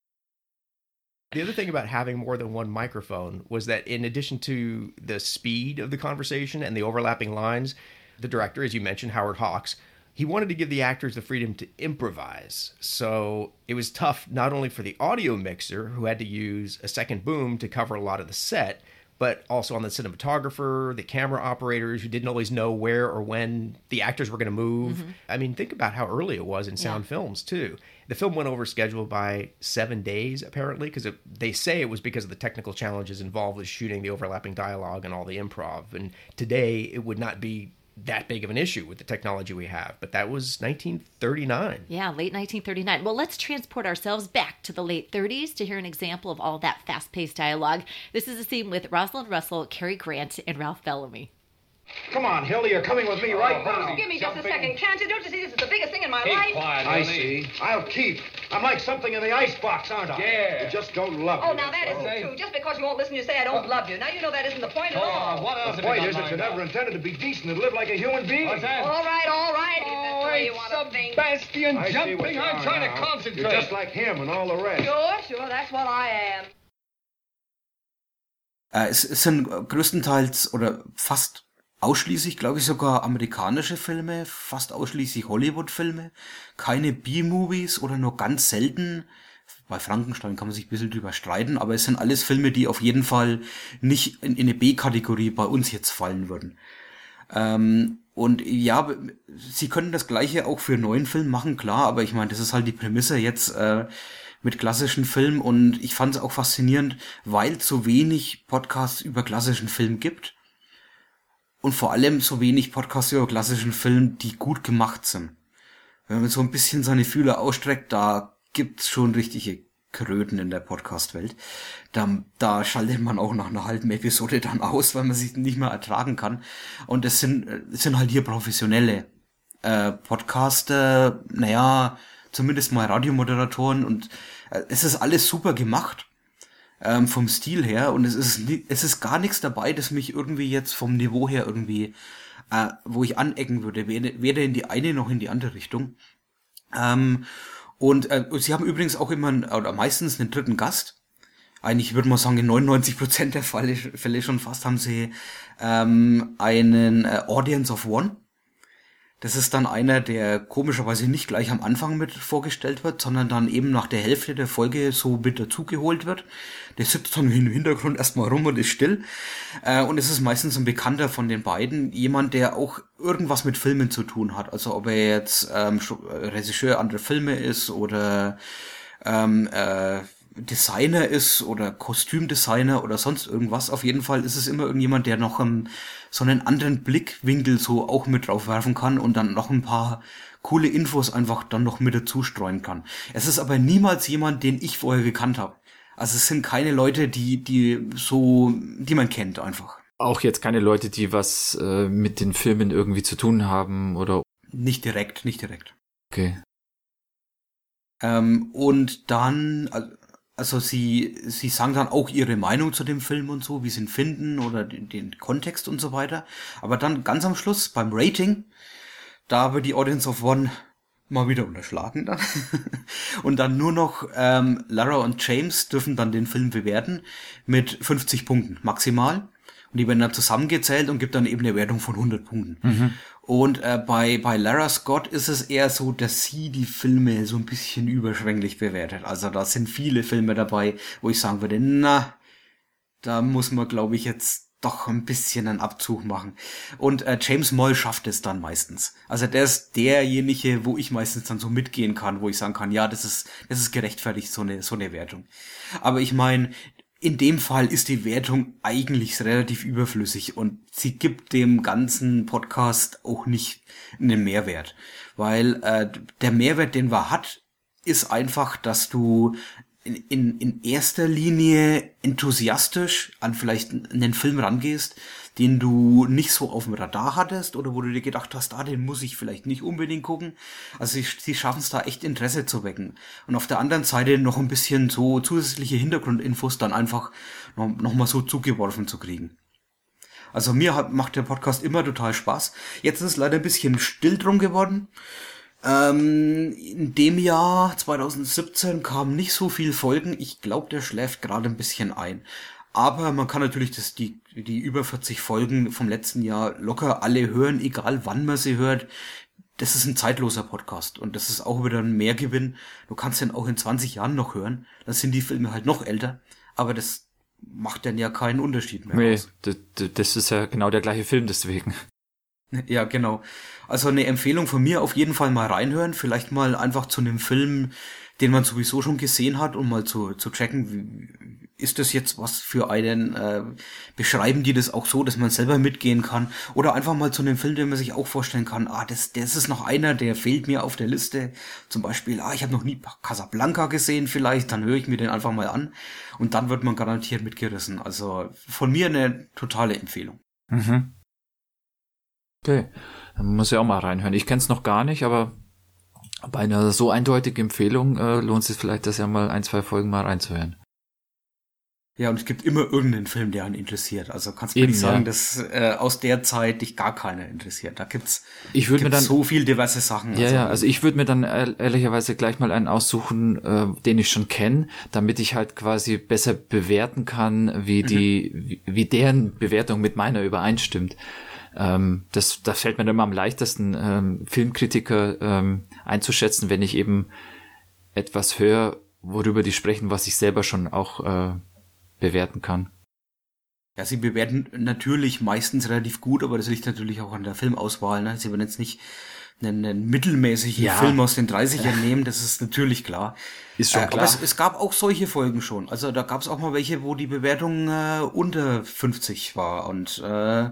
The other thing about having more than one microphone was that in addition to the speed of the conversation and the overlapping lines, the director, as you mentioned, Howard Hawks, he wanted to give the actors the freedom to improvise. So it was tough not only for the audio mixer, who had to use a second boom to cover a lot of the set, but also on the cinematographer, the camera operators who didn't always know where or when the actors were going to move. Mm-hmm. I mean, think about how early it was in sound yeah. films, too. The film went over schedule by seven days, apparently, because they say it was because of the technical challenges involved with shooting the overlapping dialogue and all the improv. And today, it would not be that big of an issue with the technology we have. But that was nineteen thirty-nine. Yeah, late nineteen thirty-nine. Well, let's transport ourselves back to the late thirties to hear an example of all that fast-paced dialogue. This is a scene with Rosalind Russell, Cary Grant, and Ralph Bellamy. Come on, Hilda, you're coming with me right oh, now. Give me just something. a second, can't you? Don't you see this is the biggest thing in my keep life? Quiet, I see. I'll keep. I'm like something in the icebox, aren't I? Yeah. You just don't love me. Oh, now that isn't oh. true. Just because you won't listen, you say I don't uh, love you. Now you know that isn't the point at all. Oh, what else the point is that you never intended to be decent and live like a human being. What's that? All right, all right. Oh, if that's the way you want to think. I jumping. See I'm trying now. to concentrate. You're just like him and all the rest. Sure, sure, that's what I am. Uh, es sind größtenteils oder fast ausschließlich, glaube ich, sogar amerikanische Filme, fast ausschließlich Hollywood-Filme, keine B-Movies oder nur ganz selten. Bei Frankenstein kann man sich ein bisschen drüber streiten, aber es sind alles Filme, die auf jeden Fall nicht in, in eine B-Kategorie bei uns jetzt fallen würden. Ähm, und ja, sie können das Gleiche auch für einen neuen Film machen, klar, aber ich meine, das ist halt die Prämisse jetzt äh, mit klassischen Filmen, und ich fand es auch faszinierend, weil es so wenig Podcasts über klassischen Film gibt. Und vor allem so wenig Podcasts über klassischen Film, die gut gemacht sind. Wenn man so ein bisschen seine Fühler ausstreckt, da gibt's schon richtige Kröten in der Podcast-Welt. Da, da schaltet man auch nach einer halben Episode dann aus, weil man sich nicht mehr ertragen kann. Und es sind, es sind halt hier professionelle äh, Podcaster, naja, zumindest mal Radiomoderatoren, und äh, es ist alles super gemacht. Vom Stil her, und es ist es ist gar nichts dabei, das mich irgendwie jetzt vom Niveau her irgendwie, äh, wo ich anecken würde, weder in die eine noch in die andere Richtung. Ähm, und äh, sie haben übrigens auch immer, oder meistens einen dritten Gast. Eigentlich würde man sagen, in neunundneunzig Prozent der Fälle schon fast haben sie ähm, einen äh, Audience of One. Das ist dann einer, der komischerweise nicht gleich am Anfang mit vorgestellt wird, sondern dann eben nach der Hälfte der Folge so mit dazugeholt wird. Der sitzt dann im Hintergrund erstmal rum und ist still. Und es ist meistens ein Bekannter von den beiden, jemand, der auch irgendwas mit Filmen zu tun hat. Also ob er jetzt ähm, Regisseur anderer Filme ist oder ähm, äh, Designer ist oder Kostümdesigner oder sonst irgendwas. Auf jeden Fall ist es immer irgendjemand, der noch um, so einen anderen Blickwinkel so auch mit drauf werfen kann und dann noch ein paar coole Infos einfach dann noch mit dazu streuen kann. Es ist aber niemals jemand, den ich vorher gekannt habe. Also es sind keine Leute, die die so, die man kennt einfach. Auch jetzt keine Leute, die was äh, mit den Filmen irgendwie zu tun haben oder? Nicht direkt, nicht direkt. Okay. Ähm, und dann... Also Also sie sie sagen dann auch ihre Meinung zu dem Film und so, wie sie ihn finden oder den, den Kontext und so weiter. Aber dann ganz am Schluss beim Rating, da wird die Audience of One mal wieder unterschlagen dann. Und dann nur noch ähm, Lara und James dürfen dann den Film bewerten mit fünfzig Punkten maximal. Und die werden dann zusammengezählt und gibt dann eben eine Wertung von hundert Punkten. Mhm. Und äh, bei bei Lara Scott ist es eher so, dass sie die Filme so ein bisschen überschwänglich bewertet. Also da sind viele Filme dabei, wo ich sagen würde, na, da muss man, glaube ich, jetzt doch ein bisschen einen Abzug machen. Und äh, James Moll schafft es dann meistens. Also der ist derjenige, wo ich meistens dann so mitgehen kann, wo ich sagen kann, ja, das ist das ist gerechtfertigt, so eine so eine Wertung. Aber ich meine, in dem Fall ist die Wertung eigentlich relativ überflüssig und sie gibt dem ganzen Podcast auch nicht einen Mehrwert, weil äh, der Mehrwert, den wir hat, ist einfach, dass du in, in, in erster Linie enthusiastisch an vielleicht einen Film rangehst, den du nicht so auf dem Radar hattest oder wo du dir gedacht hast, ah, den muss ich vielleicht nicht unbedingt gucken. Also sie, sie schaffen es da echt, Interesse zu wecken. Und auf der anderen Seite noch ein bisschen so zusätzliche Hintergrundinfos dann einfach noch, noch mal so zugeworfen zu kriegen. Also mir hat, macht der Podcast immer total Spaß. Jetzt ist es leider ein bisschen still drum geworden. In dem Jahr zwanzig siebzehn kamen nicht so viel Folgen. Ich glaube, der schläft gerade ein bisschen ein. Aber man kann natürlich das, die, die über vierzig Folgen vom letzten Jahr locker alle hören, egal wann man sie hört. Das ist ein zeitloser Podcast und das ist auch wieder ein Mehrgewinn. Du kannst den auch in zwanzig Jahren noch hören. Dann sind die Filme halt noch älter. Aber das macht dann ja keinen Unterschied mehr. Nee, das, das ist ja genau der gleiche Film deswegen. Ja, genau. Also eine Empfehlung von mir, auf jeden Fall mal reinhören, vielleicht mal einfach zu einem Film, den man sowieso schon gesehen hat, um mal zu zu checken, ist das jetzt was für einen, äh, beschreiben die das auch so, dass man selber mitgehen kann, oder einfach mal zu einem Film, den man sich auch vorstellen kann, ah, das das ist noch einer, der fehlt mir auf der Liste, zum Beispiel, ah, ich habe noch nie Casablanca gesehen vielleicht, dann höre ich mir den einfach mal an und dann wird man garantiert mitgerissen. Also von mir eine totale Empfehlung. Mhm. Okay, dann muss ich auch mal reinhören. Ich kenne es noch gar nicht, aber bei einer so eindeutigen Empfehlung äh, lohnt es sich vielleicht, das ja mal ein, zwei Folgen mal reinzuhören. Ja, und es gibt immer irgendeinen Film, der einen interessiert. Also kannst du nicht sagen, ja, dass äh, aus der Zeit dich gar keiner interessiert. Da gibt's, ich gibt's mir dann, so viel diverse Sachen. Ja, also, ja, also ich würde mir dann ehrlicherweise gleich mal einen aussuchen, äh, den ich schon kenne, damit ich halt quasi besser bewerten kann, wie die, mhm. wie, wie deren Bewertung mit meiner übereinstimmt. Ähm, das, das fällt mir dann immer am leichtesten, ähm, Filmkritiker ähm, einzuschätzen, wenn ich eben etwas höre, worüber die sprechen, was ich selber schon auch äh, bewerten kann. Ja, sie bewerten natürlich meistens relativ gut, aber das liegt natürlich auch an der Filmauswahl. Ne? Sie werden jetzt nicht einen, einen mittelmäßigen ja. Film aus den dreißigern nehmen, das ist natürlich klar. Ist schon äh, klar. Aber es, es gab auch solche Folgen schon. Also da gab es auch mal welche, wo die Bewertung äh, unter fünfzig war und äh,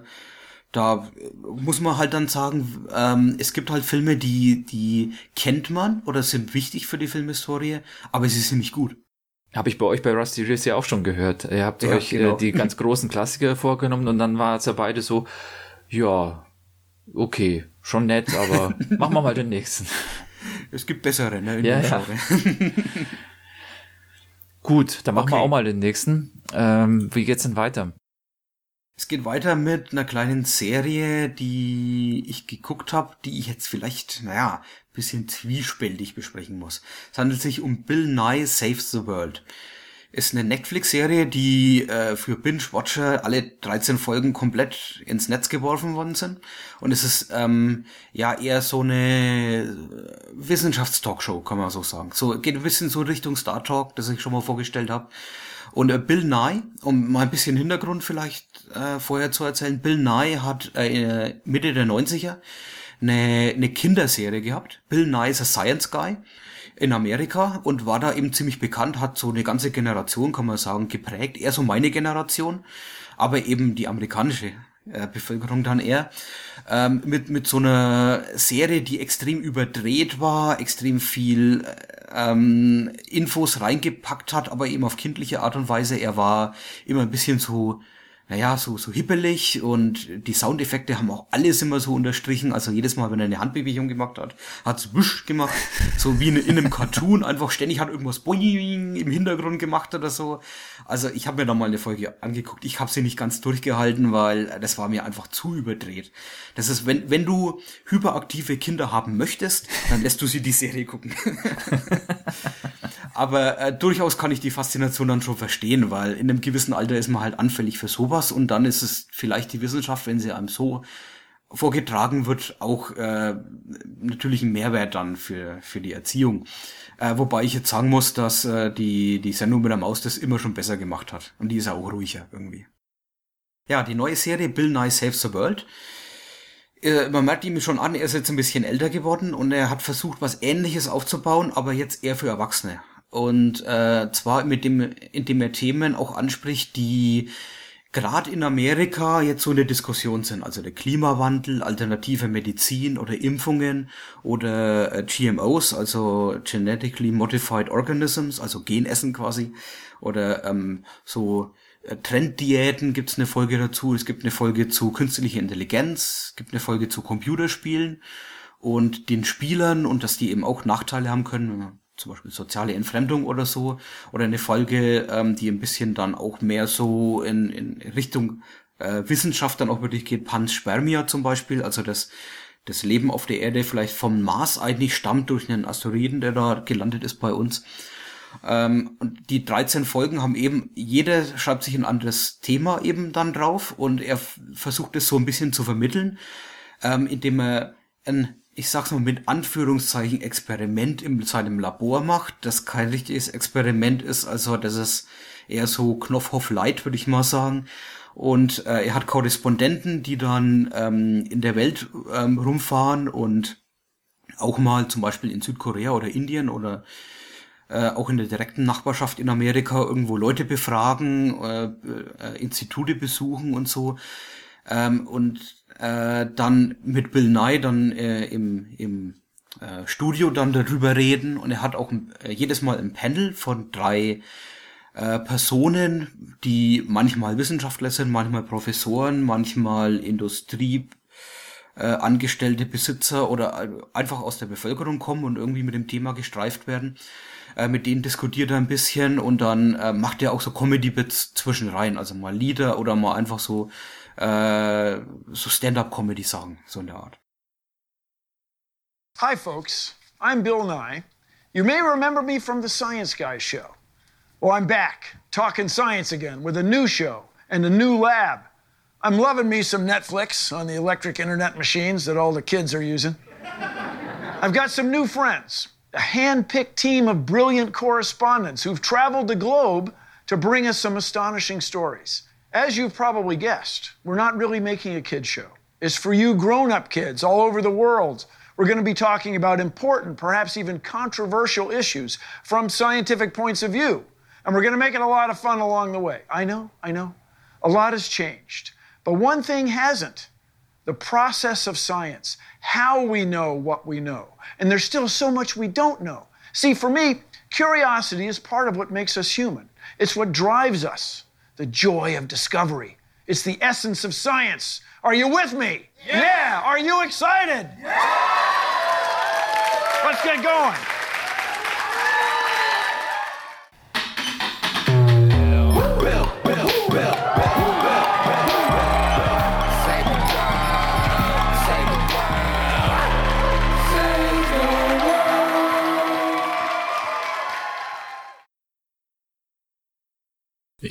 da muss man halt dann sagen, ähm, es gibt halt Filme, die die kennt man oder sind wichtig für die Filmhistorie, aber sie sind nicht gut. Habe ich bei euch bei Rusty Reels ja auch schon gehört. Ihr habt ja, euch genau. äh, die ganz großen Klassiker vorgenommen und dann war es ja beide so, ja, okay, schon nett, aber machen wir mal den nächsten. Es gibt bessere, ne? In ja, ja. Gut, dann machen okay. wir auch mal den nächsten. Ähm, wie geht's denn weiter? Es geht weiter mit einer kleinen Serie, die ich geguckt habe, die ich jetzt vielleicht, naja, ein bisschen zwiespältig besprechen muss. Es handelt sich um Bill Nye Saves the World. ist eine Netflix-Serie, die äh, für Binge-Watcher alle dreizehn Folgen komplett ins Netz geworfen worden sind. Und es ist ähm, ja eher so eine Wissenschaftstalkshow, kann man so sagen. So geht ein bisschen so Richtung Star Talk, das ich schon mal vorgestellt habe. Und äh, Bill Nye, um mal ein bisschen Hintergrund vielleicht äh, vorher zu erzählen, Bill Nye hat äh, Mitte der neunziger eine, eine Kinderserie gehabt. Bill Nye ist ein Science Guy in Amerika und war da eben ziemlich bekannt, hat so eine ganze Generation, kann man sagen, geprägt, eher so meine Generation, aber eben die amerikanische äh, Bevölkerung dann eher, ähm, mit mit so einer Serie, die extrem überdreht war, extrem viel ähm, Infos reingepackt hat, aber eben auf kindliche Art und Weise. Er war immer ein bisschen so, naja, so, so hippelig, und die Soundeffekte haben auch alles immer so unterstrichen. Also jedes Mal, wenn er eine Handbewegung gemacht hat, hat es wusch gemacht, so wie in, in einem Cartoon, einfach ständig hat irgendwas boing im Hintergrund gemacht oder so. Also ich habe mir da mal eine Folge angeguckt, ich habe sie nicht ganz durchgehalten, weil das war mir einfach zu überdreht. Das ist, wenn, wenn du hyperaktive Kinder haben möchtest, dann lässt du sie die Serie gucken. Aber äh, durchaus kann ich die Faszination dann schon verstehen, weil in einem gewissen Alter ist man halt anfällig für sowas, und dann ist es vielleicht die Wissenschaft, wenn sie einem so vorgetragen wird, auch äh, natürlich ein Mehrwert dann für für die Erziehung. Äh, wobei ich jetzt sagen muss, dass äh, die die Sendung mit der Maus das immer schon besser gemacht hat, und die ist auch ruhiger irgendwie. Ja, die neue Serie Bill Nye Saves the World. Man merkt ihm schon an, er ist jetzt ein bisschen älter geworden, und er hat versucht, was Ähnliches aufzubauen, aber jetzt eher für Erwachsene. Und äh, zwar mit dem, indem er Themen auch anspricht, die gerade in Amerika jetzt so eine Diskussion sind. Also der Klimawandel, alternative Medizin oder Impfungen oder äh, G M Os, also Genetically Modified Organisms, also Genessen quasi, oder ähm, so Trenddiäten, gibt's eine Folge dazu, es gibt eine Folge zu künstlicher Intelligenz, es gibt eine Folge zu Computerspielen und den Spielern, und dass die eben auch Nachteile haben können, zum Beispiel soziale Entfremdung oder so, oder eine Folge, ähm, die ein bisschen dann auch mehr so in, in Richtung äh, Wissenschaft dann auch wirklich geht, Panspermia zum Beispiel, also das das Leben auf der Erde vielleicht vom Mars eigentlich stammt durch einen Asteroiden, der da gelandet ist bei uns. Ähm, und die dreizehn Folgen haben eben, jeder schreibt sich ein anderes Thema eben dann drauf, und er f- versucht es so ein bisschen zu vermitteln, ähm, indem er ein, ich sag's mal mit Anführungszeichen, Experiment in seinem Labor macht, das kein richtiges Experiment ist, also das ist eher so Knopfhoff Light, würde ich mal sagen. Und äh, er hat Korrespondenten, die dann ähm, in der Welt ähm, rumfahren und auch mal zum Beispiel in Südkorea oder Indien oder Äh, auch in der direkten Nachbarschaft in Amerika irgendwo Leute befragen, äh, äh, Institute besuchen und so, ähm, und äh, dann mit Bill Nye dann äh, im, im äh, Studio dann darüber reden, und er hat auch äh, jedes Mal ein Panel von drei äh, Personen, die manchmal Wissenschaftler sind, manchmal Professoren, manchmal Industrie Äh, Angestellte, Besitzer oder äh, einfach aus der Bevölkerung kommen und irgendwie mit dem Thema gestreift werden. Äh, mit denen diskutiert er ein bisschen, und dann äh, macht er auch so Comedy-Bits zwischenrein, also mal Lieder oder mal einfach so äh, so Stand-up-Comedy sagen, so in der Art. Hi folks, I'm Bill Nye. You may remember me from the Science Guy show. Well, I'm back, talking science again with a new show and a new lab. I'm loving me some Netflix on the electric internet machines that all the kids are using. I've got some new friends, a hand-picked team of brilliant correspondents who've traveled the globe to bring us some astonishing stories. As you've probably guessed, we're not really making a kid show. It's for you grown-up kids all over the world. We're going to be talking about important, perhaps even controversial issues from scientific points of view. And we're going to make it a lot of fun along the way. I know, I know. A lot has changed. But one thing hasn't, the process of science, how we know what we know. And there's still so much we don't know. See, for me, curiosity is part of what makes us human. It's what drives us, the joy of discovery. It's the essence of science. Are you with me? Yeah. Yeah. Are you excited? Yeah. Let's get going.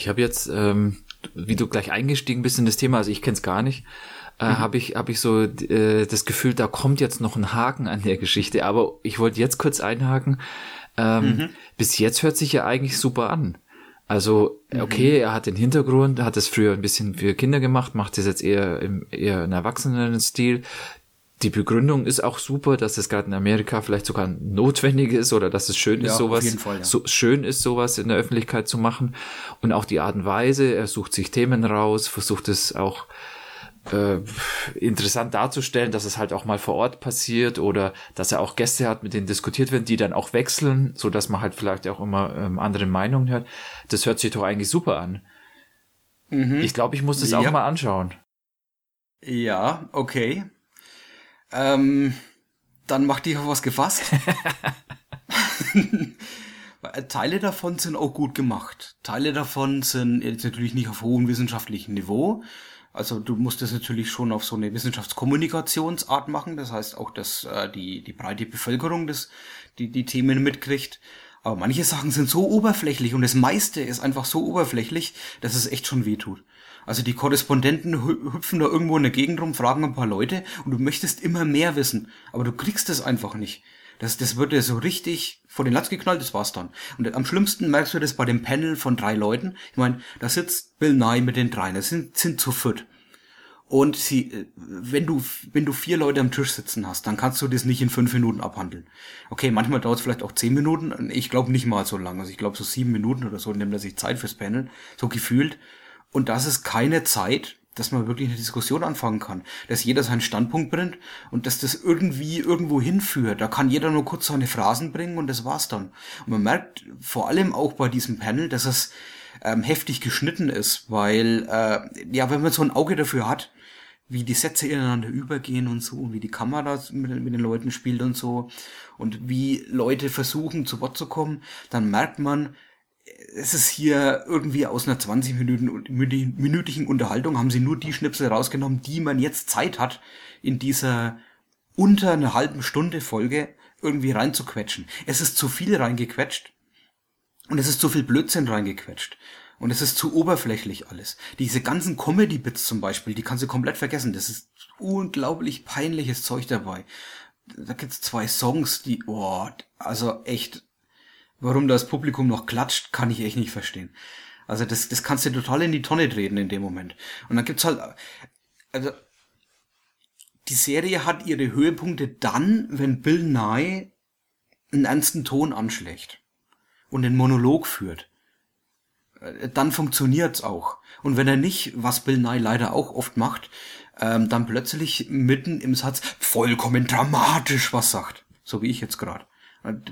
Ich habe jetzt, ähm, wie du gleich eingestiegen bist in das Thema, also ich kenne es gar nicht, äh, mhm. habe ich, hab ich so äh, das Gefühl, da kommt jetzt noch ein Haken an der Geschichte. Aber ich wollte jetzt kurz einhaken. Ähm, mhm. Bis jetzt hört sich ja eigentlich super an. Also, okay, mhm. er hat den Hintergrund, hat es früher ein bisschen für Kinder gemacht, macht es jetzt eher im eher in Erwachsenen-Stil. Die Begründung ist auch super, dass es gerade in Amerika vielleicht sogar notwendig ist oder dass es schön ja, ist, sowas, auf jeden Fall, ja. so, schön ist, sowas in der Öffentlichkeit zu machen. Und auch die Art und Weise, er sucht sich Themen raus, versucht es auch äh, interessant darzustellen, dass es halt auch mal vor Ort passiert oder dass er auch Gäste hat, mit denen diskutiert werden, die dann auch wechseln, so dass man halt vielleicht auch immer ähm, andere Meinungen hört. Das hört sich doch eigentlich super an. Mhm. Ich glaube, ich muss das ja. auch mal anschauen. Ja, okay. Ähm, dann mach dich auf was gefasst. Teile davon sind auch gut gemacht. Teile davon sind jetzt natürlich nicht auf hohem wissenschaftlichen Niveau. Also du musst das natürlich schon auf so eine Wissenschaftskommunikationsart machen. Das heißt auch, dass äh, die die breite Bevölkerung das die die Themen mitkriegt. Aber manche Sachen sind so oberflächlich und das meiste ist einfach so oberflächlich, dass es echt schon wehtut. Also die Korrespondenten hüpfen da irgendwo in der Gegend rum, fragen ein paar Leute und du möchtest immer mehr wissen, aber du kriegst es einfach nicht. Das, das wird dir so richtig vor den Latz geknallt, das war's dann. Und am schlimmsten merkst du das bei dem Panel von drei Leuten. Ich meine, da sitzt Bill Nye mit den dreien, das sind, sind zu viert. Und sie, wenn du, wenn du vier Leute am Tisch sitzen hast, dann kannst du das nicht in fünf Minuten abhandeln. Okay, manchmal dauert es vielleicht auch zehn Minuten, ich glaube nicht mal so lange. Also ich glaube so sieben Minuten oder so nimmt er sich Zeit fürs Panel, so gefühlt. Und das ist keine Zeit, dass man wirklich eine Diskussion anfangen kann, dass jeder seinen Standpunkt bringt und dass das irgendwie irgendwo hinführt. Da kann jeder nur kurz seine Phrasen bringen und das war's dann. Und man merkt vor allem auch bei diesem Panel, dass es ähm, heftig geschnitten ist, weil äh, ja, wenn man so ein Auge dafür hat, wie die Sätze ineinander übergehen und so und wie die Kamera mit, mit den Leuten spielt und so und wie Leute versuchen zu Wort zu kommen, dann merkt man, es ist hier irgendwie aus einer zwanzig-minütigen Unterhaltung, haben sie nur die Schnipsel rausgenommen, die man jetzt Zeit hat, in dieser unter einer halben Stunde Folge irgendwie reinzuquetschen. Es ist zu viel reingequetscht und es ist zu viel Blödsinn reingequetscht. Und es ist zu oberflächlich alles. Diese ganzen Comedy-Bits zum Beispiel, die kannst du komplett vergessen. Das ist unglaublich peinliches Zeug dabei. Da gibt's zwei Songs, die, oh, also echt... Warum das Publikum noch klatscht, kann ich echt nicht verstehen. Also das das kannst du total in die Tonne treten in dem Moment. Und dann gibt's halt, also die Serie hat ihre Höhepunkte dann, wenn Bill Nye einen ernsten Ton anschlägt und den Monolog führt. Dann funktioniert's auch. Und wenn er nicht, was Bill Nye leider auch oft macht, ähm, dann plötzlich mitten im Satz vollkommen dramatisch was sagt. So wie ich jetzt gerade.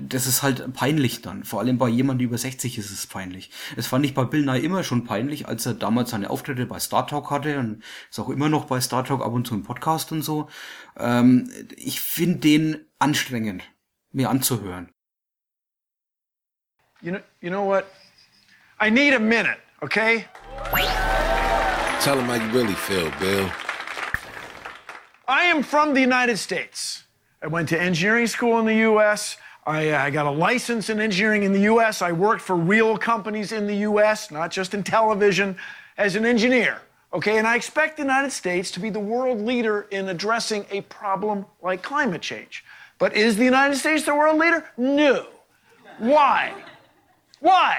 Das ist halt peinlich dann. Vor allem bei jemandem über sechzig ist es peinlich. Das fand ich bei Bill Nye immer schon peinlich, als er damals seine Auftritte bei Star Talk hatte und ist auch immer noch bei Star Talk ab und zu im Podcast und so. Ähm, ich finde den anstrengend, mir anzuhören. You know, you know what? I need a minute, okay? Tell him how you really feel, Bill. I am from the United States. I went to engineering school in the U S I, I got a license in engineering in the U S I worked for real companies in the U S, not just in television, as an engineer, okay? And I expect the United States to be the world leader in addressing a problem like climate change. But is the United States the world leader? No. Why? Why?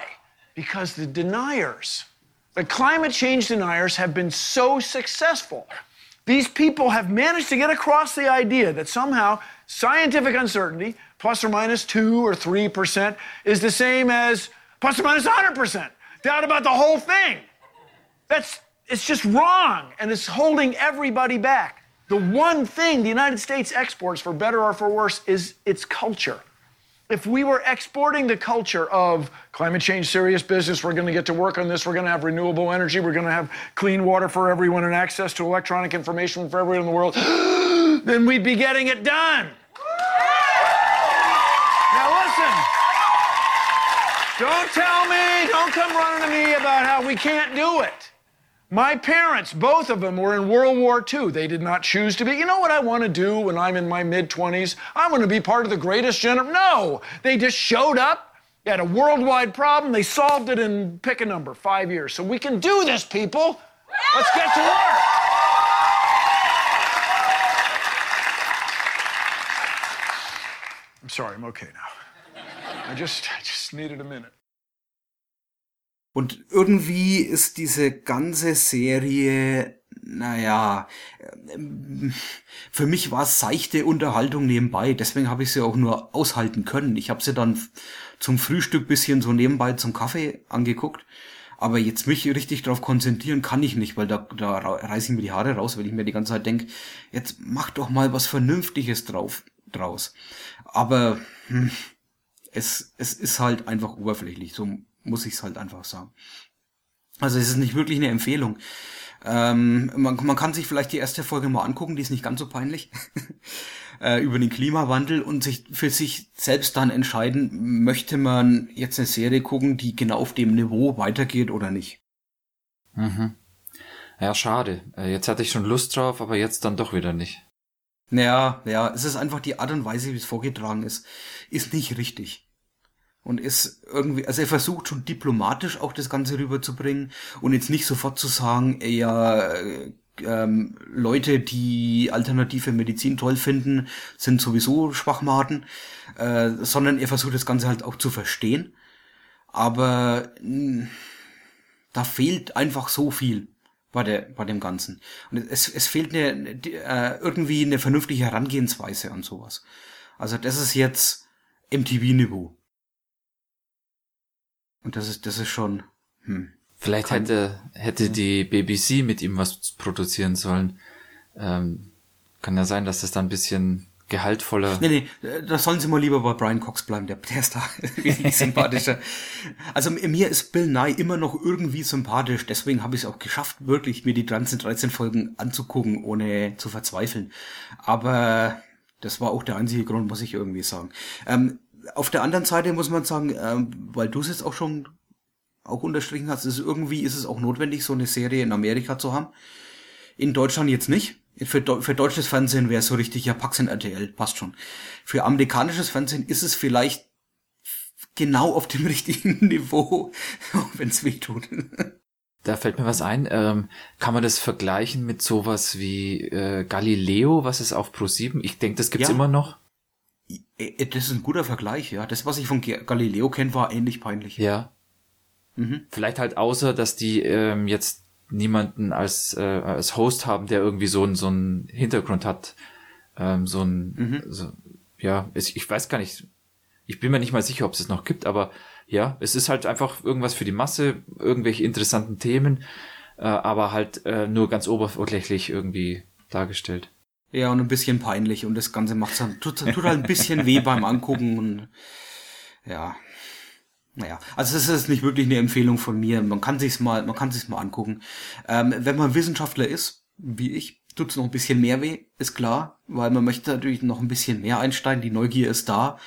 Because the deniers, the climate change deniers have been so successful. These people have managed to get across the idea that somehow scientific uncertainty, plus or minus two or three percent, is the same as plus or minus one hundred percent. Doubt about the whole thing. That's, it's just wrong, and it's holding everybody back. The one thing the United States exports, for better or for worse, is its culture. If we were exporting the culture of climate change, serious business, we're going to get to work on this, we're going to have renewable energy, we're going to have clean water for everyone and access to electronic information for everyone in the world, then we'd be getting it done. Now listen, don't tell me, don't come running to me about how we can't do it. My parents, both of them, were in World War Two. They did not choose to be. You know what I want to do when I'm in my mid-twenties? I want to be part of the greatest generation. No! They just showed up. They had a worldwide problem. They solved it in, pick a number, five years. So we can do this, people. Let's get to work. I'm sorry, I'm okay now. I just, I just needed a minute. Und irgendwie ist diese ganze Serie, naja, für mich war es seichte Unterhaltung nebenbei. Deswegen habe ich sie auch nur aushalten können. Ich habe sie dann zum Frühstück bisschen so nebenbei zum Kaffee angeguckt. Aber jetzt mich richtig drauf konzentrieren kann ich nicht, weil da, da reiße ich mir die Haare raus, wenn ich mir die ganze Zeit denke, jetzt mach doch mal was Vernünftiges drauf, draus. Aber hm, es, es ist halt einfach oberflächlich, so muss ich es halt einfach sagen. Also es ist nicht wirklich eine Empfehlung. Ähm, man, man kann sich vielleicht die erste Folge mal angucken, die ist nicht ganz so peinlich, äh, über den Klimawandel und sich für sich selbst dann entscheiden, möchte man jetzt eine Serie gucken, die genau auf dem Niveau weitergeht oder nicht. Mhm. Ja, schade. Jetzt hatte ich schon Lust drauf, aber jetzt dann doch wieder nicht. Ja, ja, es ist einfach die Art und Weise, wie es vorgetragen ist, ist nicht richtig. Und ist irgendwie, also er versucht schon diplomatisch auch das Ganze rüberzubringen und jetzt nicht sofort zu sagen, ja, ähm, Leute, die alternative Medizin toll finden, sind sowieso Schwachmaten, äh, sondern er versucht das Ganze halt auch zu verstehen. Aber mh, da fehlt einfach so viel bei der, bei dem Ganzen. Und es, es fehlt eine, äh, irgendwie eine vernünftige Herangehensweise an sowas. Also das ist jetzt M T V-Niveau. Und das ist, das ist schon, hm. Vielleicht Kein, hätte, hätte die B B C mit ihm was produzieren sollen. Ähm, kann ja sein, dass das dann ein bisschen gehaltvoller. Nee, nee, da sollen sie mal lieber bei Brian Cox bleiben, der, der ist da wesentlich sympathischer. Also mir ist Bill Nye immer noch irgendwie sympathisch, deswegen habe ich es auch geschafft, wirklich mir die dreizehn Folgen anzugucken, ohne zu verzweifeln. Aber das war auch der einzige Grund, muss ich irgendwie sagen. Ähm, Auf der anderen Seite muss man sagen, äh, weil du es jetzt auch schon auch unterstrichen hast, ist irgendwie ist es auch notwendig, so eine Serie in Amerika zu haben. In Deutschland jetzt nicht. Für, für deutsches Fernsehen wäre es so richtig, ja, pack's in R T L, passt schon. Für amerikanisches Fernsehen ist es vielleicht genau auf dem richtigen Niveau, auch wenn es weh tut. Da fällt mir was ein. Ähm, kann man das vergleichen mit sowas wie äh, Galileo, was ist auf Pro sieben? Ich denke, das gibt's ja immer noch. Das ist ein guter Vergleich, ja. Das, was ich von Galileo kenne, war ähnlich peinlich. Ja. Mhm. Vielleicht halt außer, dass die ähm, jetzt niemanden als äh, als Host haben, der irgendwie so einen so einen Hintergrund hat. Ähm, so ein, mhm. so, ja, ich, ich weiß gar nicht, ich bin mir nicht mal sicher, ob es es noch gibt, aber ja, es ist halt einfach irgendwas für die Masse, irgendwelche interessanten Themen, äh, aber halt äh, nur ganz oberflächlich irgendwie dargestellt. Ja, und ein bisschen peinlich und das Ganze macht's dann, tut, tut halt ein bisschen weh beim Angucken und, ja. Naja. Also es ist nicht wirklich eine Empfehlung von mir. Man kann sich's mal, man kann sich's mal angucken. Ähm, wenn man Wissenschaftler ist, wie ich, tut's noch ein bisschen mehr weh, ist klar, weil man möchte natürlich noch ein bisschen mehr einsteigen. Die Neugier ist da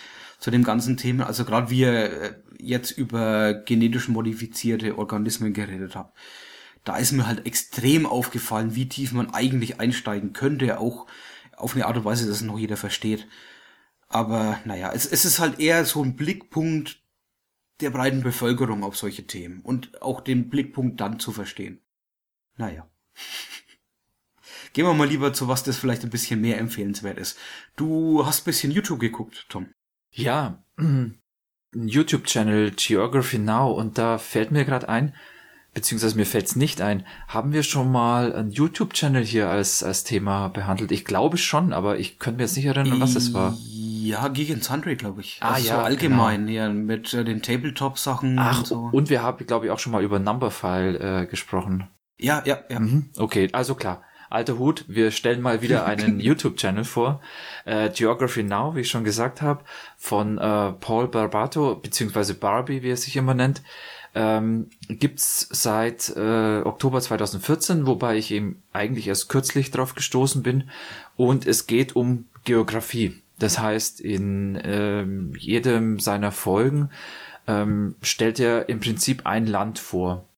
zu dem ganzen Thema. Also gerade wir jetzt über genetisch modifizierte Organismen geredet haben. Da ist mir halt extrem aufgefallen, wie tief man eigentlich einsteigen könnte, auch auf eine Art und Weise, dass noch jeder versteht. Aber naja, es, es ist halt eher so ein Blickpunkt der breiten Bevölkerung auf solche Themen und auch den Blickpunkt dann zu verstehen. Naja. Gehen wir mal lieber zu was, das vielleicht ein bisschen mehr empfehlenswert ist. Du hast ein bisschen YouTube geguckt, Tom. Ja, ein YouTube-Channel Geography Now und da fällt mir gerade ein, beziehungsweise mir fällt's nicht ein. Haben wir schon mal einen YouTube-Channel hier als als Thema behandelt? Ich glaube schon, aber ich könnte mir jetzt nicht erinnern, was das war. Ja, Geek and Sundry, glaube ich. Ah also ja, so allgemein, genau. Ja, mit äh, den Tabletop-Sachen. Ach, und, so. Und wir haben, glaube ich, auch schon mal über Numberphile äh, gesprochen. Ja, ja, ja. Mhm. Okay, also klar. Alter Hut, wir stellen mal wieder einen YouTube-Channel vor. Äh, Geography Now, wie ich schon gesagt habe, von äh, Paul Barbato, beziehungsweise Barbie, wie er sich immer nennt. Ähm, gibt's seit äh, Oktober zweitausendvierzehn, wobei ich eben eigentlich erst kürzlich drauf gestoßen bin. Und es geht um Geografie. Das heißt, in ähm, jedem seiner Folgen ähm, stellt er im Prinzip ein Land vor.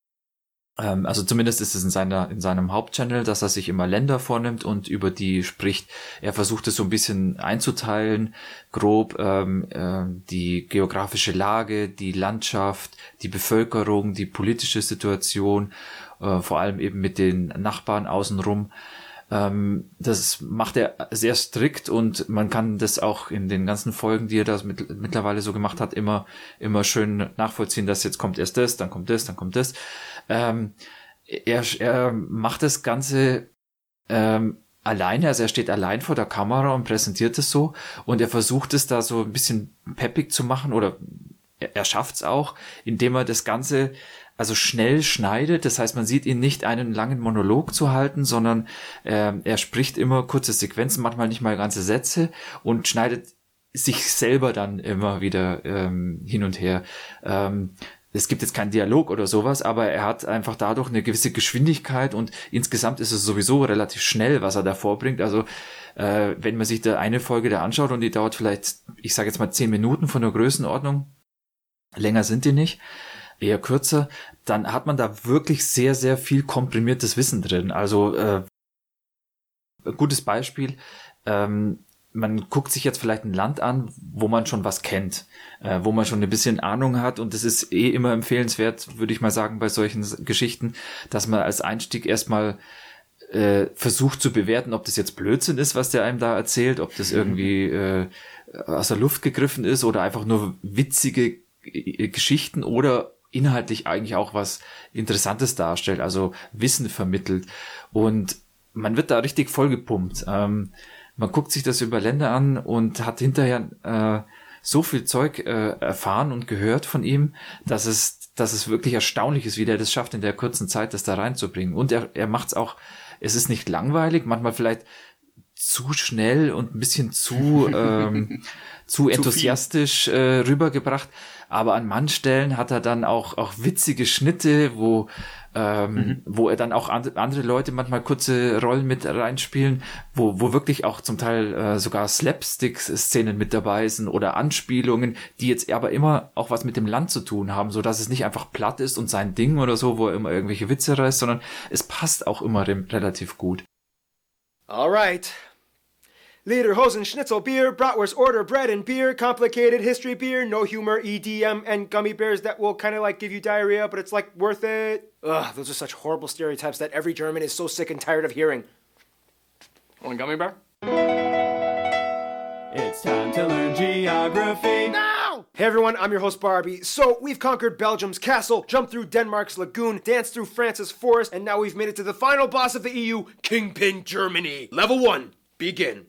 Ähm, also zumindest ist es in seiner in seinem Hauptchannel, dass er sich immer Länder vornimmt und über die spricht. Er versucht es so ein bisschen einzuteilen, grob ähm, äh, die geografische Lage, die Landschaft, die Bevölkerung, die politische Situation, äh, vor allem eben mit den Nachbarn außenrum. Das macht er sehr strikt und man kann das auch in den ganzen Folgen, die er das mit, mittlerweile so gemacht hat, immer immer schön nachvollziehen, dass jetzt kommt erst das, dann kommt das, dann kommt das. Ähm, er, er macht das Ganze ähm, alleine, also er steht allein vor der Kamera und präsentiert es so und er versucht es da so ein bisschen peppig zu machen oder er, er schafft es auch, indem er das Ganze also schnell schneidet, das heißt, man sieht ihn nicht einen langen Monolog zu halten, sondern äh, er spricht immer kurze Sequenzen, manchmal nicht mal ganze Sätze und schneidet sich selber dann immer wieder ähm, hin und her. Ähm, es gibt jetzt keinen Dialog oder sowas, aber er hat einfach dadurch eine gewisse Geschwindigkeit und insgesamt ist es sowieso relativ schnell, was er da vorbringt. Also äh, wenn man sich da eine Folge da anschaut und die dauert vielleicht, ich sage jetzt mal zehn Minuten von der Größenordnung, länger sind die nicht, eher kürzer, dann hat man da wirklich sehr, sehr viel komprimiertes Wissen drin. Also äh, gutes Beispiel, ähm, man guckt sich jetzt vielleicht ein Land an, wo man schon was kennt, äh, wo man schon ein bisschen Ahnung hat und das ist eh immer empfehlenswert, würde ich mal sagen, bei solchen Geschichten, dass man als Einstieg erstmal äh, versucht zu bewerten, ob das jetzt Blödsinn ist, was der einem da erzählt, ob das irgendwie äh, aus der Luft gegriffen ist oder einfach nur witzige Geschichten oder inhaltlich eigentlich auch was Interessantes darstellt, also Wissen vermittelt und man wird da richtig vollgepumpt. Ähm, man guckt sich das über Länder an und hat hinterher äh, so viel Zeug äh, erfahren und gehört von ihm, dass es, dass es wirklich erstaunlich ist, wie der das schafft, in der kurzen Zeit das da reinzubringen und er, er macht es auch, es ist nicht langweilig, manchmal vielleicht zu schnell und ein bisschen zu ähm, zu enthusiastisch äh, rübergebracht, aber an manchen Stellen hat er dann auch auch witzige Schnitte, wo ähm, mhm. wo er dann auch and- andere Leute manchmal kurze Rollen mit reinspielen, wo wo wirklich auch zum Teil äh, sogar Slapstick-Szenen mit dabei sind oder Anspielungen, die jetzt aber immer auch was mit dem Land zu tun haben, so dass es nicht einfach platt ist und sein Ding oder so, wo er immer irgendwelche Witze reißt, sondern es passt auch immer re- relativ gut. All right. Lederhosen, schnitzel, beer, bratwurst, order, bread and beer, complicated history beer, no humor, E D M, and gummy bears that will kind of like give you diarrhea, but it's like worth it. Ugh, those are such horrible stereotypes that every German is so sick and tired of hearing. Want a gummy bear? It's time to learn geography now! Hey everyone, I'm your host Barbie. So, we've conquered Belgium's castle, jumped through Denmark's lagoon, danced through France's forest, and now we've made it to the final boss of the E U, Kingpin Germany. Level one. Begin.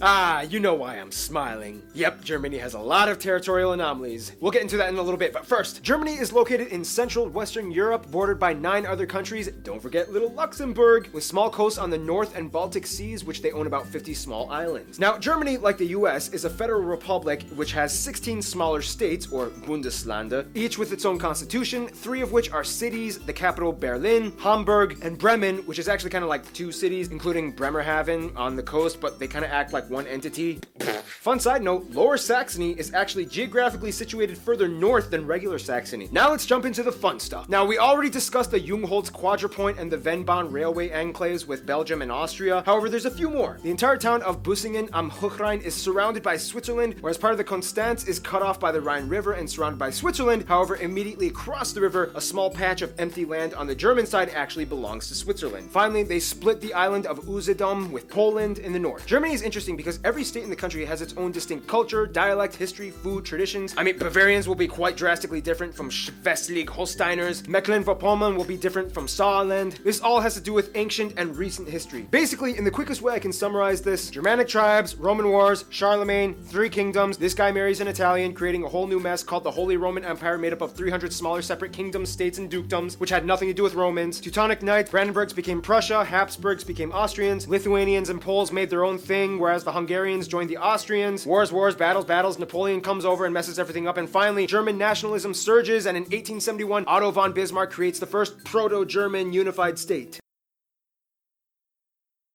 Ah, you know why I'm smiling. Yep, Germany has a lot of territorial anomalies. We'll get into that in a little bit, but first, Germany is located in central Western Europe, bordered by nine other countries, don't forget little Luxembourg, with small coasts on the North and Baltic Seas, which they own about fifty small islands. Now, Germany, like the U S, is a federal republic which has sixteen smaller states, or Bundesländer, each with its own constitution, three of which are cities, the capital Berlin, Hamburg, and Bremen, which is actually kind of like two cities, including Bremerhaven on the coast, but they kind of act like one entity. Fun side note, Lower Saxony is actually geographically situated further north than regular Saxony. Now let's jump into the fun stuff. Now we already discussed the Jungholz Quadrupoint and the Vennbahn railway enclaves with Belgium and Austria, however there's a few more. The entire town of Busingen am Hochrhein is surrounded by Switzerland, whereas part of the Konstanz is cut off by the Rhine River and surrounded by Switzerland, however immediately across the river a small patch of empty land on the German side actually belongs to Switzerland. Finally they split the island of Usedom with Poland in the north. Germany is interesting because every state in the country has its own distinct culture, dialect, history, food, traditions. I mean, Bavarians will be quite drastically different from Schleswig-Holsteiners. Mecklenburg-Vorpommern will be different from Saarland. This all has to do with ancient and recent history. Basically, in the quickest way I can summarize this, Germanic tribes, Roman wars, Charlemagne, three kingdoms, this guy marries an Italian, creating a whole new mess called the Holy Roman Empire made up of three hundred smaller separate kingdoms, states, and dukedoms, which had nothing to do with Romans. Teutonic Knights, Brandenburgs became Prussia, Habsburgs became Austrians, Lithuanians and Poles made their own thing, whereas the Hungarians joined the Austrians. Wars, wars, battles, battles, Napoleon comes over and messes everything up, and finally, German nationalism surges, and in eighteen seventy-one, Otto von Bismarck creates the first proto-German unified state.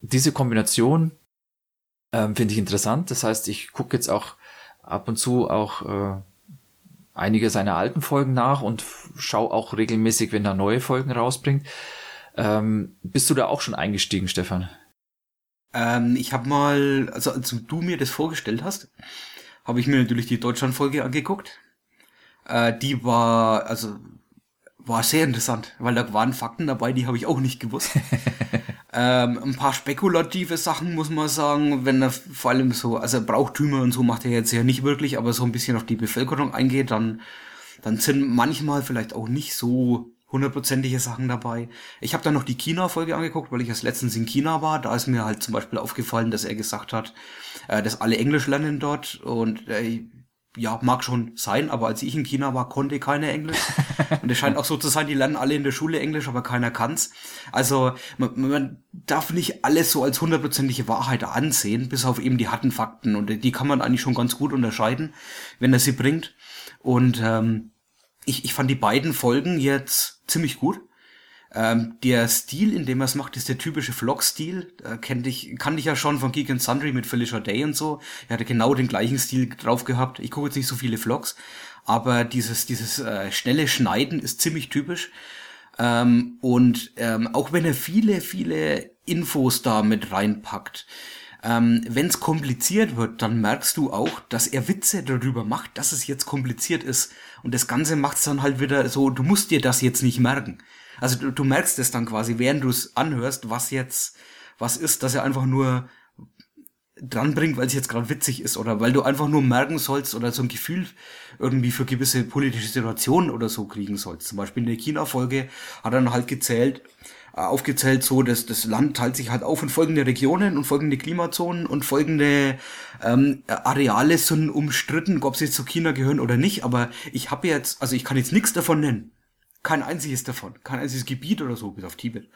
Diese Kombination ähm, finde ich interessant, das heißt, ich gucke jetzt auch ab und zu auch äh, einige seiner alten Folgen nach und schau auch regelmäßig, wenn er neue Folgen rausbringt. Ähm, bist du da auch schon eingestiegen, Stefan? Ähm, ich habe mal, also als du mir das vorgestellt hast, habe ich mir natürlich die Deutschland-Folge angeguckt. Äh, die war, also war sehr interessant, weil da waren Fakten dabei, die habe ich auch nicht gewusst. ähm, ein paar spekulative Sachen, muss man sagen, wenn er vor allem so, also Brauchtümer und so macht er jetzt ja nicht wirklich, aber so ein bisschen auf die Bevölkerung eingeht, dann, dann sind manchmal vielleicht auch nicht so hundertprozentige Sachen dabei. Ich habe dann noch die China-Folge angeguckt, weil ich erst letztens in China war. Da ist mir halt zum Beispiel aufgefallen, dass er gesagt hat, äh, dass alle Englisch lernen dort. Und äh, ja, mag schon sein, aber als ich in China war, konnte keiner Englisch. Und es scheint auch so zu sein, die lernen alle in der Schule Englisch, aber keiner kann's. Also man, man darf nicht alles so als hundertprozentige Wahrheit ansehen, bis auf eben die harten Fakten. Und die kann man eigentlich schon ganz gut unterscheiden, wenn er sie bringt. Und ähm, ich, ich fand die beiden Folgen jetzt ziemlich gut. Ähm, der Stil, in dem er es macht, ist der typische Vlog-Stil. Äh, kennt ich, kannte ich ja schon von Geek and Sundry mit Felicia Day und so. Er hatte genau den gleichen Stil drauf gehabt. Ich gucke jetzt nicht so viele Vlogs, aber dieses dieses äh, schnelle Schneiden ist ziemlich typisch. Ähm, und ähm, auch wenn er viele, viele Infos da mit reinpackt, ähm, wenn es kompliziert wird, dann merkst du auch, dass er Witze darüber macht, dass es jetzt kompliziert ist. Und das Ganze macht es dann halt wieder so, du musst dir das jetzt nicht merken. Also du, du merkst es dann quasi, während du es anhörst, was jetzt, was ist, dass er einfach nur dranbringt, weil es jetzt gerade witzig ist oder weil du einfach nur merken sollst oder so ein Gefühl irgendwie für gewisse politische Situationen oder so kriegen sollst. Zum Beispiel in der China-Folge hat er dann halt gezählt, aufgezählt so, dass das Land teilt sich halt auf in folgende Regionen und folgende Klimazonen und folgende ähm, Areale sind umstritten, ob sie jetzt zu China gehören oder nicht, aber ich habe jetzt, also ich kann jetzt nichts davon nennen. Kein einziges davon, kein einziges Gebiet oder so, bis auf Tibet.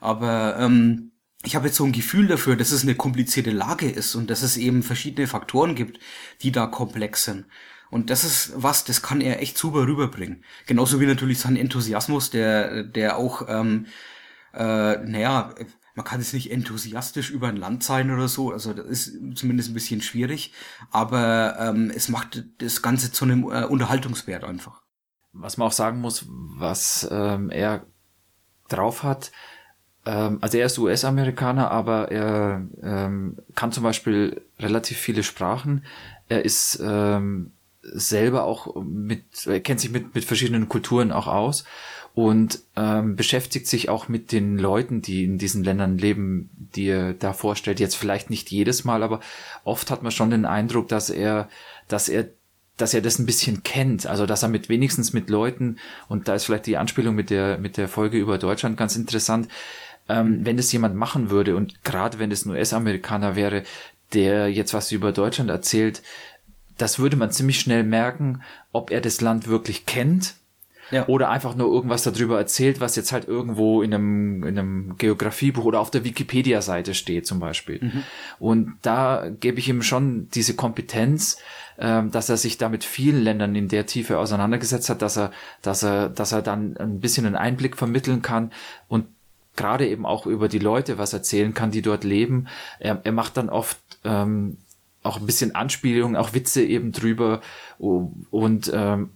Aber ähm, ich habe jetzt so ein Gefühl dafür, dass es eine komplizierte Lage ist und dass es eben verschiedene Faktoren gibt, die da komplex sind. Und das ist was, das kann er echt super rüberbringen. Genauso wie natürlich sein Enthusiasmus, der der auch, ähm, äh, naja, man kann jetzt nicht enthusiastisch über ein Land sein oder so, also das ist zumindest ein bisschen schwierig, aber ähm, es macht das Ganze zu einem äh, Unterhaltungswert einfach. Was man auch sagen muss, was ähm, er drauf hat, ähm, also er ist U S-Amerikaner, aber er ähm, kann zum Beispiel relativ viele Sprachen. Er ist ähm, selber auch mit, er kennt sich mit, mit verschiedenen Kulturen auch aus und ähm, beschäftigt sich auch mit den Leuten, die in diesen Ländern leben, die er da vorstellt. Jetzt vielleicht nicht jedes Mal, aber oft hat man schon den Eindruck, dass er, dass er dass er das ein bisschen kennt, also dass er mit wenigstens mit Leuten, und da ist vielleicht die Anspielung mit der mit der Folge über Deutschland ganz interessant, ähm, wenn das jemand machen würde und gerade wenn es ein U S-Amerikaner wäre, der jetzt was über Deutschland erzählt, das würde man ziemlich schnell merken, ob er das Land wirklich kennt, ja, oder einfach nur irgendwas darüber erzählt, was jetzt halt irgendwo in einem, in einem Geografiebuch oder auf der Wikipedia-Seite steht zum Beispiel. Mhm. Und da gebe ich ihm schon diese Kompetenz, dass er sich da mit vielen Ländern in der Tiefe auseinandergesetzt hat, dass er, dass er, dass er dann ein bisschen einen Einblick vermitteln kann und gerade eben auch über die Leute was erzählen kann, die dort leben. Er, er macht dann oft ähm, auch ein bisschen Anspielungen, auch Witze eben drüber und ähm,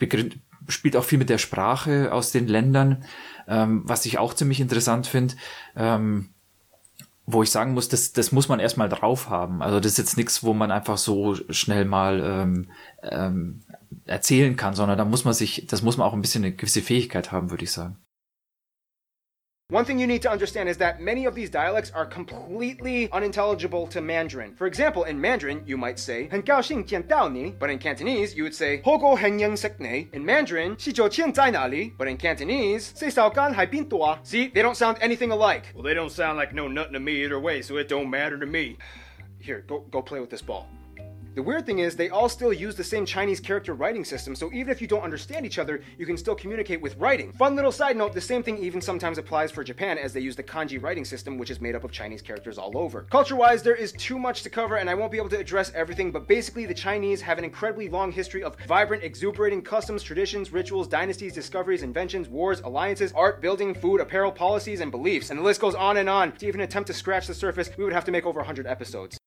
begründet, spielt auch viel mit der Sprache aus den Ländern, ähm, was ich auch ziemlich interessant finde, ähm, wo ich sagen muss, das, das muss man erstmal drauf haben. Also das ist jetzt nichts, wo man einfach so schnell mal ähm, ähm, erzählen kann, sondern da muss man sich, das muss man auch ein bisschen eine gewisse Fähigkeit haben, würde ich sagen. One thing you need to understand is that many of these dialects are completely unintelligible to Mandarin. For example, in Mandarin, you might say, but in Cantonese, you would say, in Mandarin, but in Cantonese, see, they don't sound anything alike. Well, they don't sound like no nothing to me either way, so it don't matter to me. Here, go, go play with this ball. The weird thing is, they all still use the same Chinese character writing system, so even if you don't understand each other, you can still communicate with writing. Fun little side note, the same thing even sometimes applies for Japan, as they use the kanji writing system, which is made up of Chinese characters all over. Culture-wise, there is too much to cover, and I won't be able to address everything, but basically the Chinese have an incredibly long history of vibrant, exuberating customs, traditions, rituals, dynasties, discoveries, inventions, wars, alliances, art, building, food, apparel, policies, and beliefs. And the list goes on and on. To even attempt to scratch the surface, we would have to make over one hundred episodes.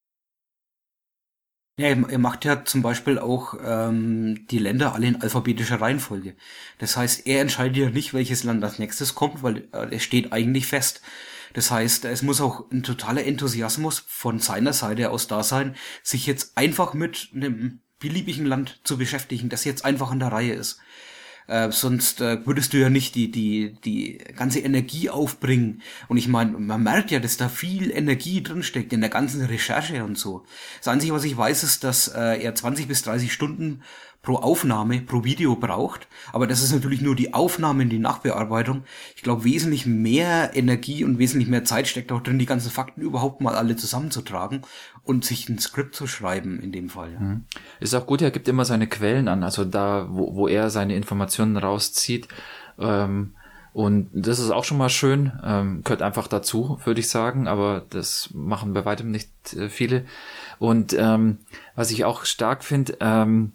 Ja, er macht ja zum Beispiel auch ähm, die Länder alle in alphabetischer Reihenfolge. Das heißt, er entscheidet ja nicht, welches Land als nächstes kommt, weil äh, es steht eigentlich fest. Das heißt, es muss auch ein totaler Enthusiasmus von seiner Seite aus da sein, sich jetzt einfach mit einem beliebigen Land zu beschäftigen, das jetzt einfach an der Reihe ist. Äh, sonst äh, würdest du ja nicht die die die ganze Energie aufbringen. Und ich meine, man merkt ja, dass da viel Energie drinsteckt in der ganzen Recherche und so. Das Einzige, was ich weiß, ist, dass äh, er zwanzig bis dreißig Stunden pro Aufnahme, pro Video braucht. Aber das ist natürlich nur die Aufnahme und die Nachbearbeitung. Ich glaube, wesentlich mehr Energie und wesentlich mehr Zeit steckt auch drin, die ganzen Fakten überhaupt mal alle zusammenzutragen und sich ein Skript zu schreiben in dem Fall. Ja. Ist auch gut, er gibt immer seine Quellen an, also da, wo, wo er seine Informationen rauszieht. Ähm, und das ist auch schon mal schön. Ähm, gehört einfach dazu, würde ich sagen. Aber das machen bei weitem nicht äh, viele. Und ähm, was ich auch stark finde, ähm,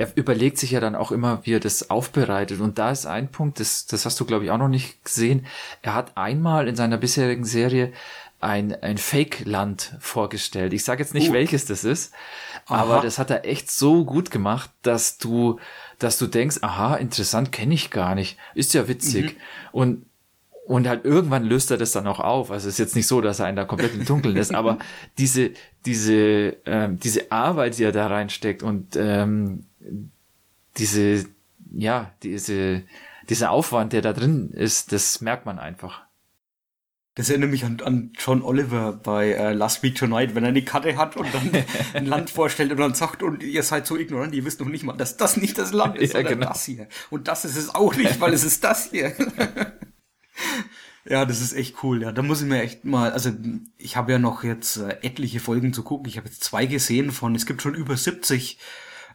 er überlegt sich ja dann auch immer, wie er das aufbereitet. Und da ist ein Punkt, das, das hast du, glaube ich, auch noch nicht gesehen. Er hat einmal in seiner bisherigen Serie ein, ein Fake-Land vorgestellt. Ich sage jetzt nicht, uh. welches das ist, aha. aber das hat er echt so gut gemacht, dass du, dass du denkst, aha, interessant, kenne ich gar nicht. Ist ja witzig. Mhm. Und Und halt irgendwann löst er das dann auch auf. Also es ist jetzt nicht so, dass er einen da komplett im Dunkeln lässt, aber diese diese ähm, diese Arbeit, die er da reinsteckt und ähm, diese ja diese dieser Aufwand, der da drin ist, das merkt man einfach. Das erinnert mich an, an John Oliver bei äh, Last Week Tonight, wenn er eine Karte hat und dann ein Land vorstellt und dann sagt, und ihr seid so ignorant, ihr wisst noch nicht mal, dass das nicht das Land ist, ja, sondern genau. Das hier. Und das ist es auch nicht, weil es ist das hier. Ja, das ist echt cool. Ja, da muss ich mir echt mal, also ich habe ja noch jetzt äh, etliche Folgen zu gucken. Ich habe jetzt zwei gesehen von, es gibt schon über siebzig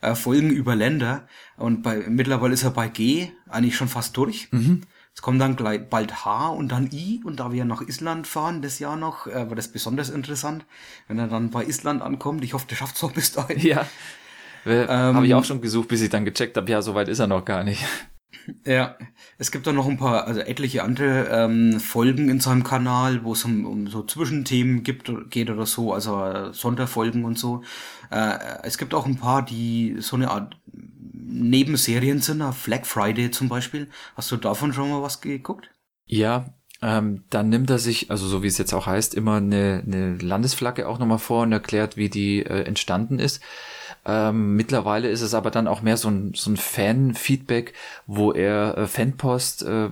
äh, Folgen über Länder und bei mittlerweile ist er bei G eigentlich schon fast durch. Mhm. Es kommt dann gleich bald H und dann I und da wir ja nach Island fahren, das Jahr noch, äh, war das besonders interessant, wenn er dann bei Island ankommt. Ich hoffe, der schafft es noch bis dahin. Ja, ähm, habe ich auch schon gesucht, bis ich dann gecheckt habe, ja, so weit ist er noch gar nicht. Ja, es gibt da noch ein paar, also etliche andere ähm, Folgen in seinem Kanal, wo es um, um so Zwischenthemen gibt, geht oder so, also äh, Sonderfolgen und so. Äh, es gibt auch ein paar, die so eine Art Nebenserien sind, Flag Friday zum Beispiel. Hast du davon schon mal was geguckt? Ja, ähm, dann nimmt er sich, also so wie es jetzt auch heißt, immer eine, eine Landesflagge auch nochmal vor und erklärt, wie die äh, entstanden ist. Ähm, mittlerweile ist es aber dann auch mehr so ein, so ein Fan-Feedback, wo er äh, Fanpost äh,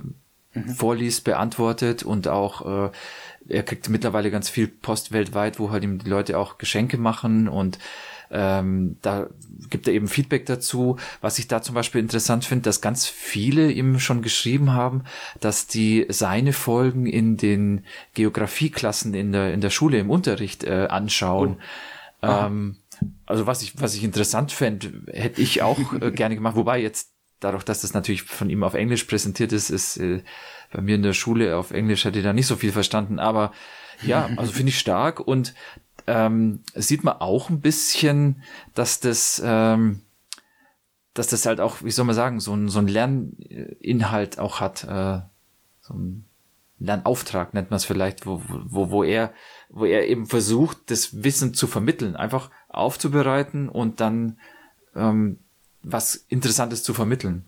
mhm. vorliest, beantwortet und auch, äh, er kriegt mittlerweile ganz viel Post weltweit, wo halt ihm die Leute auch Geschenke machen und ähm, da gibt er eben Feedback dazu. Was ich da zum Beispiel interessant finde, dass ganz viele ihm schon geschrieben haben, dass die seine Folgen in den Geografieklassen in der, in der Schule im Unterricht äh, anschauen. Oh. Ähm, Also was ich, was ich interessant fände, hätte ich auch äh, gerne gemacht. Wobei jetzt, dadurch, dass das natürlich von ihm auf Englisch präsentiert ist, ist äh, bei mir in der Schule auf Englisch hätte ich da nicht so viel verstanden. Aber ja, also finde ich stark. Und ähm, sieht man auch ein bisschen, dass das, ähm, dass das halt auch, wie soll man sagen, so ein, so ein Lerninhalt auch hat. Äh, so ein Lernauftrag nennt man es vielleicht, wo, wo, wo er, wo er eben versucht, das Wissen zu vermitteln. Einfach aufzubereiten und dann ähm, was Interessantes zu vermitteln.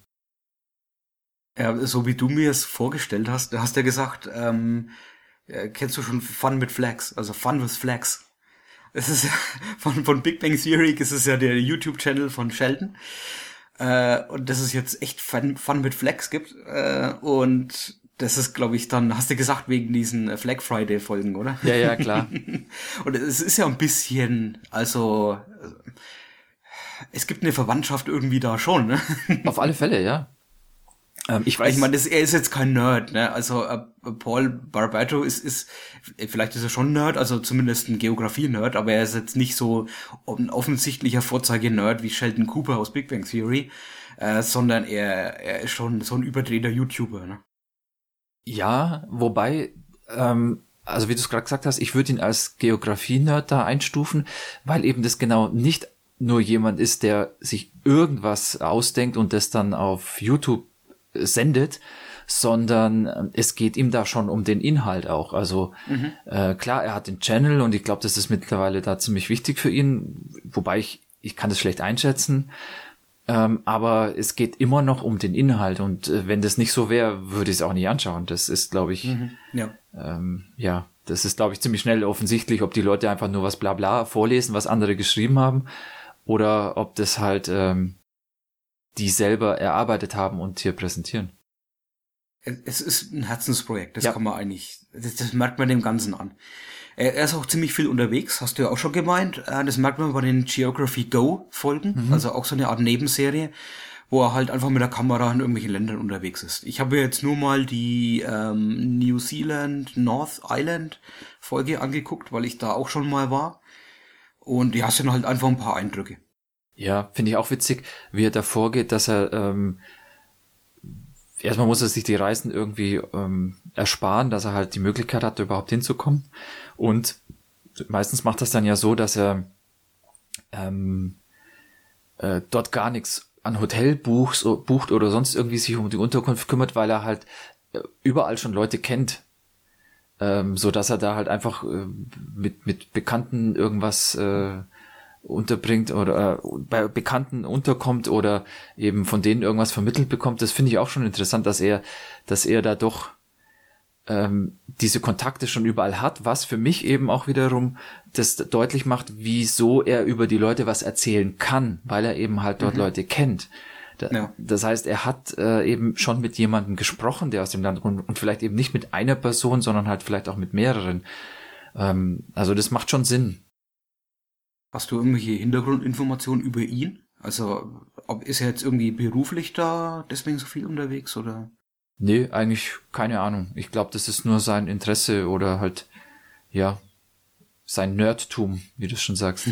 Ja, so wie du mir es vorgestellt hast, hast du ja gesagt, ähm, kennst du schon Fun mit Flags, also Fun with Flags. Es ist ja, von, von Big Bang Theory ist es ja der YouTube-Channel von Sheldon äh, und dass es jetzt echt Fun, Fun mit Flags gibt äh, und das ist, glaube ich, dann, hast du gesagt, wegen diesen Flag Friday-Folgen, oder? Ja, ja, klar. Und es ist ja ein bisschen, also, es gibt eine Verwandtschaft irgendwie da schon, ne? Auf alle Fälle, ja. Ähm, ich weiß, ich meine, er ist jetzt kein Nerd, ne? Also, äh, Paul Barbato ist, ist, vielleicht ist er schon Nerd, also zumindest ein Geografie-Nerd, aber er ist jetzt nicht so ein offensichtlicher Vorzeige-Nerd wie Sheldon Cooper aus Big Bang Theory, äh, sondern er, er ist schon so ein überdrehter YouTuber, ne? Ja, wobei, ähm, also wie du es gerade gesagt hast, ich würde ihn als Geografie-Nerd da einstufen, weil eben das genau nicht nur jemand ist, der sich irgendwas ausdenkt und das dann auf YouTube sendet, sondern es geht ihm da schon um den Inhalt auch. Also mhm. äh, klar, er hat den Channel und ich glaube, das ist mittlerweile da ziemlich wichtig für ihn, wobei ich ich kann das schlecht einschätzen, ähm, aber es geht immer noch um den Inhalt, und äh, wenn das nicht so wäre, würde ich es auch nicht anschauen. Das ist, glaube ich, mhm, ja. Ähm, ja, das ist, glaube ich, ziemlich schnell offensichtlich, ob die Leute einfach nur was Blabla vorlesen, was andere geschrieben haben, oder ob das halt ähm, die selber erarbeitet haben und hier präsentieren. Es ist ein Herzensprojekt, das ja. kann man eigentlich, das, das merkt man dem Ganzen an. Er ist auch ziemlich viel unterwegs, hast du ja auch schon gemeint. Das merkt man bei den Geography Go Folgen, mhm. also auch so eine Art Nebenserie, wo er halt einfach mit der Kamera in irgendwelchen Ländern unterwegs ist. Ich habe jetzt nur mal die ähm, New Zealand North Island Folge angeguckt, weil ich da auch schon mal war. Und ja, es sind halt einfach ein paar Eindrücke. Ja, finde ich auch witzig, wie er da vorgeht, dass er... Ähm Erstmal muss er sich die Reisen irgendwie ähm, ersparen, dass er halt die Möglichkeit hat, überhaupt hinzukommen. Und meistens macht das dann ja so, dass er ähm, äh, dort gar nichts an Hotel bucht, bucht oder sonst irgendwie sich um die Unterkunft kümmert, weil er halt äh, überall schon Leute kennt. Ähm, so dass er da halt einfach äh, mit, mit Bekannten irgendwas... Äh, unterbringt oder äh, bei Bekannten unterkommt oder eben von denen irgendwas vermittelt bekommt. Das finde ich auch schon interessant, dass er, dass er da doch ähm, diese Kontakte schon überall hat, was für mich eben auch wiederum das deutlich macht, wieso er über die Leute was erzählen kann, weil er eben halt dort mhm. Leute kennt. Da, ja. Das heißt, er hat äh, eben schon mit jemandem gesprochen, der aus dem Land kommt, und vielleicht eben nicht mit einer Person, sondern halt vielleicht auch mit mehreren. Ähm, also das macht schon Sinn. Hast du irgendwelche Hintergrundinformationen über ihn? Also, ob, ist er jetzt irgendwie beruflich da, deswegen so viel unterwegs, oder? Nee, eigentlich keine Ahnung. Ich glaube, das ist nur sein Interesse oder halt, ja, sein Nerdtum, wie du es schon sagst.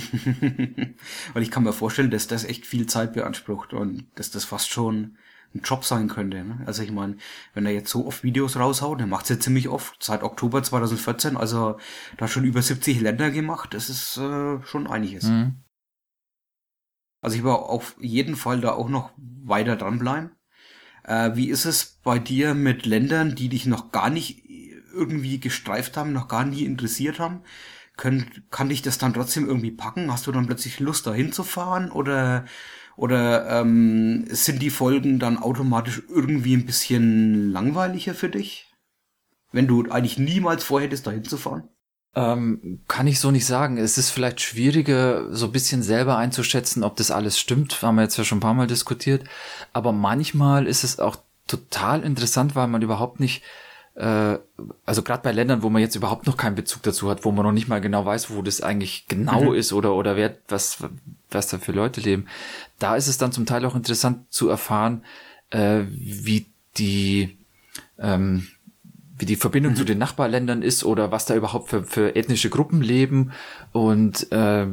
Weil ich kann mir vorstellen, dass das echt viel Zeit beansprucht und dass das fast schon ein Job sein könnte. Ne? Also ich meine, wenn er jetzt so oft Videos raushaut, dann macht es ja ziemlich oft. Seit Oktober zwanzig vierzehn, also da schon über siebzig Länder gemacht. Das ist äh, schon einiges. Mhm. Also ich war auf jeden Fall da auch noch weiter dranbleiben. Äh, wie ist es bei dir mit Ländern, die dich noch gar nicht irgendwie gestreift haben, noch gar nie interessiert haben? Können, kann dich das dann trotzdem irgendwie packen? Hast du dann plötzlich Lust, da hinzufahren? Oder... Oder ähm, sind die Folgen dann automatisch irgendwie ein bisschen langweiliger für dich? Wenn du eigentlich niemals vorhättest, da hinzufahren? Ähm, kann ich so nicht sagen. Es ist vielleicht schwieriger, so ein bisschen selber einzuschätzen, ob das alles stimmt. Haben wir jetzt ja schon ein paar Mal diskutiert. Aber manchmal ist es auch total interessant, weil man überhaupt nicht... Also gerade bei Ländern, wo man jetzt überhaupt noch keinen Bezug dazu hat, wo man noch nicht mal genau weiß, wo das eigentlich genau mhm. ist oder oder wer was was da für Leute leben, da ist es dann zum Teil auch interessant zu erfahren, äh, wie die ähm, wie die Verbindung mhm. zu den Nachbarländern ist oder was da überhaupt für, für ethnische Gruppen leben, und äh,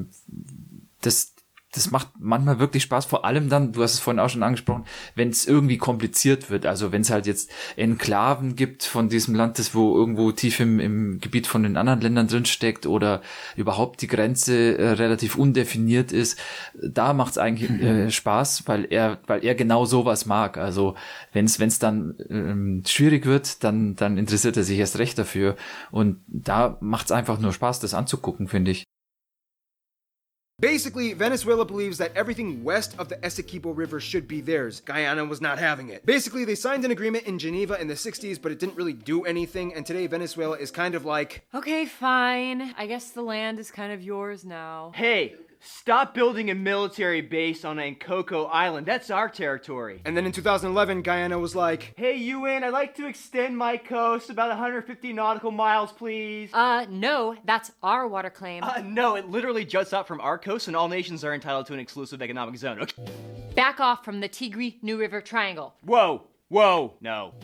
das Das macht manchmal wirklich Spaß, vor allem dann, du hast es vorhin auch schon angesprochen, wenn es irgendwie kompliziert wird, also wenn es halt jetzt Enklaven gibt von diesem Land, das wo irgendwo tief im, im Gebiet von den anderen Ländern drin steckt oder überhaupt die Grenze äh, relativ undefiniert ist, da macht es eigentlich äh, Spaß, weil er weil er genau sowas mag, also wenn es wenn es dann ähm, schwierig wird, dann dann interessiert er sich erst recht dafür, und da macht es einfach nur Spaß, das anzugucken, finde ich. Basically, Venezuela believes that everything west of the Essequibo River should be theirs. Guyana was not having it. Basically, they signed an agreement in Geneva in the sixties, but it didn't really do anything, and today Venezuela is kind of like... Okay, fine. I guess the land is kind of yours now. Hey, stop building a military base on Ancoco Island. That's our territory. And then in twenty eleven, Guyana was like... Hey, U N, I'd like to extend my coast about one hundred fifty nautical miles, please. Uh, no, that's our water claim. Uh, no, it literally juts out from our coast. And all nations are entitled to an exclusive economic zone. Okay. Back off from the Tigray-New River Triangle. Whoa, whoa, no.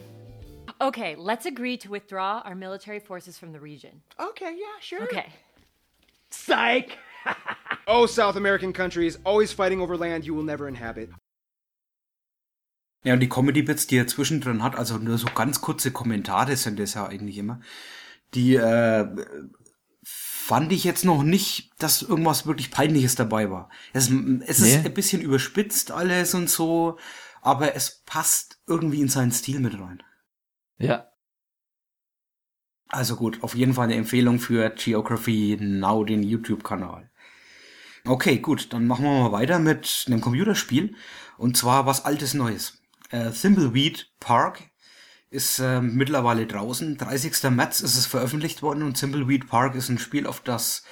Okay, let's agree to withdraw our military forces from the region. Okay, yeah, sure. Okay. Psych! Oh, South American countries, always fighting over land you will never inhabit. Ja, und die Comedy-Bits, die er zwischendrin hat, also nur so ganz kurze Kommentare sind das ja eigentlich immer, die, äh... fand ich jetzt noch nicht, dass irgendwas wirklich Peinliches dabei war. Es, es nee. ist ein bisschen überspitzt alles und so, aber es passt irgendwie in seinen Stil mit rein. Ja. Also gut, auf jeden Fall eine Empfehlung für Geography Now, den YouTube-Kanal. Okay, gut, dann machen wir mal weiter mit einem Computerspiel. Und zwar was Altes Neues. Äh, Thimbleweed Park ist äh, mittlerweile draußen. dreißigster März ist es veröffentlicht worden und Thimbleweed Park ist ein Spiel, auf das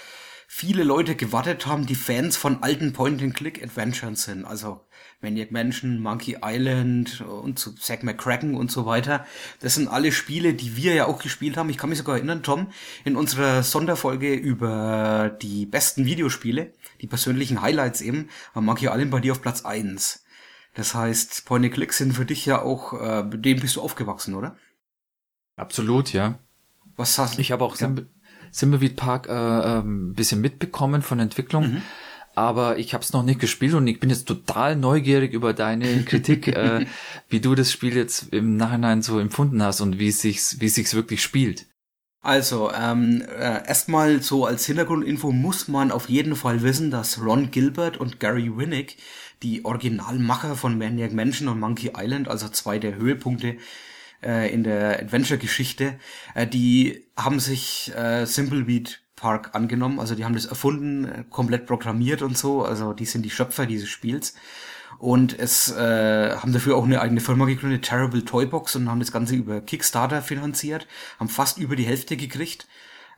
viele Leute gewartet haben, die Fans von alten Point-and-Click-Adventuren sind. Also Maniac Mansion, Monkey Island und zu Zack McCracken und so weiter. Das sind alle Spiele, die wir ja auch gespielt haben. Ich kann mich sogar erinnern, Tom, in unserer Sonderfolge über die besten Videospiele, die persönlichen Highlights eben, war Monkey Island bei dir auf Platz eins. Das heißt, Point-and-Click sind für dich ja auch, äh, mit dem bist du aufgewachsen, oder? Absolut, ja. Was hast du? Ich habe auch... Ja. Thimbleweed Park äh, äh, ein bisschen mitbekommen von Entwicklung, mhm. aber ich habe es noch nicht gespielt und ich bin jetzt total neugierig über deine Kritik, äh, wie du das Spiel jetzt im Nachhinein so empfunden hast und wie es sich, wie es sich wirklich spielt. Also, ähm, äh, erstmal so als Hintergrundinfo muss man auf jeden Fall wissen, dass Ron Gilbert und Gary Winnick, die Originalmacher von Maniac Mansion und Monkey Island, also zwei der Höhepunkte in der Adventure-Geschichte, die haben sich äh, Thimbleweed Park angenommen, also die haben das erfunden, komplett programmiert und so, also die sind die Schöpfer dieses Spiels und es äh, haben dafür auch eine eigene Firma gegründet, Terrible Toybox, und haben das Ganze über Kickstarter finanziert, haben fast über die Hälfte gekriegt.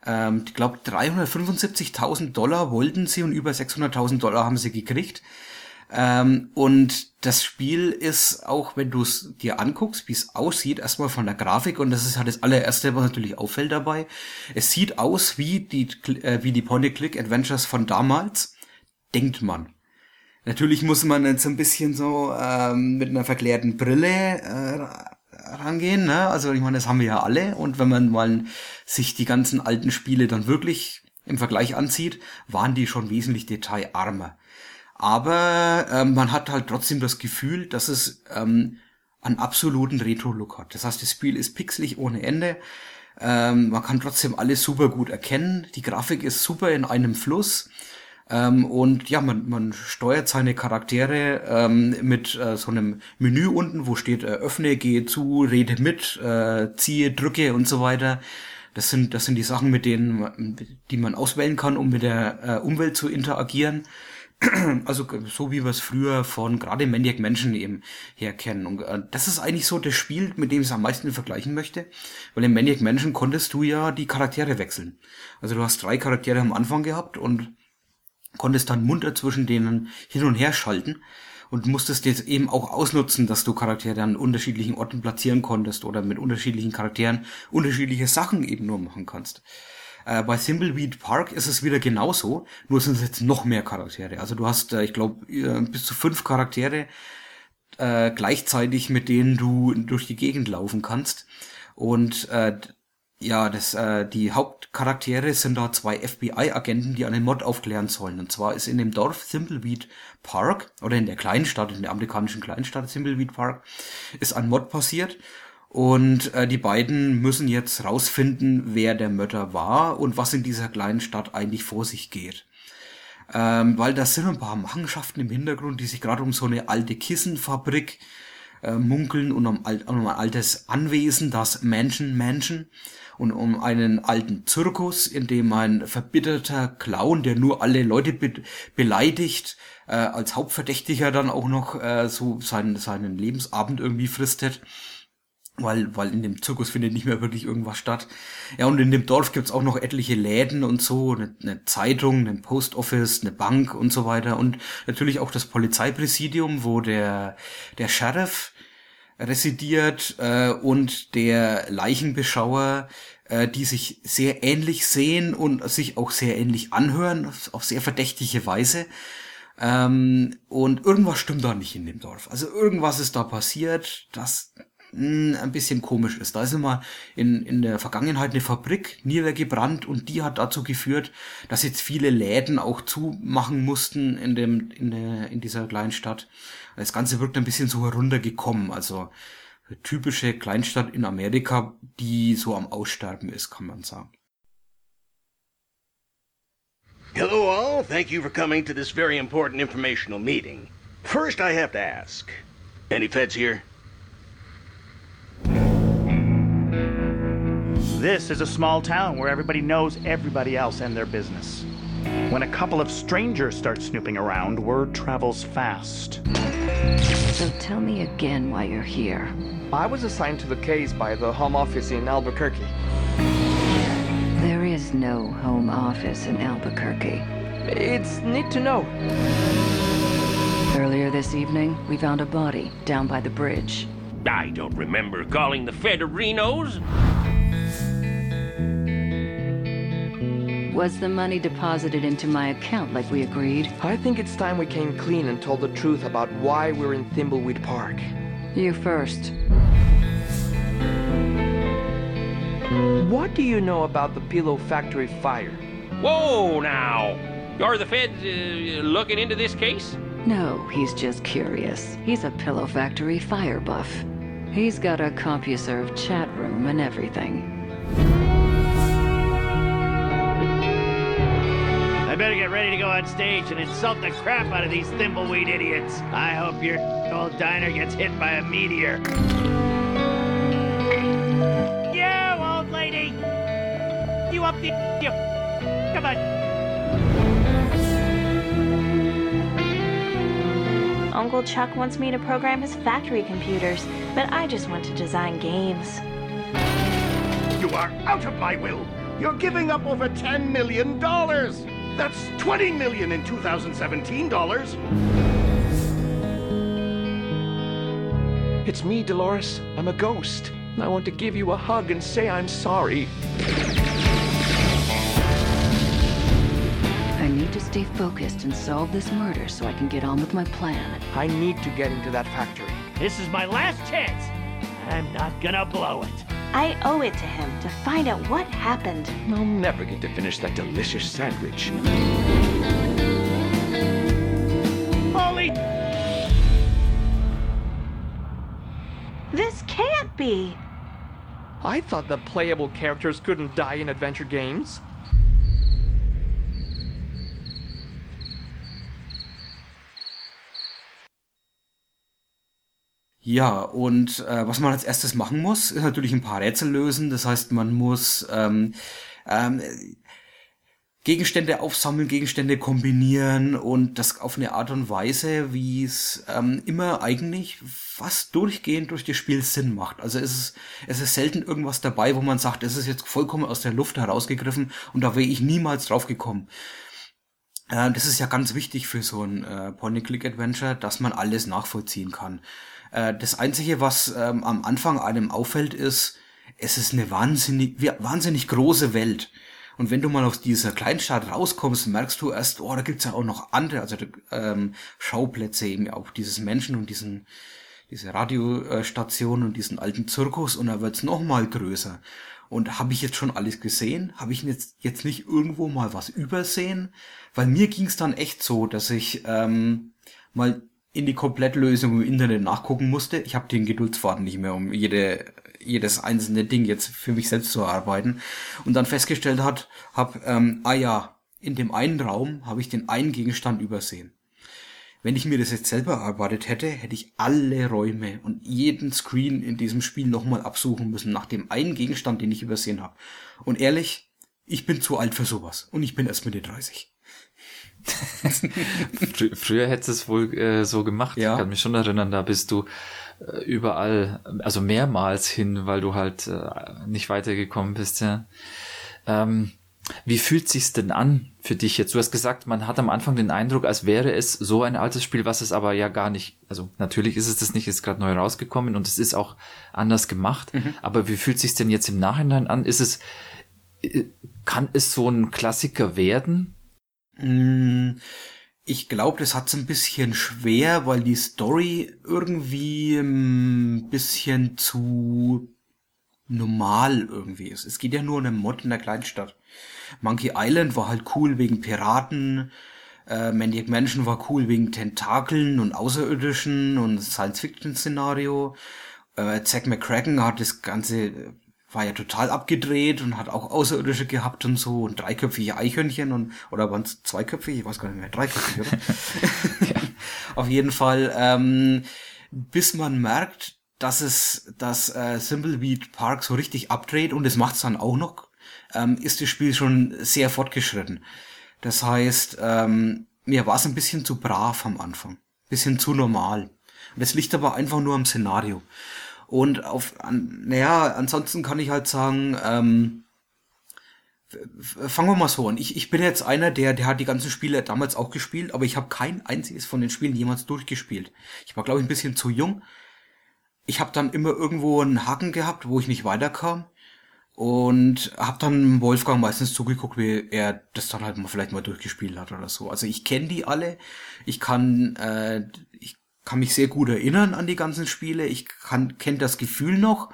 Ähm, ich glaube dreihundertfünfundsiebzigtausend Dollar wollten sie und über sechshunderttausend Dollar haben sie gekriegt. Ähm, und das Spiel ist auch, wenn du es dir anguckst, wie es aussieht, erstmal von der Grafik, und das ist halt das allererste, was natürlich auffällt dabei. Es sieht aus wie die, äh, wie die Point-and-Click-Adventures von damals, denkt man. Natürlich muss man jetzt ein bisschen so ähm, mit einer verklärten Brille äh, rangehen, ne? Also ich meine, das haben wir ja alle, und wenn man mal sich die ganzen alten Spiele dann wirklich im Vergleich anzieht, waren die schon wesentlich detailarmer. Aber ähm, man hat halt trotzdem das Gefühl, dass es ähm, einen absoluten Retro-Look hat. Das heißt, das Spiel ist pixelig ohne Ende. Ähm, man kann trotzdem alles super gut erkennen. Die Grafik ist super in einem Fluss. Ähm, und ja, man, man steuert seine Charaktere ähm, mit äh, so einem Menü unten, wo steht äh, öffne, gehe zu, rede mit, äh, ziehe, drücke und so weiter. Das sind, das sind die Sachen, mit denen, die man auswählen kann, um mit der äh, Umwelt zu interagieren. Also so wie wir es früher von gerade Maniac Mansion eben her kennen. Und äh, das ist eigentlich so das Spiel, mit dem ich es am meisten vergleichen möchte, weil in Maniac Mansion konntest du ja die Charaktere wechseln. Also du hast drei Charaktere am Anfang gehabt und konntest dann munter zwischen denen hin und her schalten und musstest jetzt eben auch ausnutzen, dass du Charaktere an unterschiedlichen Orten platzieren konntest oder mit unterschiedlichen Charakteren unterschiedliche Sachen eben nur machen kannst. Bei Thimbleweed Park ist es wieder genauso, nur sind es jetzt noch mehr Charaktere. Also du hast, ich glaube, bis zu fünf Charaktere äh, gleichzeitig, mit denen du durch die Gegend laufen kannst. Und äh, ja, das, äh, die Hauptcharaktere sind da zwei F B I-Agenten, die einen Mord aufklären sollen. Und zwar ist in dem Dorf Thimbleweed Park, oder in der Kleinstadt, in der amerikanischen Kleinstadt Thimbleweed Park, ist ein Mord passiert. Und äh, die beiden müssen jetzt rausfinden, wer der Mörder war und was in dieser kleinen Stadt eigentlich vor sich geht. Ähm, weil da sind ein paar Machenschaften im Hintergrund, die sich gerade um so eine alte Kissenfabrik äh, munkeln und um, um ein altes Anwesen, das Mansion Mansion, und um einen alten Zirkus, in dem ein verbitterter Clown, der nur alle Leute be- beleidigt, äh, als Hauptverdächtiger dann auch noch äh, so seinen, seinen Lebensabend irgendwie fristet. Weil, weil in dem Zirkus findet nicht mehr wirklich irgendwas statt. Ja, und in dem Dorf gibt's auch noch etliche Läden und so, eine, eine Zeitung, ein Post Office, eine Bank und so weiter. Und natürlich auch das Polizeipräsidium, wo der, der Sheriff residiert äh, und der Leichenbeschauer, äh, die sich sehr ähnlich sehen und sich auch sehr ähnlich anhören, auf sehr verdächtige Weise. Ähm, und irgendwas stimmt da nicht in dem Dorf. Also irgendwas ist da passiert, das ein bisschen komisch ist. Da ist immer in in der Vergangenheit eine Fabrik niedergebrannt und die hat dazu geführt, dass jetzt viele Läden auch zumachen mussten in dem in der in dieser kleinen Stadt. Das Ganze wirkt ein bisschen so heruntergekommen, also typische Kleinstadt in Amerika, die so am Aussterben ist, kann man sagen. Hello all, thank you for coming to this very important informational meeting. First I have to ask, any feds here? This is a small town where everybody knows everybody else and their business. When a couple of strangers start snooping around, word travels fast. So tell me again why you're here. I was assigned to the case by the Home Office in Albuquerque. There is no Home Office in Albuquerque. It's neat to know. Earlier this evening, we found a body down by the bridge. I don't remember calling the Federinos. Was the money deposited into my account like we agreed? I think it's time we came clean and told the truth about why we're in Thimbleweed Park. You first. What do you know about the Pillow Factory fire? Whoa, now! Are the feds uh, looking into this case? No, he's just curious. He's a Pillow Factory fire buff. He's got a CompuServe chat room and everything. I better get ready to go on stage and insult the crap out of these thimbleweed idiots. I hope your old diner gets hit by a meteor. You old lady! You up the... You. Come on. Uncle Chuck wants me to program his factory computers, but I just want to design games. You are out of my will! You're giving up over ten million dollars! That's twenty million dollars in two thousand seventeen dollars. It's me, Dolores. I'm a ghost. I want to give you a hug and say I'm sorry. I need to stay focused and solve this murder so I can get on with my plan. I need to get into that factory. This is my last chance. I'm not gonna blow it. I owe it to him to find out what happened. I'll never get to finish that delicious sandwich. Holy... This can't be. I thought the playable characters couldn't die in adventure games. Ja, und äh, was man als erstes machen muss, ist natürlich ein paar Rätsel lösen. Das heißt, man muss ähm, ähm, Gegenstände aufsammeln, Gegenstände kombinieren und das auf eine Art und Weise, wie es ähm, immer eigentlich fast durchgehend durch das Spiel Sinn macht. Also es ist, es ist selten irgendwas dabei, wo man sagt, es ist jetzt vollkommen aus der Luft herausgegriffen und da wäre ich niemals drauf gekommen. Äh, das ist ja ganz wichtig für so ein äh, Point-and-Click-Adventure, dass man alles nachvollziehen kann. Das Einzige, was ähm, am Anfang einem auffällt, ist, es ist eine wahnsinnig, wahnsinnig große Welt. Und wenn du mal aus dieser Kleinstadt rauskommst, merkst du erst, oh, da gibt's ja auch noch andere, also ähm, Schauplätze eben auch dieses Menschen und diesen, diese Radiostation und diesen alten Zirkus und da wird's noch mal größer. Und habe ich jetzt schon alles gesehen? Habe ich jetzt jetzt nicht irgendwo mal was übersehen? Weil mir ging's dann echt so, dass ich ähm, mal in die Komplettlösung im Internet nachgucken musste. Ich habe den Geduldsfaden nicht mehr, um jede jedes einzelne Ding jetzt für mich selbst zu erarbeiten. Und dann festgestellt hat, hab, ähm, ah ja, in dem einen Raum habe ich den einen Gegenstand übersehen. Wenn ich mir das jetzt selber erarbeitet hätte, hätte ich alle Räume und jeden Screen in diesem Spiel nochmal absuchen müssen, nach dem einen Gegenstand, den ich übersehen habe. Und ehrlich, ich bin zu alt für sowas. Und ich bin erst Mitte dreißig. Fr- früher hättest du es wohl äh, so gemacht, ja. Ich kann mich schon erinnern, da bist du äh, überall, also mehrmals hin, weil du halt äh, nicht weitergekommen bist, ja. Ähm, wie fühlt sich's denn an für dich jetzt? Du hast gesagt, man hat am Anfang den Eindruck, als wäre es so ein altes Spiel, was es aber ja gar nicht, also natürlich ist es das nicht, ist gerade neu rausgekommen und es ist auch anders gemacht, mhm. Aber wie fühlt sich's denn jetzt im Nachhinein an? Ist es, kann es so ein Klassiker werden? Ich glaube, das hat's ein bisschen schwer, weil die Story irgendwie ein bisschen zu normal irgendwie ist. Es geht ja nur um einen Mod in der Kleinstadt. Monkey Island war halt cool wegen Piraten, äh, Maniac Mansion war cool wegen Tentakeln und Außerirdischen und Science-Fiction-Szenario. Äh, Zack McCracken hat das ganze... war ja total abgedreht und hat auch Außerirdische gehabt und so und dreiköpfige Eichhörnchen und oder waren es zweiköpfige? Ich weiß gar nicht mehr. Dreiköpfige, oder? Ja. Auf jeden Fall, ähm, bis man merkt, dass es dass äh, Thimbleweed Park so richtig abdreht und das macht's dann auch noch, ähm, ist das Spiel schon sehr fortgeschritten. Das heißt, ähm, mir war es ein bisschen zu brav am Anfang. Bisschen zu normal. Und das liegt aber einfach nur am Szenario. Und auf, an, naja, ansonsten kann ich halt sagen, ähm, fangen wir mal so an. Ich, ich bin jetzt einer, der, der hat die ganzen Spiele damals auch gespielt, aber ich habe kein einziges von den Spielen jemals durchgespielt. Ich war, glaube ich, ein bisschen zu jung. Ich habe dann immer irgendwo einen Haken gehabt, wo ich nicht weiterkam. Und habe dann Wolfgang meistens zugeguckt, wie er das dann halt mal vielleicht mal durchgespielt hat oder so. Also ich kenne die alle. Ich kann äh, ich kann mich sehr gut erinnern an die ganzen Spiele. Ich kann kenne das Gefühl noch.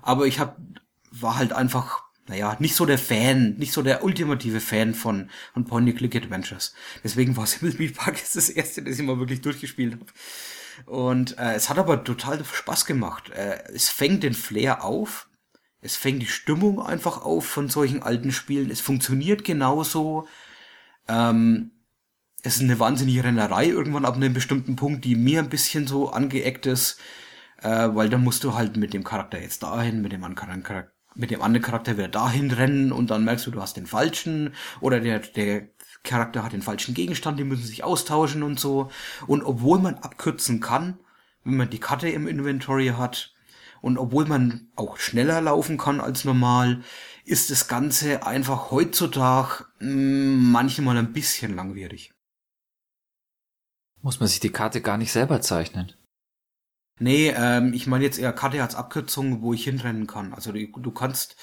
Aber ich hab, war halt einfach, naja, nicht so der Fan, nicht so der ultimative Fan von, von Point-and-Click-Adventures. Deswegen war Thimbleweed Park jetzt das erste, das ich mal wirklich durchgespielt habe. Und äh, es hat aber total Spaß gemacht. Äh, es fängt den Flair auf. Es fängt die Stimmung einfach auf von solchen alten Spielen. Es funktioniert genauso. Ähm, es ist eine wahnsinnige Rennerei irgendwann ab einem bestimmten Punkt, die mir ein bisschen so angeeckt ist, äh, weil dann musst du halt mit dem Charakter jetzt dahin, mit dem anderen Charakter, mit dem anderen Charakter wieder dahin rennen und dann merkst du, du hast den falschen oder der, der Charakter hat den falschen Gegenstand, die müssen sich austauschen und so. Und obwohl man abkürzen kann, wenn man die Karte im Inventory hat, und obwohl man auch schneller laufen kann als normal, ist das Ganze einfach heutzutage manchmal ein bisschen langwierig. Muss man sich die Karte gar nicht selber zeichnen? Nee, ähm, ich meine jetzt eher Karte als Abkürzung, wo ich hinrennen kann. Also du, du kannst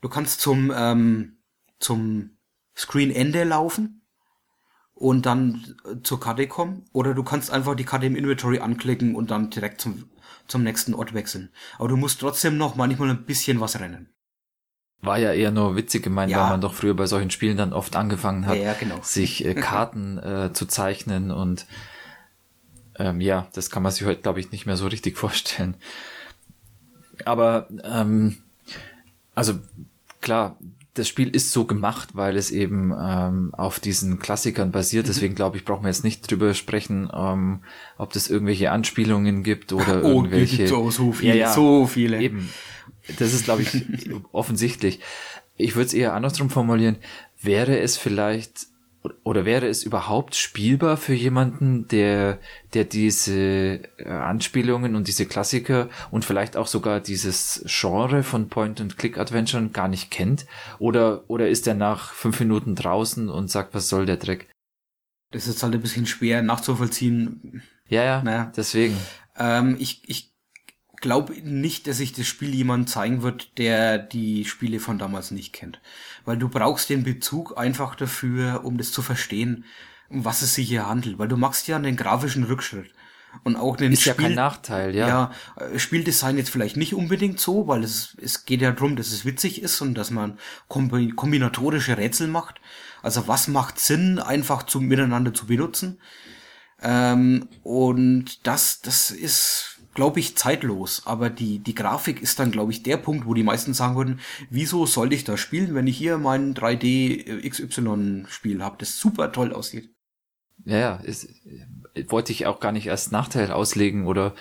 du kannst zum, ähm, zum Screenende laufen und dann zur Karte kommen. Oder du kannst einfach die Karte im Inventory anklicken und dann direkt zum... zum nächsten Ort wechseln. Aber du musst trotzdem noch manchmal ein bisschen was rennen. War ja eher nur witzig gemeint, ja. Weil man doch früher bei solchen Spielen dann oft angefangen hat, ja, ja, genau. sich äh, Karten äh, zu zeichnen und ähm, ja, das kann man sich heute, glaube ich, nicht mehr so richtig vorstellen. Aber ähm, also klar, das Spiel ist so gemacht, weil es eben ähm, auf diesen Klassikern basiert. Deswegen glaube ich, brauchen wir jetzt nicht drüber sprechen, ähm, ob das irgendwelche Anspielungen gibt oder oh, irgendwelche. Gibt so, so viele, ja, ja, so viele. Eben. Das ist, glaube ich, offensichtlich. Ich würde es eher andersrum formulieren. Wäre es vielleicht oder wäre es überhaupt spielbar für jemanden, der, der diese Anspielungen und diese Klassiker und vielleicht auch sogar dieses Genre von Point-and-Click-Adventuren gar nicht kennt? Oder, oder ist er nach fünf Minuten draußen und sagt, was soll der Dreck? Das ist halt ein bisschen schwer nachzuvollziehen. Ja, ja, naja. Deswegen. Ähm, ich, ich glaube nicht, dass sich das Spiel jemand zeigen wird, der die Spiele von damals nicht kennt. Weil du brauchst den Bezug einfach dafür, um das zu verstehen, um was es sich hier handelt. Weil du machst ja einen grafischen Rückschritt. Und auch den Ist Spiel- ja kein Nachteil, ja. Ja, Spieldesign jetzt vielleicht nicht unbedingt so, weil es, es geht ja darum, dass es witzig ist und dass man kombi- kombinatorische Rätsel macht. Also was macht Sinn, einfach zu, miteinander zu benutzen. Ähm, und das, das ist... glaube ich, zeitlos, aber die die Grafik ist dann, glaube ich, der Punkt, wo die meisten sagen würden, wieso sollte ich das spielen, wenn ich hier mein drei D X Y Spiel habe, das super toll aussieht. Ja, ja, es, wollte ich auch gar nicht als Nachteil auslegen oder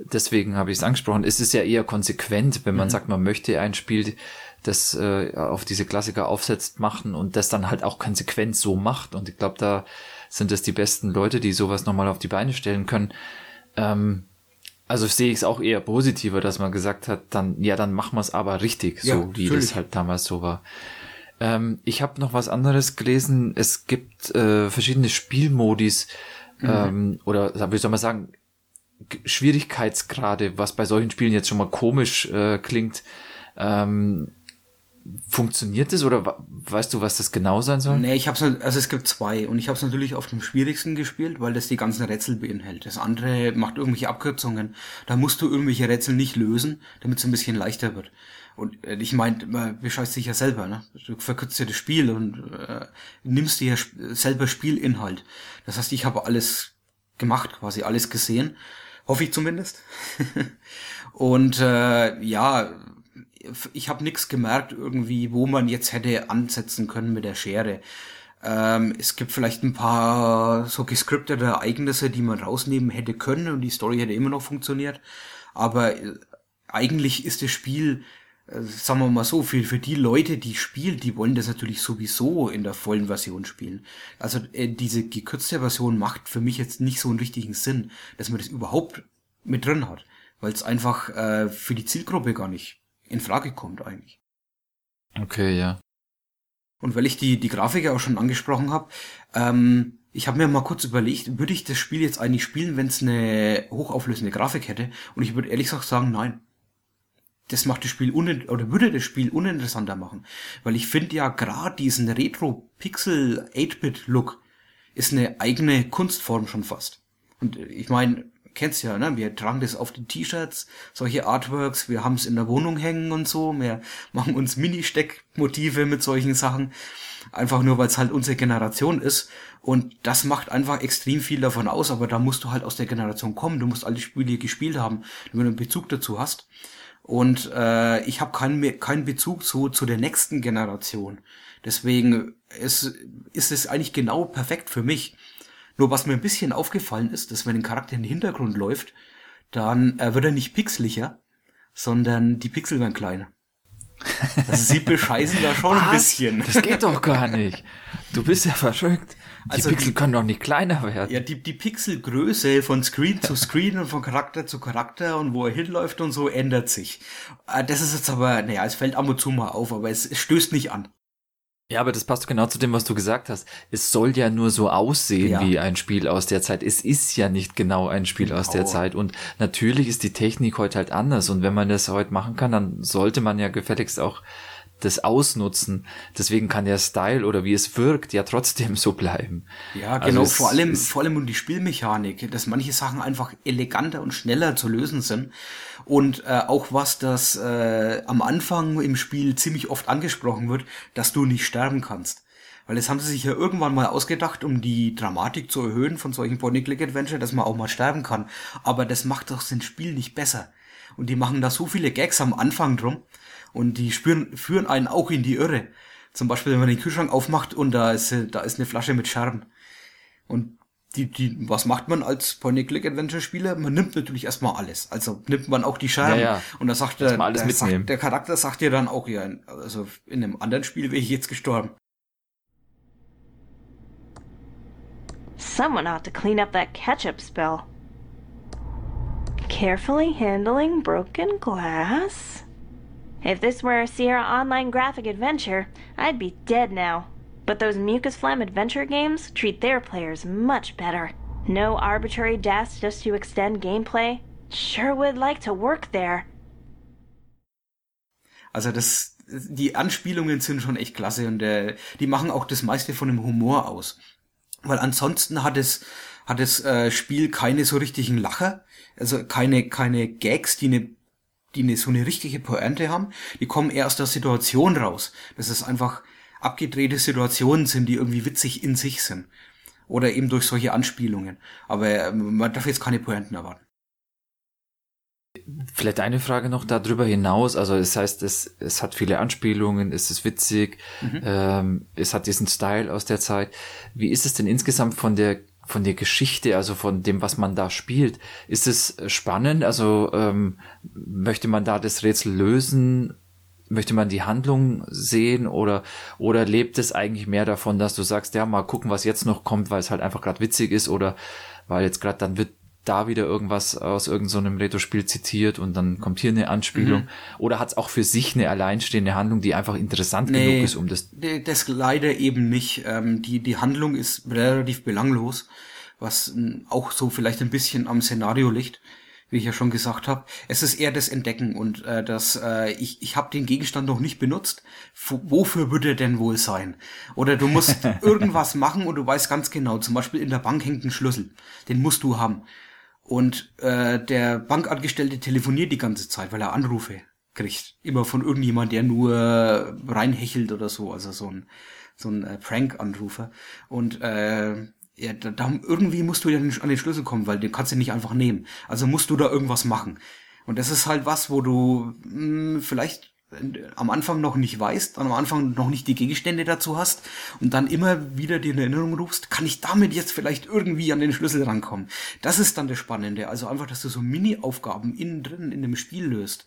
deswegen habe ich es angesprochen. Es ist ja eher konsequent, wenn man mhm. sagt, man möchte ein Spiel, das äh, auf diese Klassiker aufsetzt, machen und das dann halt auch konsequent so macht und ich glaube, da sind das die besten Leute, die sowas nochmal auf die Beine stellen können. Ähm, Also sehe ich es auch eher positiver, dass man gesagt hat, dann ja, dann machen wir es aber richtig, so ja, wie das halt damals so war. Ähm, ich habe noch was anderes gelesen. Es gibt äh, verschiedene Spielmodis mhm. ähm, oder wie soll man sagen, Schwierigkeitsgrade, was bei solchen Spielen jetzt schon mal komisch äh, klingt. Ähm, Funktioniert das oder weißt du, was das genau sein soll? Nee, ich hab's, also es gibt zwei und ich habe es natürlich auf dem schwierigsten gespielt, weil das die ganzen Rätsel beinhaltet. Das andere macht irgendwelche Abkürzungen. Da musst du irgendwelche Rätsel nicht lösen, damit es ein bisschen leichter wird. Und äh, ich meine, man bescheißt sich ja selber, ne? Du verkürzt ja das Spiel und äh, nimmst dir ja sp- selber Spielinhalt. Das heißt, ich habe alles gemacht, quasi alles gesehen. Hoffe ich zumindest. Und äh, ja... ich habe nichts gemerkt irgendwie, wo man jetzt hätte ansetzen können mit der Schere. Ähm, es gibt vielleicht ein paar so gescriptete Ereignisse, die man rausnehmen hätte können und die Story hätte immer noch funktioniert. Aber eigentlich ist das Spiel sagen wir mal so, für, für die Leute, die spielen, die wollen das natürlich sowieso in der vollen Version spielen. Also äh, diese gekürzte Version macht für mich jetzt nicht so einen richtigen Sinn, dass man das überhaupt mit drin hat, weil es einfach äh, für die Zielgruppe gar nicht in Frage kommt eigentlich. Okay, ja. Und weil ich die die Grafik ja auch schon angesprochen habe, ähm, ich habe mir mal kurz überlegt, würde ich das Spiel jetzt eigentlich spielen, wenn es eine hochauflösende Grafik hätte? Und ich würde ehrlich gesagt sagen, nein. Das macht das Spiel unin- oder würde das Spiel uninteressanter machen, weil ich finde ja gerade diesen Retro-Pixel acht-Bit-Look ist eine eigene Kunstform schon fast. Und ich meine, kennst ja, ne? Wir tragen das auf den T-Shirts, solche Artworks, wir haben es in der Wohnung hängen und so, wir machen uns Mini-Steckmotive mit solchen Sachen, einfach nur, weil es halt unsere Generation ist und das macht einfach extrem viel davon aus, aber da musst du halt aus der Generation kommen, du musst alle Spiele gespielt haben, wenn du einen Bezug dazu hast. Und äh, ich habe keinen keinen Bezug zu zu der nächsten Generation. Deswegen ist, ist es eigentlich genau perfekt für mich. Nur was mir ein bisschen aufgefallen ist, dass wenn ein Charakter in den Hintergrund läuft, dann äh, wird er nicht pixeliger, sondern die Pixel werden kleiner. Also sie bescheißen da schon ein bisschen. Das geht doch gar nicht. Du bist ja verrückt. Die also Pixel die, können doch nicht kleiner werden. Ja, die, die Pixelgröße von Screen zu Screen und von Charakter zu Charakter und wo er hinläuft und so ändert sich. Das ist jetzt aber, naja, es fällt ab und zu mal auf, aber es, es stößt nicht an. Ja, aber das passt genau zu dem, was du gesagt hast. Es soll ja nur so aussehen ja. wie ein Spiel aus der Zeit. Es ist ja nicht genau ein Spiel genau. aus der Zeit. Und natürlich ist die Technik heute halt anders. Und wenn man das heute machen kann, dann sollte man ja gefälligst auch das ausnutzen. Deswegen kann der Style oder wie es wirkt ja trotzdem so bleiben. Ja, genau. Also vor allem, vor allem um die Spielmechanik, dass manche Sachen einfach eleganter und schneller zu lösen sind. Und äh, auch was, das äh, am Anfang im Spiel ziemlich oft angesprochen wird, dass du nicht sterben kannst. Weil das haben sie sich ja irgendwann mal ausgedacht, um die Dramatik zu erhöhen von solchen Point-and-Click-Adventure, dass man auch mal sterben kann. Aber das macht doch das Spiel nicht besser. Und die machen da so viele Gags am Anfang drum. Und die spüren, führen einen auch in die Irre. Zum Beispiel, wenn man den Kühlschrank aufmacht und da ist, da ist eine Flasche mit Scherben. Und die, die, was macht man als Point-and-Click-Adventure-Spieler? Man nimmt natürlich erstmal alles. Also nimmt man auch die Scherben. Ja, ja. Und da sagt der, der, sagt, der Charakter sagt dir dann auch, ja, also in einem anderen Spiel wäre ich jetzt gestorben. Someone ought to clean up that ketchup spill. Carefully handling broken glass. If this were a Sierra Online graphic adventure, I'd be dead now. But those Mucus Phlegm adventure games treat their players much better. No arbitrary deaths just to extend gameplay. Sure would like to work there. Also das, die Anspielungen sind schon echt klasse und äh, die machen auch das meiste von dem Humor aus. Weil ansonsten hat es hat das äh, Spiel keine so richtigen Lacher, also keine keine Gags, die eine die eine, so eine richtige Pointe haben, die kommen eher aus der Situation raus. Dass es einfach abgedrehte Situationen sind, die irgendwie witzig in sich sind. Oder eben durch solche Anspielungen. Aber man darf jetzt keine Pointen erwarten. Vielleicht eine Frage noch darüber hinaus. Also das heißt, es, es hat viele Anspielungen, es ist witzig, mhm. ähm, es hat diesen Style aus der Zeit. Wie ist es denn insgesamt von der von der Geschichte, also von dem, was man da spielt? Ist es spannend? Also ähm, möchte man da das Rätsel lösen? Möchte man die Handlung sehen? Oder oder lebt es eigentlich mehr davon, dass du sagst, ja, mal gucken, was jetzt noch kommt, weil es halt einfach gerade witzig ist oder weil jetzt gerade dann wird da wieder irgendwas aus irgend so einem Retro-Spiel zitiert und dann kommt hier eine Anspielung. Mhm. Oder hat es auch für sich eine alleinstehende Handlung, die einfach interessant nee, genug ist, um das... das leider eben nicht. Ähm, die die Handlung ist relativ belanglos, was m, auch so vielleicht ein bisschen am Szenario liegt, wie ich ja schon gesagt habe. Es ist eher das Entdecken und äh, das äh, ich ich habe den Gegenstand noch nicht benutzt. F- wofür würde er denn wohl sein? Oder du musst irgendwas machen und du weißt ganz genau, zum Beispiel in der Bank hängt ein Schlüssel. Den musst du haben. Und äh, der Bankangestellte telefoniert die ganze Zeit, weil er Anrufe kriegt. Immer von irgendjemand, der nur reinhechelt oder so. Also so ein so ein äh, Prank-Anrufer. Und äh, ja, da, da irgendwie musst du ja an den Schlüssel kommen, weil den kannst du nicht einfach nehmen. Also musst du da irgendwas machen. Und das ist halt was, wo du mh, vielleicht am Anfang noch nicht weißt, am Anfang noch nicht die Gegenstände dazu hast und dann immer wieder dir in Erinnerung rufst, kann ich damit jetzt vielleicht irgendwie an den Schlüssel rankommen? Das ist dann das Spannende. Also einfach, dass du so Mini-Aufgaben innen drin in dem Spiel löst,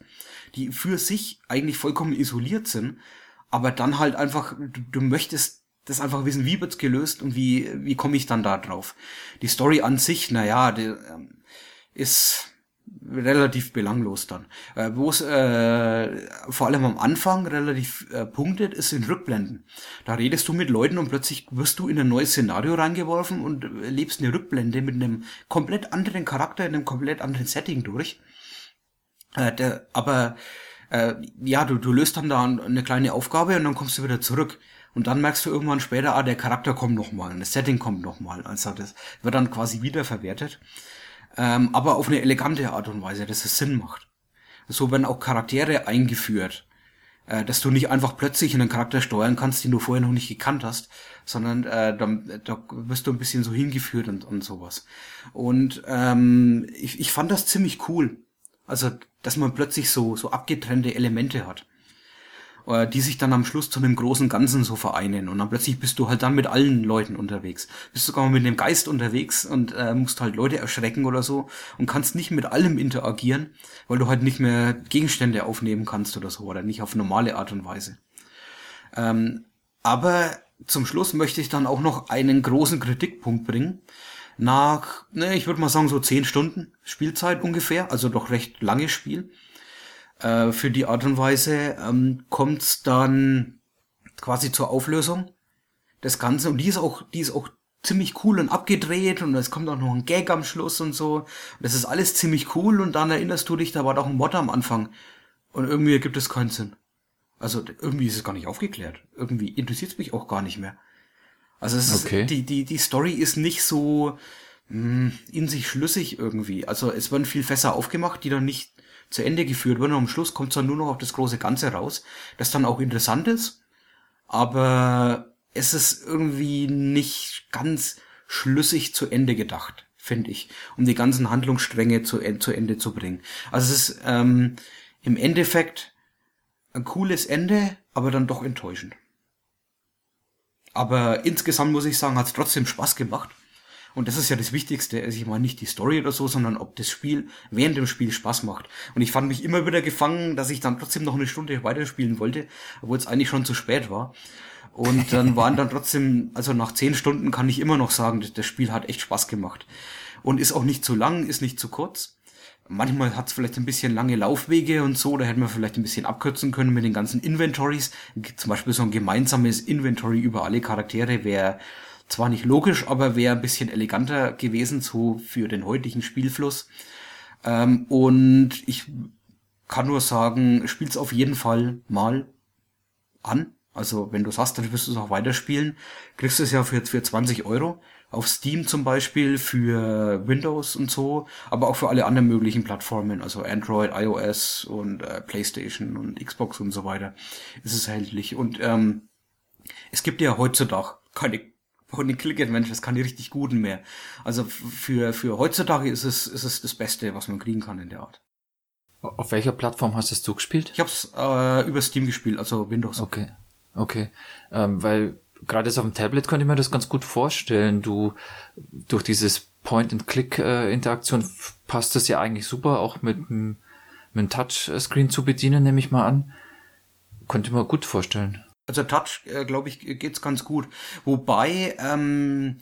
die für sich eigentlich vollkommen isoliert sind, aber dann halt einfach, du, du möchtest das einfach wissen, wie wird's gelöst und wie wie komme ich dann da drauf? Die Story an sich, naja, die, ähm, ist relativ belanglos dann. Äh, Wo es äh, vor allem am Anfang relativ äh, punktet, ist in Rückblenden. Da redest du mit Leuten und plötzlich wirst du in ein neues Szenario reingeworfen und lebst eine Rückblende mit einem komplett anderen Charakter, in einem komplett anderen Setting durch. Äh, der, aber äh, ja, du, du löst dann da eine kleine Aufgabe und dann kommst du wieder zurück. Und dann merkst du irgendwann später, ah, der Charakter kommt nochmal, das Setting kommt nochmal. Also das wird dann quasi wiederverwertet. Ähm, aber auf eine elegante Art und Weise, dass es Sinn macht. So werden auch Charaktere eingeführt, äh, dass du nicht einfach plötzlich einen Charakter steuern kannst, den du vorher noch nicht gekannt hast, sondern äh, da, da wirst du ein bisschen so hingeführt und, und sowas. Und ähm, ich, ich fand das ziemlich cool, also dass man plötzlich so, so abgetrennte Elemente hat, äh, die sich dann am Schluss zu einem großen Ganzen so vereinen. Und dann plötzlich bist du halt dann mit allen Leuten unterwegs. Bist sogar mal mit dem Geist unterwegs und äh, musst halt Leute erschrecken oder so und kannst nicht mit allem interagieren, weil du halt nicht mehr Gegenstände aufnehmen kannst oder so, oder nicht auf normale Art und Weise. Ähm, aber zum Schluss möchte ich dann auch noch einen großen Kritikpunkt bringen. Nach, ne, ich würde mal sagen, so zehn Stunden Spielzeit ungefähr, also doch recht langes Spiel. Für die Art und Weise ähm, kommt's dann quasi zur Auflösung des Ganzen. Und die ist auch, die ist auch ziemlich cool und abgedreht und es kommt auch noch ein Gag am Schluss und so. Das ist alles ziemlich cool und dann erinnerst du dich, da war doch ein Mod am Anfang und irgendwie ergibt es keinen Sinn. Also irgendwie ist es gar nicht aufgeklärt. Irgendwie interessiert's mich auch gar nicht mehr. Also es okay. ist, die die die Story ist nicht so mh, in sich schlüssig irgendwie. Also es werden viel Fässer aufgemacht, die dann nicht zu Ende geführt wird und am Schluss kommt es dann nur noch auf das große Ganze raus, das dann auch interessant ist, aber es ist irgendwie nicht ganz schlüssig zu Ende gedacht, finde ich, um die ganzen Handlungsstränge zu, zu Ende zu bringen. Also es ist ähm, im Endeffekt ein cooles Ende, aber dann doch enttäuschend. Aber insgesamt muss ich sagen, hat es trotzdem Spaß gemacht. Und das ist ja das Wichtigste, also ich meine nicht die Story oder so, sondern ob das Spiel während dem Spiel Spaß macht. Und ich fand mich immer wieder gefangen, dass ich dann trotzdem noch eine Stunde weiterspielen wollte, obwohl es eigentlich schon zu spät war. Und dann waren dann trotzdem, also nach zehn Stunden kann ich immer noch sagen, das Spiel hat echt Spaß gemacht. Und ist auch nicht zu lang, ist nicht zu kurz. Manchmal hat es vielleicht ein bisschen lange Laufwege und so, da hätten wir vielleicht ein bisschen abkürzen können mit den ganzen Inventories. Zum Beispiel so ein gemeinsames Inventory über alle Charaktere wäre zwar nicht logisch, aber wäre ein bisschen eleganter gewesen, so für den heutigen Spielfluss. Ähm, und ich kann nur sagen, spiel's auf jeden Fall mal an. Also wenn du es hast, dann wirst du es auch weiterspielen. Kriegst du es ja für, für zwanzig Euro auf Steam zum Beispiel, für Windows und so, aber auch für alle anderen möglichen Plattformen, also Android, iOS und äh, PlayStation und Xbox und so weiter, ist es erhältlich. Und ähm, es gibt ja heutzutage keine Point-and-Click-Adventures, kann die richtig guten mehr. Also für für heutzutage ist es ist es das Beste, was man kriegen kann in der Art. Auf welcher Plattform hast es du gespielt? Ich hab's äh, über Steam gespielt, also Windows. Okay, okay. Ähm, weil gerade jetzt auf dem Tablet könnte ich mir das ganz gut vorstellen. Du durch dieses Point-and-Click-Interaktion passt das ja eigentlich super, auch mit mit einem Touchscreen zu bedienen, nehme ich mal an. Könnte ich mir gut vorstellen. Also Touch, äh, glaube ich, geht's ganz gut. Wobei, ähm,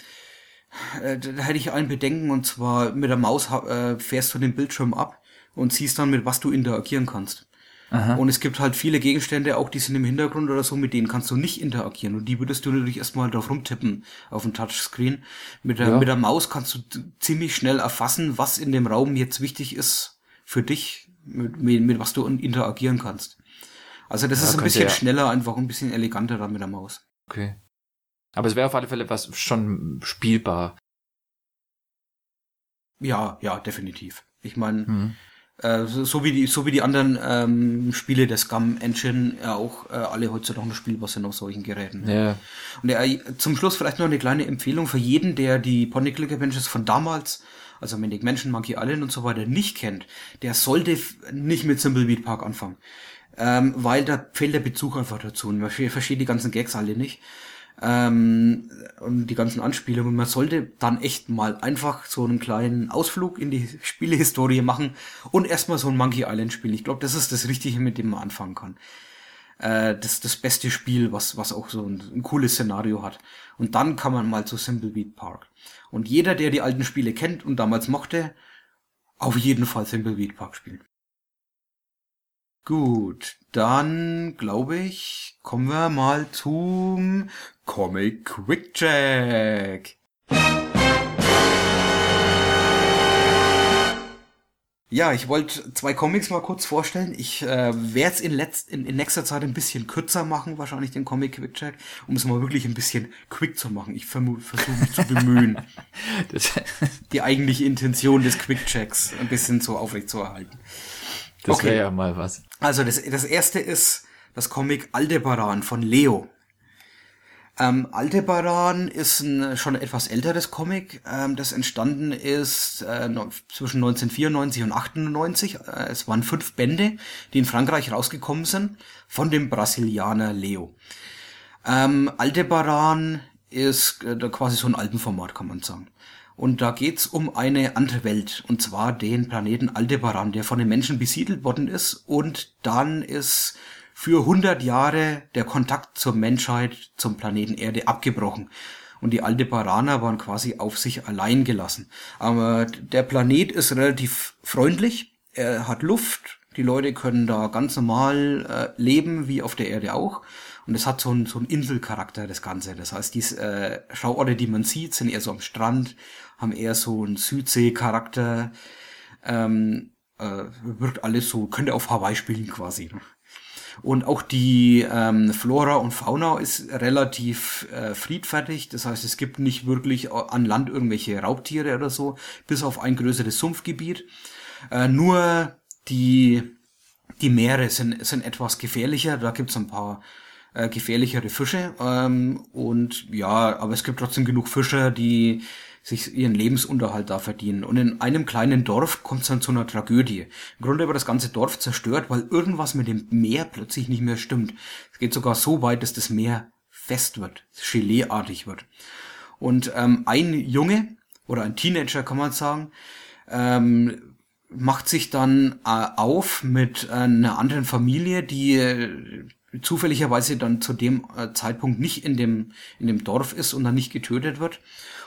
äh, da hätte ich ein Bedenken, und zwar mit der Maus äh, fährst du den Bildschirm ab und siehst dann, mit was du interagieren kannst. Aha. Und es gibt halt viele Gegenstände, auch die sind im Hintergrund oder so, mit denen kannst du nicht interagieren. Und die würdest du natürlich erstmal drauf rumtippen auf dem Touchscreen. Mit der, ja. mit der Maus kannst du ziemlich schnell erfassen, was in dem Raum jetzt wichtig ist für dich, mit, mit, mit was du interagieren kannst. Also das ja, ist ein bisschen ja. schneller, einfach ein bisschen eleganter dann mit der Maus. Okay. Aber es wäre auf alle Fälle was schon spielbar. Ja, ja, definitiv. Ich meine, mhm. äh, so, so wie die so wie die anderen ähm, Spiele der Scum Engine ja auch äh, alle heutzutage noch spielbar sind auf solchen Geräten. Ja. ja. Und äh, zum Schluss vielleicht noch eine kleine Empfehlung für jeden, der die Point-and-Click-Adventures von damals, also Maniac Mansion, Monkey Island und so weiter, nicht kennt. Der sollte nicht mit Thimbleweed Park anfangen. ähm, weil da fehlt der Bezug einfach dazu und man versteht die ganzen Gags alle nicht. Ähm, und die ganzen Anspielungen. Man sollte dann echt mal einfach so einen kleinen Ausflug in die Spielehistorie machen und erstmal so ein Monkey Island Spiel. Ich glaube, das ist das Richtige, mit dem man anfangen kann. Äh, das das beste Spiel, was was auch so ein, ein cooles Szenario hat. Und dann kann man mal zu Thimbleweed Park. Und jeder, der die alten Spiele kennt und damals mochte, auf jeden Fall Thimbleweed Park spielen. Gut, dann glaube ich, kommen wir mal zum Comic Quick Check. Ja, ich wollte zwei Comics mal kurz vorstellen. Ich äh, werde es in, letz- in, in nächster Zeit ein bisschen kürzer machen, wahrscheinlich den Comic Quick Check, um es mal wirklich ein bisschen quick zu machen. Ich verm- versuche mich zu bemühen, die eigentliche Intention des Quick Checks ein bisschen so aufrechtzuerhalten. Das okay. Wäre ja mal was. Also das, das erste ist das Comic Aldebaran von Leo. Ähm, Aldebaran ist ein schon etwas älteres Comic, ähm, das entstanden ist äh, no, zwischen neunzehnhundertvierundneunzig und achtundneunzig. Äh, es waren fünf Bände, die in Frankreich rausgekommen sind, von dem Brasilianer Leo. Ähm, Aldebaran ist äh, quasi so ein Alpenformat, kann man sagen. Und da geht's um eine andere Welt, und zwar den Planeten Aldebaran, der von den Menschen besiedelt worden ist, und dann ist für hundert Jahre der Kontakt zur Menschheit, zum Planeten Erde abgebrochen. Und die Aldebaraner waren quasi auf sich allein gelassen. Aber der Planet ist relativ freundlich, er hat Luft, die Leute können da ganz normal äh, leben, wie auf der Erde auch. Und es hat so einen, so einen Inselcharakter, das Ganze. Das heißt, die äh, Schauorte, die man sieht, sind eher so am Strand, haben eher so einen Südsee-Charakter. Ähm, äh, wirkt alles so, könnte auf Hawaii spielen quasi. Ne? Und auch die ähm, Flora und Fauna ist relativ äh, friedfertig. Das heißt, es gibt nicht wirklich an Land irgendwelche Raubtiere oder so, bis auf ein größeres Sumpfgebiet. Äh, nur die die Meere sind, sind etwas gefährlicher. Da gibt's ein paar Äh, gefährlichere Fische, ähm, und ja, aber es gibt trotzdem genug Fischer, die sich ihren Lebensunterhalt da verdienen. Und in einem kleinen Dorf kommt es dann zu einer Tragödie. Im Grunde wird das ganze Dorf zerstört, weil irgendwas mit dem Meer plötzlich nicht mehr stimmt. Es geht sogar so weit, dass das Meer fest wird, geleeartig wird. Und ähm, ein Junge oder ein Teenager, kann man sagen, ähm, macht sich dann äh, auf mit äh, einer anderen Familie, die äh, zufälligerweise dann zu dem Zeitpunkt nicht in dem in dem Dorf ist und dann nicht getötet wird,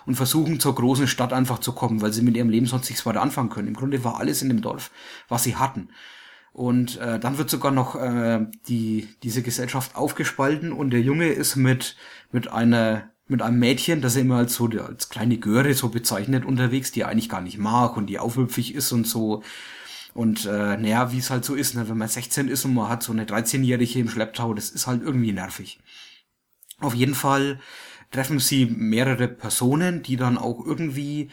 und versuchen zur großen Stadt einfach zu kommen, weil sie mit ihrem Leben sonst nichts weiter anfangen können. Im Grunde war alles in dem Dorf, was sie hatten. Und äh, dann wird sogar noch äh, die diese Gesellschaft aufgespalten, und der Junge ist mit mit einer mit einem Mädchen, das er immer als so als kleine Göre so bezeichnet, unterwegs, die er eigentlich gar nicht mag und die aufmüpfig ist und so. Und äh, naja, wie es halt so ist, ne? Wenn man sechzehn ist und man hat so eine dreizehnjährige im Schlepptau, das ist halt irgendwie nervig. Auf jeden Fall treffen sie mehrere Personen, die dann auch irgendwie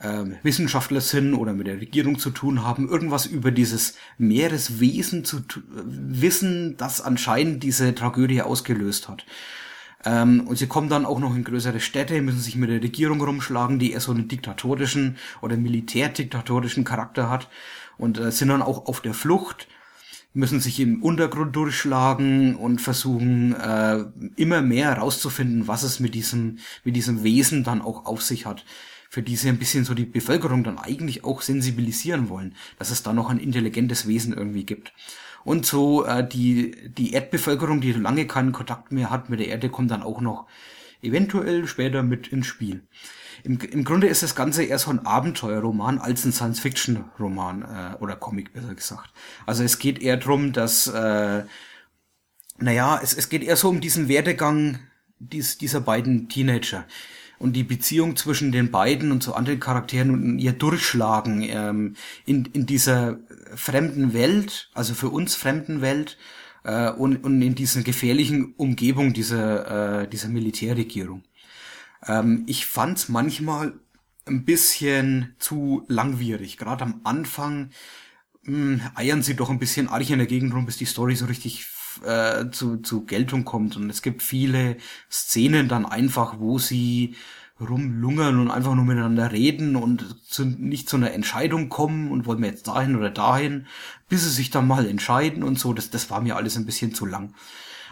äh, Wissenschaftler sind oder mit der Regierung zu tun haben, irgendwas über dieses Meereswesen zu t- wissen, das anscheinend diese Tragödie ausgelöst hat. Ähm, und sie kommen dann auch noch in größere Städte, müssen sich mit der Regierung rumschlagen, die eher so einen diktatorischen oder militärdiktatorischen Charakter hat. Und äh, sind dann auch auf der Flucht, müssen sich im Untergrund durchschlagen und versuchen äh, immer mehr herauszufinden, was es mit diesem mit diesem Wesen dann auch auf sich hat, für die sie ein bisschen so die Bevölkerung dann eigentlich auch sensibilisieren wollen, dass es da noch ein intelligentes Wesen irgendwie gibt. Und so äh, die die Erdbevölkerung, die lange keinen Kontakt mehr hat mit der Erde, kommt dann auch noch eventuell später mit ins Spiel. Im, im Grunde ist das Ganze eher so ein Abenteuerroman als ein Science-Fiction-Roman äh, oder Comic, besser gesagt. Also es geht eher drum, dass, äh, naja, es, es geht eher so um diesen Werdegang dies, dieser beiden Teenager und die Beziehung zwischen den beiden und zu anderen Charakteren und ihr Durchschlagen ähm, in, in dieser fremden Welt, also für uns fremden Welt, äh, und, und in diesen gefährlichen Umgebung dieser, äh, dieser Militärregierung. Ich fand's manchmal ein bisschen zu langwierig. Gerade am Anfang mh, eiern sie doch ein bisschen arg in der Gegend rum, bis die Story so richtig äh, zu, zu Geltung kommt. Und es gibt viele Szenen dann einfach, wo sie rumlungern und einfach nur miteinander reden und zu, nicht zu einer Entscheidung kommen und wollen wir jetzt dahin oder dahin, bis sie sich dann mal entscheiden und so. Das, das war mir alles ein bisschen zu lang.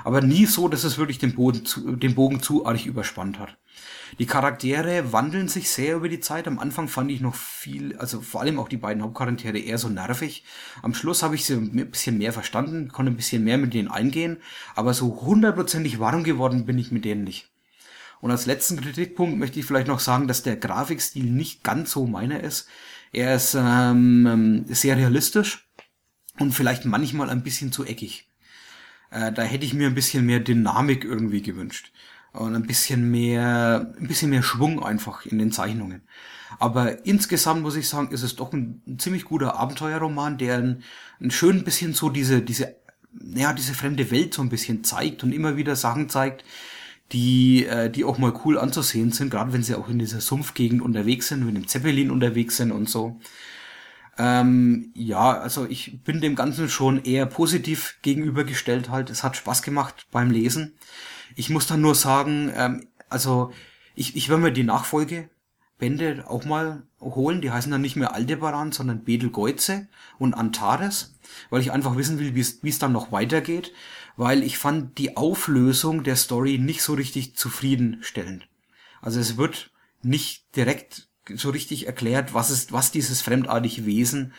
Aber nie so, dass es wirklich den, Boden zu, den Bogen zuartig überspannt hat. Die Charaktere wandeln sich sehr über die Zeit. Am Anfang fand ich noch viel, also vor allem auch die beiden Hauptcharaktere eher so nervig. Am Schluss habe ich sie ein bisschen mehr verstanden, konnte ein bisschen mehr mit denen eingehen. Aber so hundertprozentig warm geworden bin ich mit denen nicht. Und als letzten Kritikpunkt möchte ich vielleicht noch sagen, dass der Grafikstil nicht ganz so meiner ist. Er ist ähm, sehr realistisch und vielleicht manchmal ein bisschen zu eckig. Äh, da hätte ich mir ein bisschen mehr Dynamik irgendwie gewünscht. Und ein bisschen mehr, ein bisschen mehr Schwung einfach in den Zeichnungen. Aber insgesamt muss ich sagen, ist es doch ein, ein ziemlich guter Abenteuerroman, der ein, ein schön bisschen so diese, diese, ja, diese fremde Welt so ein bisschen zeigt und immer wieder Sachen zeigt, die, äh, die auch mal cool anzusehen sind, gerade wenn sie auch in dieser Sumpfgegend unterwegs sind, mit dem Zeppelin unterwegs sind und so. Ähm, ja, also ich bin dem Ganzen schon eher positiv gegenübergestellt halt. Es hat Spaß gemacht beim Lesen. Ich muss dann nur sagen, ähm, also ich, ich werde mir die Nachfolgebände auch mal holen. Die heißen dann nicht mehr Aldebaran, sondern Betelgeuse und Antares, weil ich einfach wissen will, wie es dann noch weitergeht, weil ich fand die Auflösung der Story nicht so richtig zufriedenstellend. Also es wird nicht direkt so richtig erklärt, was ist, was dieses fremdartige Wesen,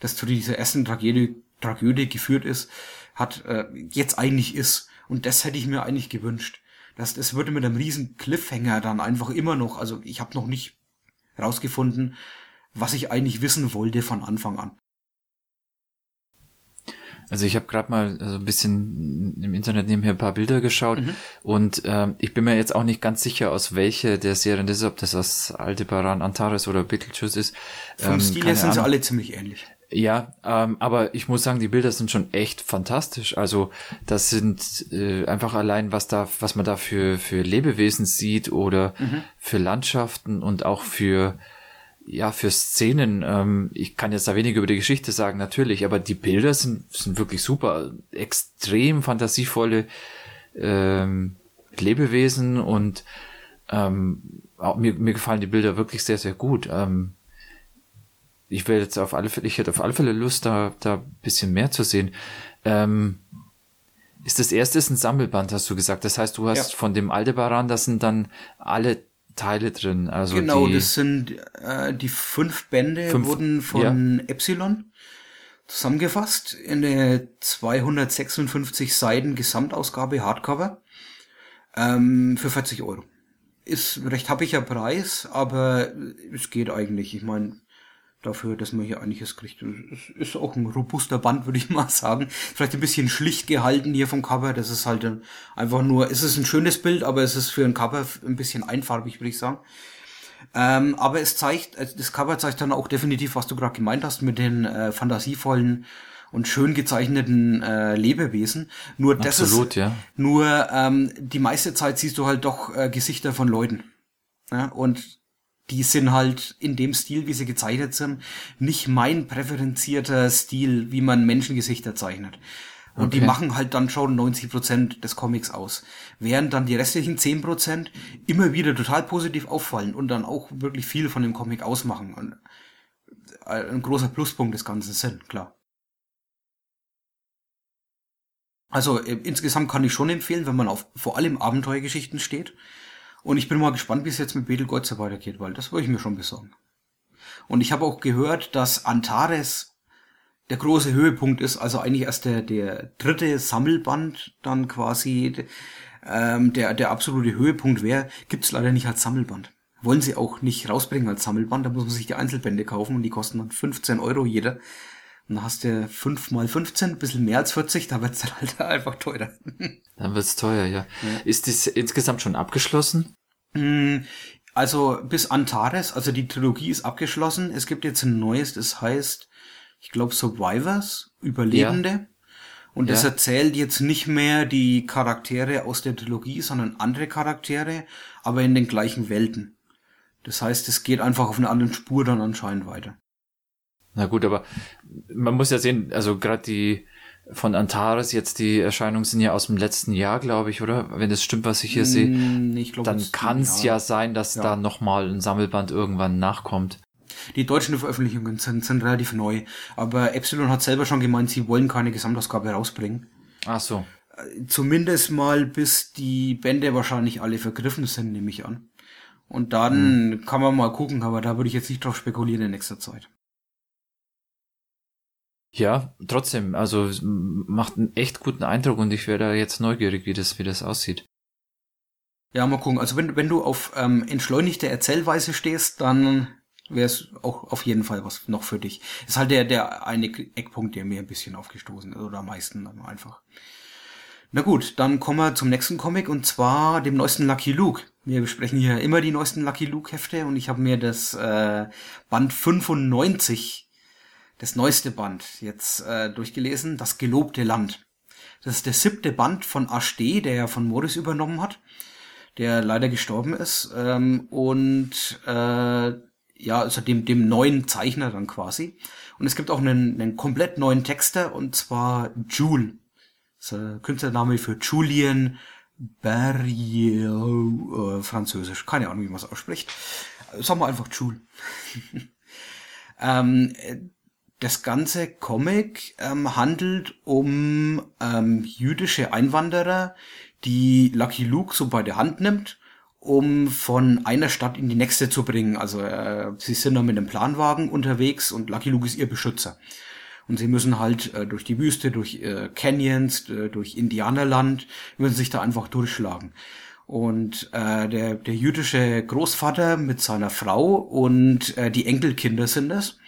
das zu dieser ersten Tragödie, Tragödie geführt ist, hat äh, jetzt eigentlich ist. Und das hätte ich mir eigentlich gewünscht. Das, das würde mit einem riesen Cliffhanger dann einfach immer noch, also ich habe noch nicht rausgefunden, was ich eigentlich wissen wollte von Anfang an. Also ich habe gerade mal so ein bisschen im Internet nebenher ein paar Bilder geschaut mhm. und ähm, ich bin mir jetzt auch nicht ganz sicher, aus welcher der Serien das ist, ob das aus Aldebaran, Antares oder Betelgeuse ist. Vom ähm, Stil her sind sie alle ziemlich ähnlich. Ja, ähm, aber ich muss sagen, die Bilder sind schon echt fantastisch. Also das sind äh, einfach allein, was da, was man da für, für Lebewesen sieht oder mhm. für Landschaften und auch für, ja, für Szenen. Ähm, ich kann jetzt da wenig über die Geschichte sagen, natürlich, aber die Bilder sind, sind wirklich super. Extrem fantasievolle ähm, Lebewesen und ähm, auch, mir, mir gefallen die Bilder wirklich sehr, sehr gut. Ähm, Ich will jetzt auf alle Fälle, ich hätte auf alle Fälle Lust, da, da ein bisschen mehr zu sehen. Ähm, ist das erste ist ein Sammelband, hast du gesagt. Das heißt, du hast ja. von dem Aldebaran, da sind dann alle Teile drin. Also genau, die, das sind äh, die fünf Bände, fünf, wurden von ja. Epsilon zusammengefasst in der zweihundertsechsundfünfzig Seiten Gesamtausgabe Hardcover ähm, für vierzig Euro. Ist recht happiger Preis, aber es geht eigentlich. Ich meine, dafür, dass man hier einiges kriegt. Es ist auch ein robuster Band, würde ich mal sagen. Vielleicht ein bisschen schlicht gehalten hier vom Cover. Das ist halt einfach nur, es ist ein schönes Bild, aber es ist für ein Cover ein bisschen einfarbig, würde ich sagen. Ähm, aber es zeigt, das Cover zeigt dann auch definitiv, was du gerade gemeint hast, mit den äh, fantasievollen und schön gezeichneten äh, Lebewesen. Nur das Absolut, ist, ja. nur ähm, die meiste Zeit siehst du halt doch äh, Gesichter von Leuten. Ja? Und die sind halt in dem Stil, wie sie gezeichnet sind, nicht mein präferenzierter Stil, wie man Menschengesichter zeichnet. Und okay. die machen halt dann schon neunzig Prozent des Comics aus. Während dann die restlichen zehn Prozent immer wieder total positiv auffallen und dann auch wirklich viel von dem Comic ausmachen. Und ein großer Pluspunkt des Ganzen sind, klar. Also äh, insgesamt kann ich schon empfehlen, wenn man auf vor allem Abenteuergeschichten steht. Und ich bin mal gespannt, wie es jetzt mit Betelgeuse weitergeht, weil das würde ich mir schon besorgen. Und ich habe auch gehört, dass Antares der große Höhepunkt ist, also eigentlich erst der, der dritte Sammelband dann quasi ähm, der, der absolute Höhepunkt wäre, gibt es leider nicht als Sammelband. Wollen sie auch nicht rausbringen als Sammelband, da muss man sich die Einzelbände kaufen und die kosten dann fünfzehn Euro jeder. Und dann hast du fünf mal fünfzehn, ein bisschen mehr als vierzig, da wird's dann halt einfach teurer. Dann wird's teuer, ja. ja. Ist das insgesamt schon abgeschlossen? Also bis Antares, also die Trilogie ist abgeschlossen. Es gibt jetzt ein neues, das heißt, ich glaube Survivors, Überlebende. Ja. Und ja. das erzählt jetzt nicht mehr die Charaktere aus der Trilogie, sondern andere Charaktere, aber in den gleichen Welten. Das heißt, es geht einfach auf einer anderen Spur dann anscheinend weiter. Na gut, aber man muss ja sehen, also gerade die von Antares jetzt die Erscheinungen sind ja aus dem letzten Jahr, glaube ich, oder? Wenn das stimmt, was ich hier sehe, nee, ich glaub, dann kann es ja sein, dass ja. da nochmal ein Sammelband irgendwann nachkommt. Die deutschen Veröffentlichungen sind, sind relativ neu, aber Epsilon hat selber schon gemeint, sie wollen keine Gesamtausgabe rausbringen. Ach so. Zumindest mal, bis die Bände wahrscheinlich alle vergriffen sind, nehme ich an. Und dann hm. kann man mal gucken, aber da würde ich jetzt nicht drauf spekulieren in nächster Zeit. Ja, trotzdem, also macht einen echt guten Eindruck und ich wäre da jetzt neugierig, wie das, wie das aussieht. Ja, mal gucken. Also wenn, wenn du auf ähm, entschleunigte Erzählweise stehst, dann wäre es auch auf jeden Fall was noch für dich. Ist halt der, der eine Eckpunkt, der mir ein bisschen aufgestoßen ist, oder am meisten dann einfach. Na gut, dann kommen wir zum nächsten Comic und zwar dem neuesten Lucky Luke. Wir besprechen hier immer die neuesten Lucky Luke Hefte und ich habe mir das äh, Band fünfundneunzig, das neueste Band, jetzt äh, durchgelesen, das gelobte Land. Das ist der siebte Band von Ashde, der von Morris übernommen hat, der leider gestorben ist ähm, und äh, ja, also dem, dem neuen Zeichner dann quasi. Und es gibt auch einen, einen komplett neuen Texter und zwar Jule. Das ist der Künstlername für Julien Barriot, äh, französisch. Keine Ahnung, wie man es ausspricht. Sagen wir einfach Jule. ähm, das ganze Comic ähm, handelt um ähm, jüdische Einwanderer, die Lucky Luke so bei der Hand nimmt, um von einer Stadt in die nächste zu bringen. Also äh, sie sind dann mit einem Planwagen unterwegs und Lucky Luke ist ihr Beschützer. Und sie müssen halt äh, durch die Wüste, durch äh, Canyons, äh, durch Indianerland, müssen sich da einfach durchschlagen. Und äh, der, der jüdische Großvater mit seiner Frau und äh, die Enkelkinder sind es.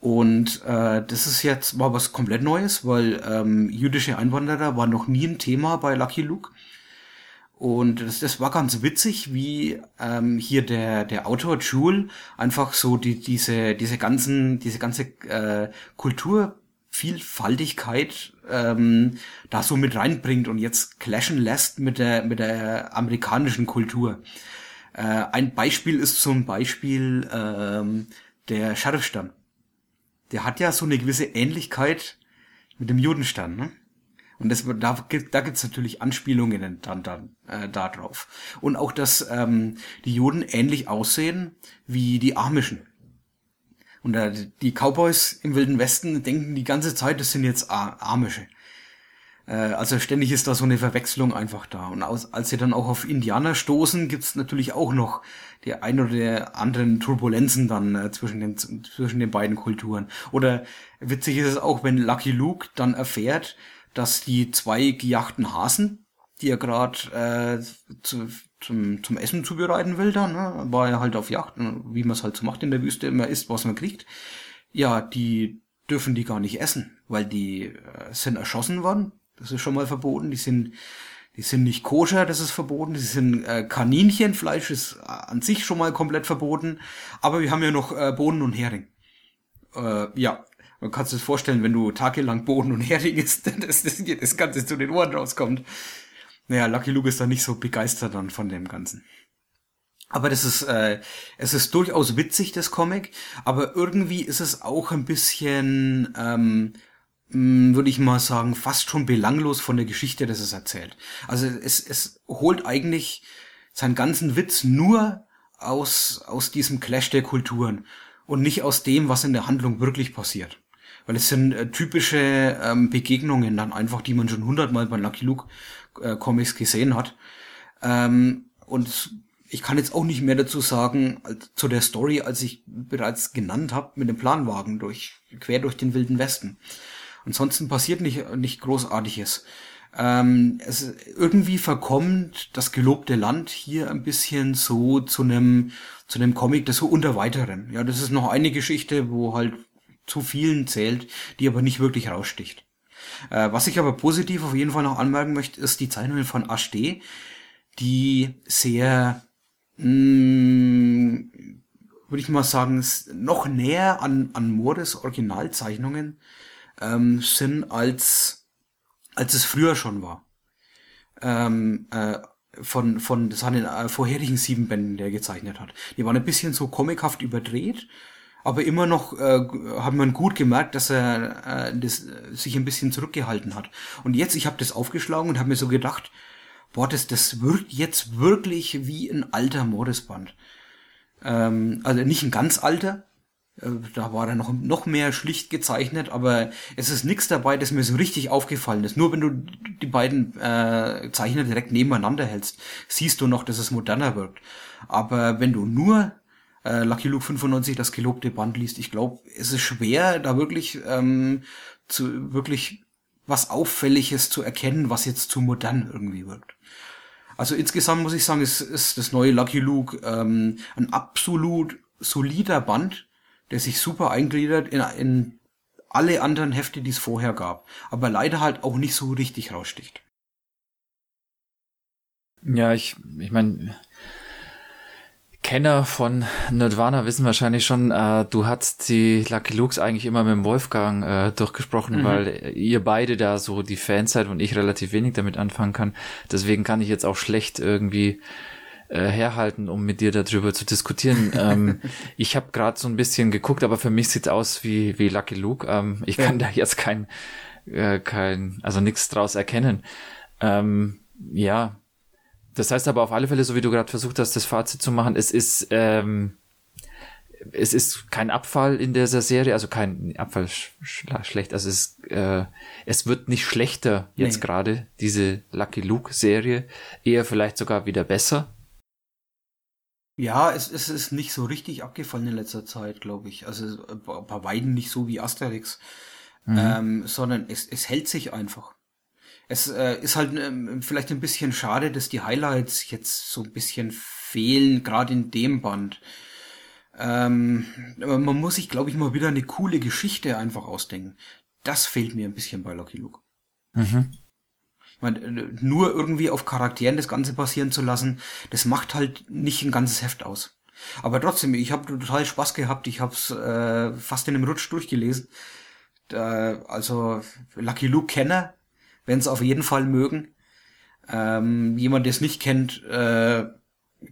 Und äh, das ist jetzt mal was komplett Neues, weil ähm, jüdische Einwanderer waren noch nie ein Thema bei Lucky Luke. Und das, das war ganz witzig, wie ähm, hier der der Autor Jule einfach so die diese diese ganzen diese ganze äh, Kulturvielfaltigkeit ähm, da so mit reinbringt und jetzt clashen lässt mit der mit der amerikanischen Kultur. Äh, ein Beispiel ist zum Beispiel ähm, der Sheriffstern. Der hat ja so eine gewisse Ähnlichkeit mit dem Judenstern, ne? Und das, da, da gibt's natürlich Anspielungen dann, dann äh, da drauf. Und auch, dass ähm, die Juden ähnlich aussehen wie die Amischen. Und äh, die Cowboys im Wilden Westen denken die ganze Zeit, das sind jetzt A- Amische. Äh, also ständig ist da so eine Verwechslung einfach da. Und aus, als sie dann auch auf Indianer stoßen, gibt's natürlich auch noch die ein oder der anderen Turbulenzen dann äh, zwischen den zwischen den beiden Kulturen. Oder witzig ist es auch, wenn Lucky Luke dann erfährt, dass die zwei gejachten Hasen, die er gerade äh, zu, zum, zum Essen zubereiten will, dann ne, war er halt auf Jagd, wie man es halt so macht in der Wüste, immer isst, was man kriegt, ja, die dürfen die gar nicht essen, weil die äh, sind erschossen worden, das ist schon mal verboten, die sind die sind nicht koscher, das ist verboten, die sind äh, Kaninchenfleisch ist an sich schon mal komplett verboten, aber wir haben ja noch äh, Bohnen und Hering. Äh, ja, man kann sich das vorstellen, wenn du tagelang Boden und Hering isst, dass das, das Ganze zu den Ohren rauskommt. Naja, Lucky Luke ist da nicht so begeistert dann von dem Ganzen. Aber das ist, äh, es ist durchaus witzig, das Comic, aber irgendwie ist es auch ein bisschen, ähm, würde ich mal sagen, fast schon belanglos von der Geschichte, dass es erzählt. Also es, es holt eigentlich seinen ganzen Witz nur aus, aus diesem Clash der Kulturen und nicht aus dem, was in der Handlung wirklich passiert. Weil es sind äh, typische ähm, Begegnungen dann einfach, die man schon hundertmal bei Lucky Luke äh, Comics gesehen hat. Ähm, und ich kann jetzt auch nicht mehr dazu sagen, als, zu der Story, als ich bereits genannt habe, mit dem Planwagen durch quer durch den Wilden Westen. Ansonsten passiert nicht nicht Großartiges. Ähm, es irgendwie verkommt das gelobte Land hier ein bisschen so zu einem zu einem Comic, das so unter weiteren. Ja, das ist noch eine Geschichte, wo halt zu vielen zählt, die aber nicht wirklich raussticht. Äh, was ich aber positiv auf jeden Fall noch anmerken möchte, ist die Zeichnungen von Ashde, die sehr, würde ich mal sagen, noch näher an, an Moores Originalzeichnungen ähm, sind, als, als es früher schon war. Ähm, äh, von, von seinen äh, vorherigen sieben Bänden, die er gezeichnet hat. Die waren ein bisschen so comichaft überdreht, aber immer noch äh, hat man gut gemerkt, dass er äh, das, sich ein bisschen zurückgehalten hat. Und jetzt, ich habe das aufgeschlagen und habe mir so gedacht, boah, das, das wirkt jetzt wirklich wie ein alter Morris-Band. Ähm, also nicht ein ganz alter, äh, da war er noch, noch mehr schlicht gezeichnet, aber es ist nichts dabei, das mir so richtig aufgefallen ist. Nur wenn du die beiden äh, Zeichner direkt nebeneinander hältst, siehst du noch, dass es moderner wirkt. Aber wenn du nur äh, Lucky Luke fünfundneunzig, das gelobte Band liest, ich glaube, es ist schwer, da wirklich ähm, zu wirklich was Auffälliges zu erkennen, was jetzt zu modern irgendwie wirkt. Also insgesamt muss ich sagen, es ist das neue Lucky Luke ähm, ein absolut solider Band, der sich super eingliedert in, in alle anderen Hefte, die es vorher gab, aber leider halt auch nicht so richtig raussticht. Ja, ich ich meine, Kenner von Nerdvana wissen wahrscheinlich schon, äh, du hast die Lucky Lukes eigentlich immer mit dem Wolfgang äh, durchgesprochen, mhm. weil ihr beide da so die Fans seid und ich relativ wenig damit anfangen kann. Deswegen kann ich jetzt auch schlecht irgendwie äh, herhalten, um mit dir darüber zu diskutieren. ähm, ich habe gerade so ein bisschen geguckt, aber für mich sieht's aus wie wie Lucky Luke. Ähm, ich kann ja. da jetzt kein äh, kein also nichts draus erkennen. Ähm, ja. Das heißt aber auf alle Fälle, so wie du gerade versucht hast, das Fazit zu machen, es ist ähm, es ist kein Abfall in dieser Serie, also kein Abfall sch- sch- schlecht, also es äh, es wird nicht schlechter jetzt nee. gerade, diese Lucky Luke Serie, eher vielleicht sogar wieder besser. Ja, es, es ist nicht so richtig abgefallen in letzter Zeit, glaube ich, also bei Weiden nicht so wie Asterix, mhm. ähm, sondern es, es hält sich einfach. Es äh, ist halt ähm, vielleicht ein bisschen schade, dass die Highlights jetzt so ein bisschen fehlen, gerade in dem Band. Ähm, aber man muss sich, glaube ich, mal wieder eine coole Geschichte einfach ausdenken. Das fehlt mir ein bisschen bei Lucky Luke. Mhm. Ich meine, nur irgendwie auf Charakteren das Ganze passieren zu lassen, das macht halt nicht ein ganzes Heft aus. Aber trotzdem, ich habe total Spaß gehabt. Ich habe es äh, fast in einem Rutsch durchgelesen. Äh, also Lucky Luke-Kenner, wenn es auf jeden Fall mögen. Ähm, jemand, der es nicht kennt, äh,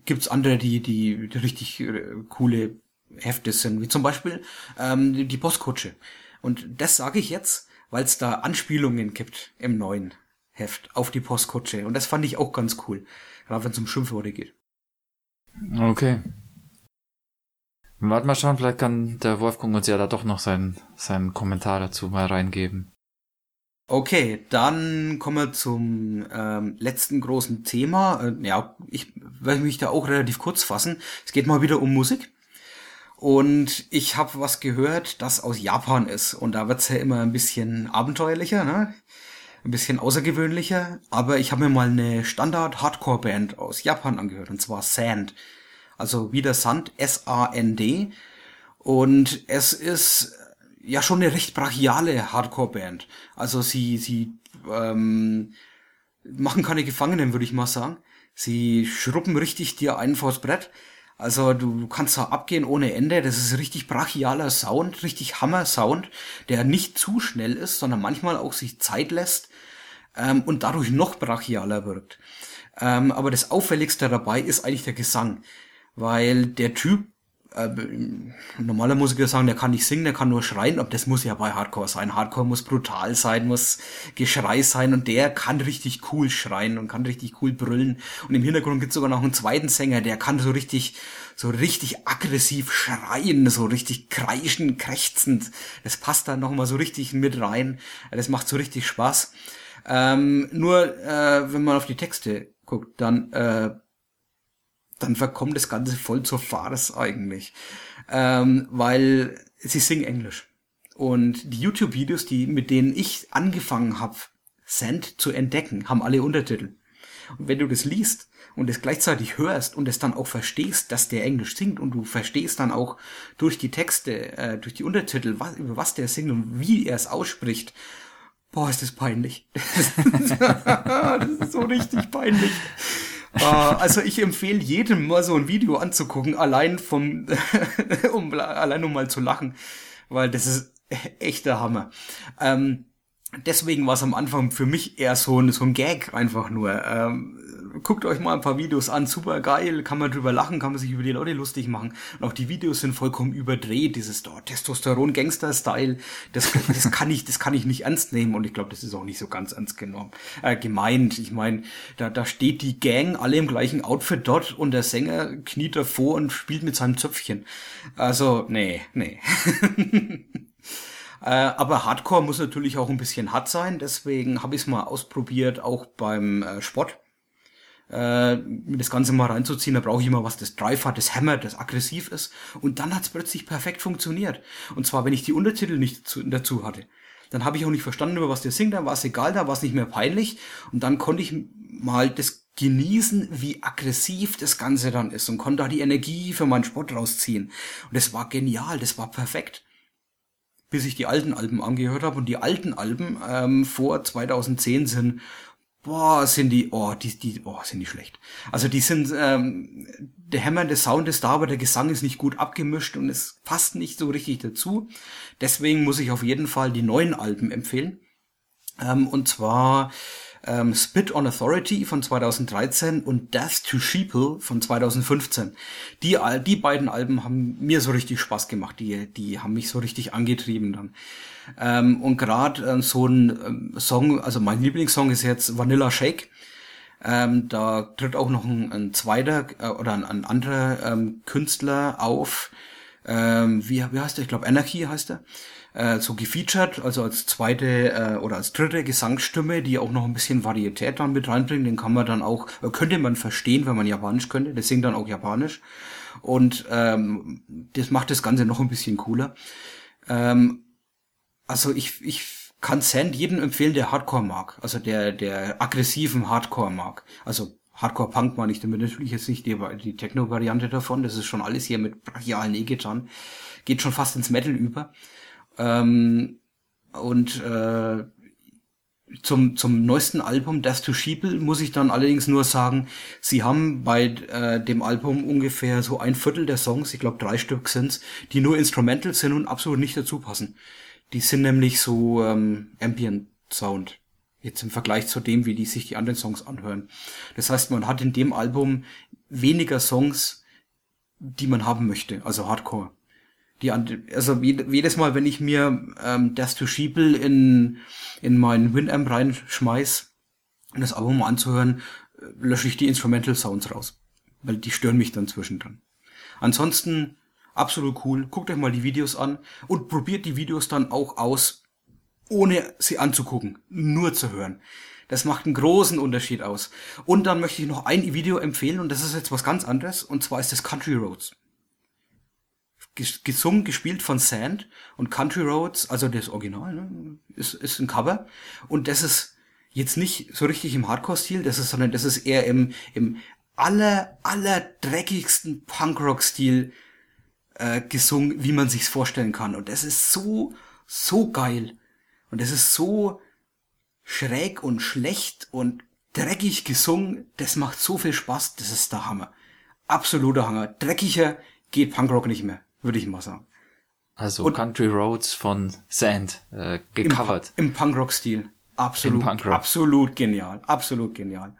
gibt's andere, die, die, die richtig äh, coole Hefte sind, wie zum Beispiel ähm, die, die Postkutsche. Und das sage ich jetzt, weil es da Anspielungen gibt im neuen Heft auf die Postkutsche. Und das fand ich auch ganz cool, gerade wenn es um Schimpfworte geht. Okay. Warte mal schauen, vielleicht kann der Wolfgang uns ja da doch noch seinen, seinen Kommentar dazu mal reingeben. Okay, dann kommen wir zum ähm, letzten großen Thema. Äh, ja, ich werde mich da auch relativ kurz fassen. Es geht mal wieder um Musik. Und ich habe was gehört, das aus Japan ist. Und da wird's ja immer ein bisschen abenteuerlicher, ne? Ein bisschen außergewöhnlicher. Aber ich habe mir mal eine Standard-Hardcore-Band aus Japan angehört, und zwar Sand. Also wieder Sand, S A N D. Und es ist ja schon eine recht brachiale Hardcore-Band. Also sie sie ähm, machen keine Gefangenen, würde ich mal sagen. Sie schruppen richtig dir einen vors Brett. Also du kannst da abgehen ohne Ende. Das ist richtig brachialer Sound, richtig Hammer-Sound, der nicht zu schnell ist, sondern manchmal auch sich Zeit lässt ähm, und dadurch noch brachialer wirkt. Ähm, aber das Auffälligste dabei ist eigentlich der Gesang, weil der Typ, ein normaler Musiker sagen, der kann nicht singen, der kann nur schreien, aber das muss ja bei Hardcore sein. Hardcore muss brutal sein, muss Geschrei sein, und der kann richtig cool schreien und kann richtig cool brüllen. Und im Hintergrund gibt's sogar noch einen zweiten Sänger, der kann so richtig, so richtig aggressiv schreien, so richtig kreischen, krächzend. Das passt dann nochmal so richtig mit rein. Das macht so richtig Spaß. Ähm, nur, äh, wenn man auf die Texte guckt, dann, äh, dann verkommt das Ganze voll zur Farce eigentlich, ähm, weil sie singen Englisch. Und die YouTube-Videos, die mit denen ich angefangen habe, Sand zu entdecken, haben alle Untertitel. Und wenn du das liest und das gleichzeitig hörst und es dann auch verstehst, dass der Englisch singt, und du verstehst dann auch durch die Texte, äh, durch die Untertitel, was, über was der singt und wie er es ausspricht, boah, ist das peinlich. Das ist so richtig peinlich. uh, also ich empfehle jedem mal so ein Video anzugucken, allein vom, um, allein um mal zu lachen, weil das ist echt der Hammer. Ähm, deswegen war es am Anfang für mich eher so ein, so ein Gag einfach nur, ähm, guckt euch mal ein paar Videos an, super geil, kann man drüber lachen, kann man sich über die Leute lustig machen. Und auch die Videos sind vollkommen überdreht, dieses oh, Testosteron-Gangster-Style, das, das kann ich, das kann ich nicht ernst nehmen und ich glaube, das ist auch nicht so ganz ernst genommen, äh, gemeint. Ich meine, da, da steht die Gang alle im gleichen Outfit dort und der Sänger kniet davor und spielt mit seinem Zöpfchen. Also, nee, nee. Äh, aber Hardcore muss natürlich auch ein bisschen hart sein, deswegen habe ich es mal ausprobiert, auch beim äh, Sport, äh, mir das Ganze mal reinzuziehen. Da brauche ich immer was, das Drive hat, das Hammer, das aggressiv ist. Und dann hat es plötzlich perfekt funktioniert. Und zwar, wenn ich die Untertitel nicht zu, dazu hatte. Dann habe ich auch nicht verstanden, über was der singt, dann war es egal, da war es nicht mehr peinlich. Und dann konnte ich mal das genießen, wie aggressiv das Ganze dann ist und konnte da die Energie für meinen Sport rausziehen. Und das war genial, das war perfekt. Bis ich die alten Alben angehört habe. Und die alten Alben ähm, vor zweitausendzehn sind, boah, sind die, oh, die, die, oh, sind die schlecht. Also die sind, ähm, der hämmernde Sound ist da, aber der Gesang ist nicht gut abgemischt und es passt nicht so richtig dazu. Deswegen muss ich auf jeden Fall die neuen Alben empfehlen. Ähm, und zwar ähm, Spit on Authority von zweitausenddreizehn und Death to Sheeple von zweitausendfünfzehn. Die die beiden Alben haben mir so richtig Spaß gemacht. Die die haben mich so richtig angetrieben dann. Ähm, und gerade ähm, so ein ähm, Song, also mein Lieblingssong ist jetzt Vanilla Shake. Ähm, da tritt auch noch ein, ein zweiter äh, oder ein, ein anderer ähm, Künstler auf. Ähm, wie, wie heißt der? Ich glaube Anarchy heißt er. Äh, so gefeatured, also als zweite äh, oder als dritte Gesangsstimme, die auch noch ein bisschen Varietät dann mit reinbringt. Den kann man dann auch, äh, könnte man verstehen, wenn man Japanisch könnte. Der singt dann auch Japanisch. Und ähm, das macht das Ganze noch ein bisschen cooler. Ähm, also ich ich kann Sand jedem empfehlen, der Hardcore mag. Also der der aggressiven Hardcore mag. Also Hardcore Punk meine ich damit natürlich jetzt nicht die, die Techno-Variante davon. Das ist schon alles hier mit brachialen E-Gitarren. Geht schon fast ins Metal über. Ähm, und äh, zum zum neuesten Album Death to Sheeple muss ich dann allerdings nur sagen, sie haben bei äh, dem Album ungefähr so ein Viertel der Songs, ich glaube drei Stück sind's, die nur Instrumental sind und absolut nicht dazu passen. Die sind nämlich so ähm, Ambient Sound jetzt im Vergleich zu dem, wie die sich die anderen Songs anhören. Das heißt, man hat in dem Album weniger Songs, die man haben möchte, also Hardcore. Die, also jedes Mal, wenn ich mir ähm, Death to Sheeple in in meinen Winamp reinschmeiß, um das Album anzuhören, lösche ich die Instrumental Sounds raus, weil die stören mich dann zwischendrin. Ansonsten absolut cool, guckt euch mal die Videos an und probiert die Videos dann auch aus, ohne sie anzugucken, nur zu hören. Das macht einen großen Unterschied aus. Und dann möchte ich noch ein Video empfehlen und das ist jetzt was ganz anderes und zwar ist das Country Roads. Gesungen, gespielt von Sand und Country Roads, also das Original, ne, ist, ist ein Cover. Und das ist jetzt nicht so richtig im Hardcore-Stil, das ist, sondern das ist eher im, im aller, aller dreckigsten Punkrock-Stil äh, gesungen, wie man sich's vorstellen kann. Und das ist so, so geil. Und das ist so schräg und schlecht und dreckig gesungen. Das macht so viel Spaß, das ist der Hammer. Absoluter Hammer. Dreckiger geht Punkrock nicht mehr, würde ich mal sagen. Also und Country Roads von Sand, äh, gecovert. Im, im Punkrock-Stil. Absolut, Punkrock. absolut genial. Absolut genial.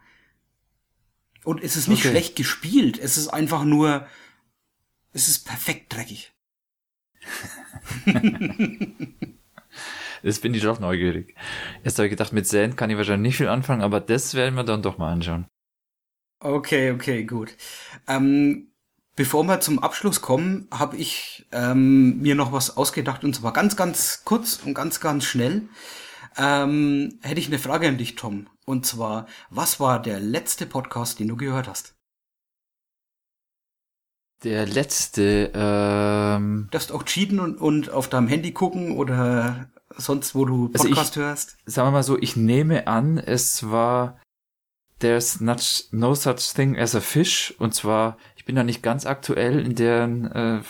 Und es ist nicht okay. schlecht gespielt, es ist einfach nur, es ist perfekt dreckig. Jetzt bin ich doch neugierig. Jetzt habe ich gedacht, mit Sand kann ich wahrscheinlich nicht viel anfangen, aber das werden wir dann doch mal anschauen. Okay, okay, gut. Ähm, Bevor wir zum Abschluss kommen, habe ich ähm, mir noch was ausgedacht und zwar ganz, ganz kurz und ganz, ganz schnell. Ähm, hätte ich eine Frage an dich, Tom. Und zwar, was war der letzte Podcast, den du gehört hast? Der letzte, ähm... Du darfst auch cheaten und, und auf deinem Handy gucken oder sonst, wo du Podcast also ich, hörst. Sagen wir mal so, ich nehme an, es war There's not, No Such Thing as a Fish und zwar... Ich bin da nicht ganz aktuell in deren äh,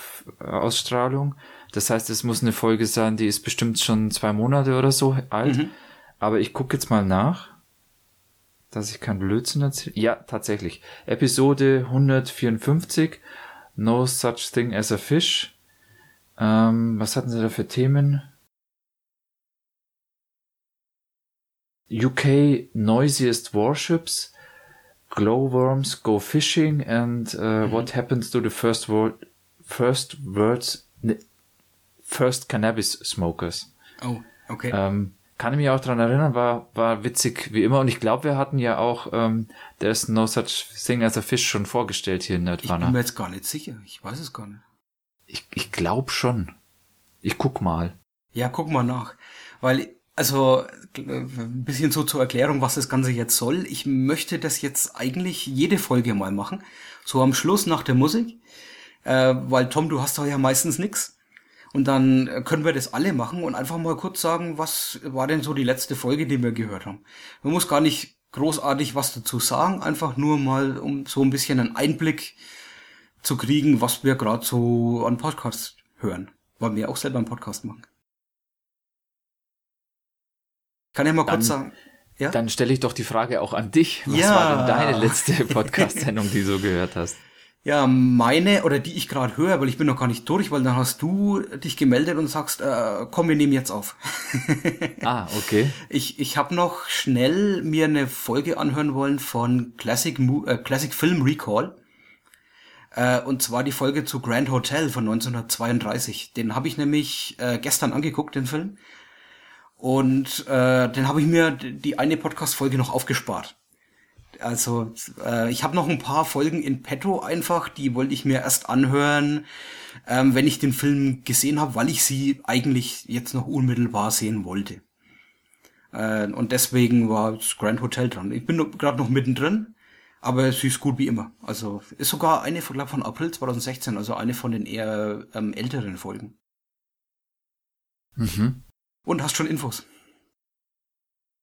Ausstrahlung. Das heißt, es muss eine Folge sein, die ist bestimmt schon zwei Monate oder so alt. Mhm. Aber ich gucke jetzt mal nach, dass ich keinen Blödsinn erzähle. Ja, tatsächlich. Episode hundertvierundfünfzig, No Such Thing as a Fish. Ähm, was hatten sie da für Themen? U K Noisiest Warships. glowworms go fishing, and uh, mm-hmm. what happens to the first world, first words, first cannabis smokers? Oh, okay. Ähm, kann ich mich auch dran erinnern, war war witzig wie immer, und ich glaube, wir hatten ja auch ähm, There's No Such Thing as a Fish schon vorgestellt hier in Nerdvana. Ich bin mir jetzt gar nicht sicher, ich weiß es gar nicht. Ich, ich glaube schon. Ich guck mal. Ja, guck mal nach, weil also ein bisschen so zur Erklärung, was das Ganze jetzt soll. Ich möchte das jetzt eigentlich jede Folge mal machen, so am Schluss nach der Musik, äh, weil Tom, du hast doch ja meistens nix. Und dann können wir das alle machen und einfach mal kurz sagen, was war denn so die letzte Folge, die wir gehört haben. Man muss gar nicht großartig was dazu sagen, einfach nur mal, um so ein bisschen einen Einblick zu kriegen, was wir gerade so an Podcasts hören, weil wir auch selber einen Podcast machen. Kann ich mal dann, kurz sagen? Ja? Dann stelle ich doch die Frage auch an dich. Was ja. war denn deine letzte Podcast-Sendung, die du gehört hast? Ja, meine, oder die ich gerade höre, weil ich bin noch gar nicht durch, weil dann hast du dich gemeldet und sagst, äh, komm, wir nehmen jetzt auf. Ah, okay. Ich ich habe noch schnell mir eine Folge anhören wollen von Classic äh, Classic Film Recall. Äh, und zwar die Folge zu Grand Hotel von neunzehnhundertzweiunddreißig. Den habe ich nämlich äh, gestern angeguckt, den Film. Und äh, dann habe ich mir die eine Podcast-Folge noch aufgespart. Also äh, ich habe noch ein paar Folgen in petto einfach, die wollte ich mir erst anhören, ähm, wenn ich den Film gesehen habe, weil ich sie eigentlich jetzt noch unmittelbar sehen wollte. Äh, und deswegen war das Grand Hotel dran. Ich bin gerade noch mittendrin, aber sie ist gut wie immer. Also ist sogar eine von, glaub, von April zwanzig sechzehn, also eine von den eher ähm, älteren Folgen. Mhm. Und hast schon Infos?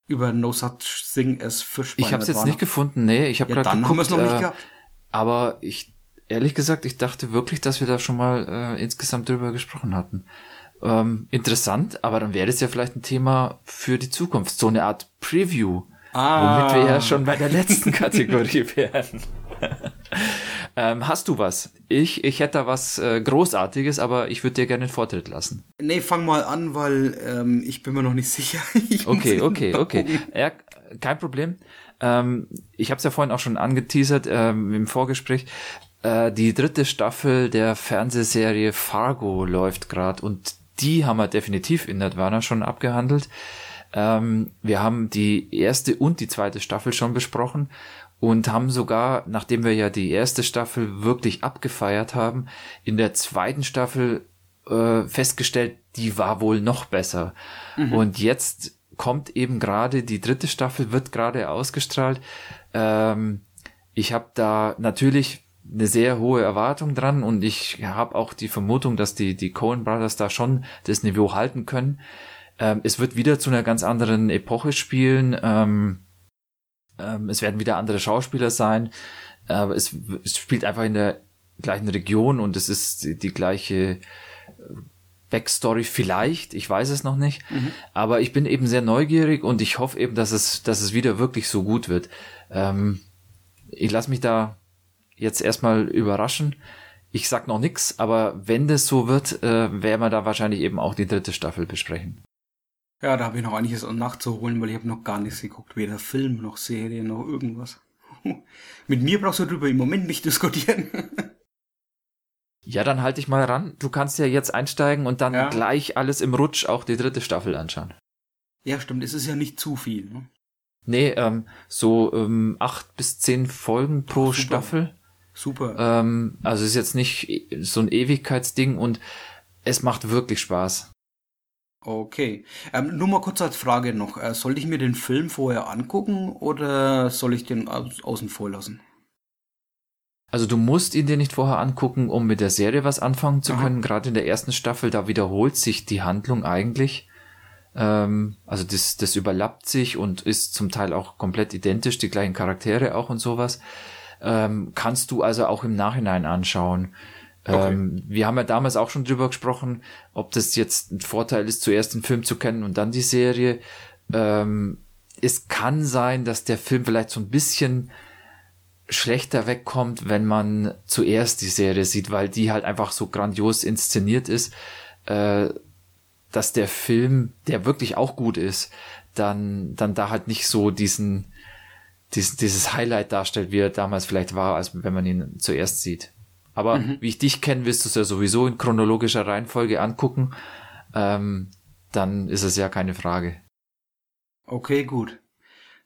Über No Such Thing as Fish. Ich habe es jetzt nicht gefunden, nee, ich habe ja, gerade geguckt, noch nicht äh, aber ich ehrlich gesagt, ich dachte wirklich, dass wir da schon mal äh, insgesamt drüber gesprochen hatten. Ähm, interessant, aber dann wäre es ja vielleicht ein Thema für die Zukunft, so eine Art Preview, ah. womit wir ja schon bei der letzten Kategorie wären. ähm, hast du was? Ich ich hätte da was äh, Großartiges, aber ich würde dir gerne den Vortritt lassen. Nee, fang mal an, weil ähm, ich bin mir noch nicht sicher. Ich okay, okay, okay. Ja, kein Problem. Ähm, ich habe es ja vorhin auch schon angeteasert ähm, im Vorgespräch. Äh, die dritte Staffel der Fernsehserie Fargo läuft gerade, und die haben wir definitiv in Nerdvana schon abgehandelt. Ähm, wir haben die erste und die zweite Staffel schon besprochen. Und haben sogar, nachdem wir ja die erste Staffel wirklich abgefeiert haben, in der zweiten Staffel äh, festgestellt, die war wohl noch besser. Mhm. Und jetzt kommt eben gerade, die dritte Staffel wird gerade ausgestrahlt. Ähm, ich habe da natürlich eine sehr hohe Erwartung dran, und ich habe auch die Vermutung, dass die die Coen Brothers da schon das Niveau halten können. Ähm, es wird wieder zu einer ganz anderen Epoche spielen. Ähm, Es werden wieder andere Schauspieler sein, aber es, es spielt einfach in der gleichen Region, und es ist die, die gleiche Backstory vielleicht, ich weiß es noch nicht, mhm. aber ich bin eben sehr neugierig, und ich hoffe eben, dass es, dass es wieder wirklich so gut wird. Ähm, ich lasse mich da jetzt erstmal überraschen. Ich sag noch nichts, aber wenn das so wird, äh, werden wir da wahrscheinlich eben auch die dritte Staffel besprechen. Ja, da habe ich noch einiges nachzuholen, weil ich habe noch gar nichts geguckt. Weder Film, noch Serie, noch irgendwas. Mit mir brauchst du darüber im Moment nicht diskutieren. Ja, dann halte ich mal ran. Du kannst ja jetzt einsteigen und dann ja. gleich alles im Rutsch, auch die dritte Staffel anschauen. Ja, stimmt. Es ist ja nicht zu viel. Ne? Nee, ähm, so ähm, acht bis zehn Folgen pro Ach, super. Staffel. Super. Ähm, also ist jetzt nicht so ein Ewigkeitsding, und es macht wirklich Spaß. Okay. Ähm, nur mal kurz als Frage noch. Äh, soll ich mir den Film vorher angucken, oder soll ich den au- außen vor lassen? Also du musst ihn dir nicht vorher angucken, um mit der Serie was anfangen zu Aha. können. Gerade in der ersten Staffel, da wiederholt sich die Handlung eigentlich. Ähm, also das, das überlappt sich und ist zum Teil auch komplett identisch, die gleichen Charaktere auch und sowas. Ähm, kannst du also auch im Nachhinein anschauen. Okay. Ähm, wir haben ja damals auch schon drüber gesprochen, ob das jetzt ein Vorteil ist, zuerst den Film zu kennen und dann die Serie. Ähm, es kann sein, dass der Film vielleicht so ein bisschen schlechter wegkommt, wenn man zuerst die Serie sieht, weil die halt einfach so grandios inszeniert ist, äh, dass der Film, der wirklich auch gut ist, dann, dann da halt nicht so diesen dies, dieses Highlight darstellt, wie er damals vielleicht war, als wenn man ihn zuerst sieht. Aber mhm. wie ich dich kenne, wirst du es ja sowieso in chronologischer Reihenfolge angucken. Ähm, dann ist es ja keine Frage. Okay, gut.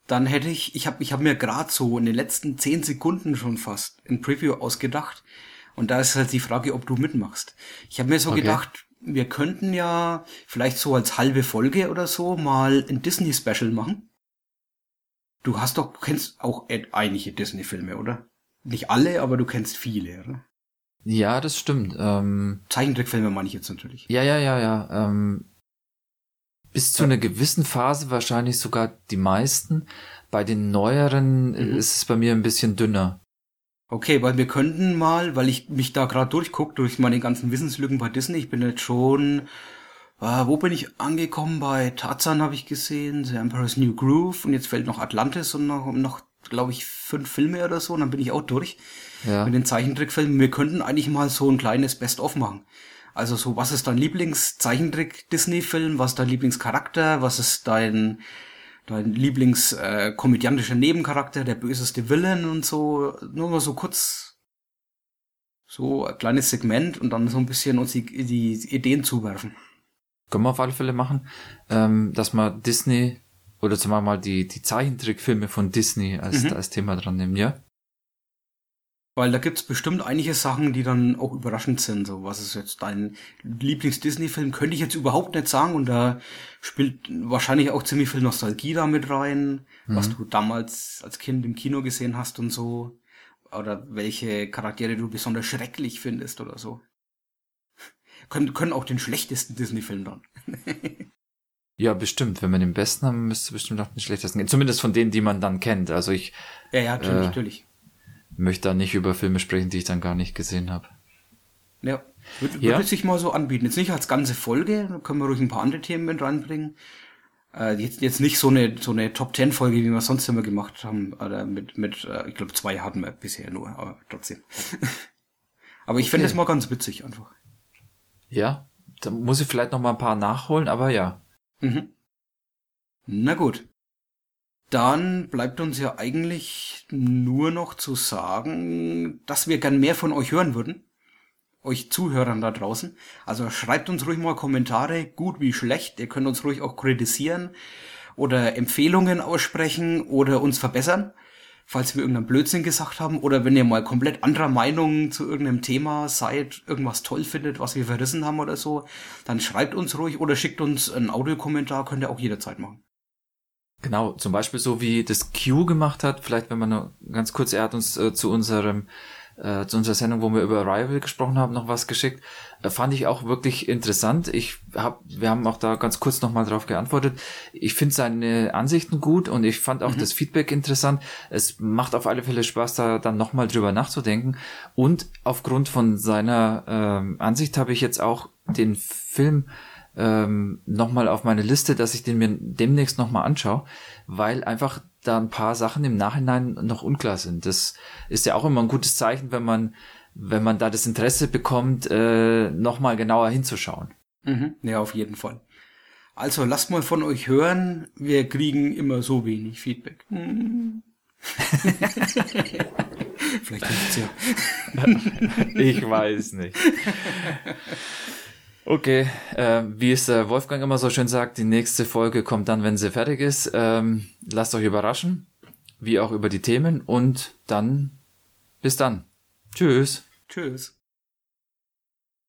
Dann hätte ich, ich habe ich hab mir gerade so in den letzten zehn Sekunden schon fast ein Preview ausgedacht. Und da ist halt die Frage, ob du mitmachst. Ich habe mir so okay. gedacht, wir könnten ja vielleicht so als halbe Folge oder so mal ein Disney-Special machen. Du hast doch, du kennst auch einige Disney-Filme, oder? Nicht alle, aber du kennst viele, oder? Ja, das stimmt. Ähm, Zeichentrickfilme meine ich jetzt natürlich. Ja, ja, ja, ja. Ähm, bis zu ja. einer gewissen Phase wahrscheinlich sogar die meisten. Bei den neueren mhm. ist es bei mir ein bisschen dünner. Okay, weil wir könnten mal, weil ich mich da gerade durchgucke, durch meine ganzen Wissenslücken bei Disney, ich bin jetzt schon, äh, wo bin ich angekommen? Bei Tarzan habe ich gesehen, The Emperor's New Groove und jetzt fällt noch Atlantis und noch, noch glaube ich, fünf Filme oder so und dann bin ich auch durch ja. mit den Zeichentrickfilmen. Wir könnten eigentlich mal so ein kleines Best-of machen. Also so, was ist dein Lieblings-Zeichentrick-Disney-Film, was ist dein Lieblingscharakter, was ist dein... dein Lieblings-komödiantischer äh, Nebencharakter, der böseste Villain und so, nur mal so kurz so ein kleines Segment und dann so ein bisschen uns die, die Ideen zuwerfen. Können wir auf alle Fälle machen, ähm, dass wir Disney oder zumal mal die, die Zeichentrickfilme von Disney als, mhm. als Thema dran nehmen, ja? Weil da gibt's bestimmt einige Sachen, die dann auch überraschend sind. So, was ist jetzt dein Lieblings-Disney-Film? Könnte ich jetzt überhaupt nicht sagen. Und da spielt wahrscheinlich auch ziemlich viel Nostalgie da mit rein, mhm. was du damals als Kind im Kino gesehen hast und so. Oder welche Charaktere du besonders schrecklich findest oder so. Können, können auch den schlechtesten Disney-Film dann. Ja, bestimmt. Wenn wir den besten haben, müsste bestimmt auch den schlechtesten gehen. Zumindest von denen, die man dann kennt. Also ich... Ja, ja, natürlich, äh, natürlich. möchte da nicht über Filme sprechen, die ich dann gar nicht gesehen habe. Ja, würde ja. würd sich mal so anbieten. Jetzt nicht als ganze Folge, da können wir ruhig ein paar andere Themen mit reinbringen. Äh, jetzt, jetzt nicht so eine so eine Top-Ten-Folge, wie wir sonst immer gemacht haben. Oder mit, mit äh, ich glaube, zwei hatten wir bisher nur, aber trotzdem. aber ich okay. fände das mal ganz witzig einfach. Ja, da muss ich vielleicht noch mal ein paar nachholen, aber ja. Mhm. Na gut. Dann bleibt uns ja eigentlich nur noch zu sagen, dass wir gern mehr von euch hören würden. Euch Zuhörern da draußen. Also schreibt uns ruhig mal Kommentare, gut wie schlecht. Ihr könnt uns ruhig auch kritisieren oder Empfehlungen aussprechen oder uns verbessern, falls wir irgendeinen Blödsinn gesagt haben. Oder wenn ihr mal komplett anderer Meinung zu irgendeinem Thema seid, irgendwas toll findet, was wir verrissen haben oder so, dann schreibt uns ruhig oder schickt uns einen Audiokommentar, könnt ihr auch jederzeit machen. Genau, zum Beispiel so wie das Q gemacht hat, vielleicht wenn man nur ganz kurz, er hat uns äh, zu unserem, äh, zu unserer Sendung, wo wir über Rival gesprochen haben, noch was geschickt, äh, fand ich auch wirklich interessant. Ich hab, wir haben auch da ganz kurz nochmal drauf geantwortet. Ich finde seine Ansichten gut und ich fand auch mhm. das Feedback interessant. Es macht auf alle Fälle Spaß, da dann nochmal drüber nachzudenken. Und aufgrund von seiner ähm, Ansicht habe ich jetzt auch den Film Ähm, nochmal auf meine Liste, dass ich den mir demnächst nochmal anschaue, weil einfach da ein paar Sachen im Nachhinein noch unklar sind. Das ist ja auch immer ein gutes Zeichen, wenn man wenn man da das Interesse bekommt, äh, nochmal genauer hinzuschauen. Mhm. Ja, auf jeden Fall. Also lasst mal von euch hören, wir kriegen immer so wenig Feedback. Mhm. Vielleicht hilft's ja. Ich weiß nicht. Okay, äh, wie es der Wolfgang immer so schön sagt, die nächste Folge kommt dann, wenn sie fertig ist. Ähm, lasst euch überraschen, wie auch über die Themen und dann bis dann. Tschüss. Tschüss.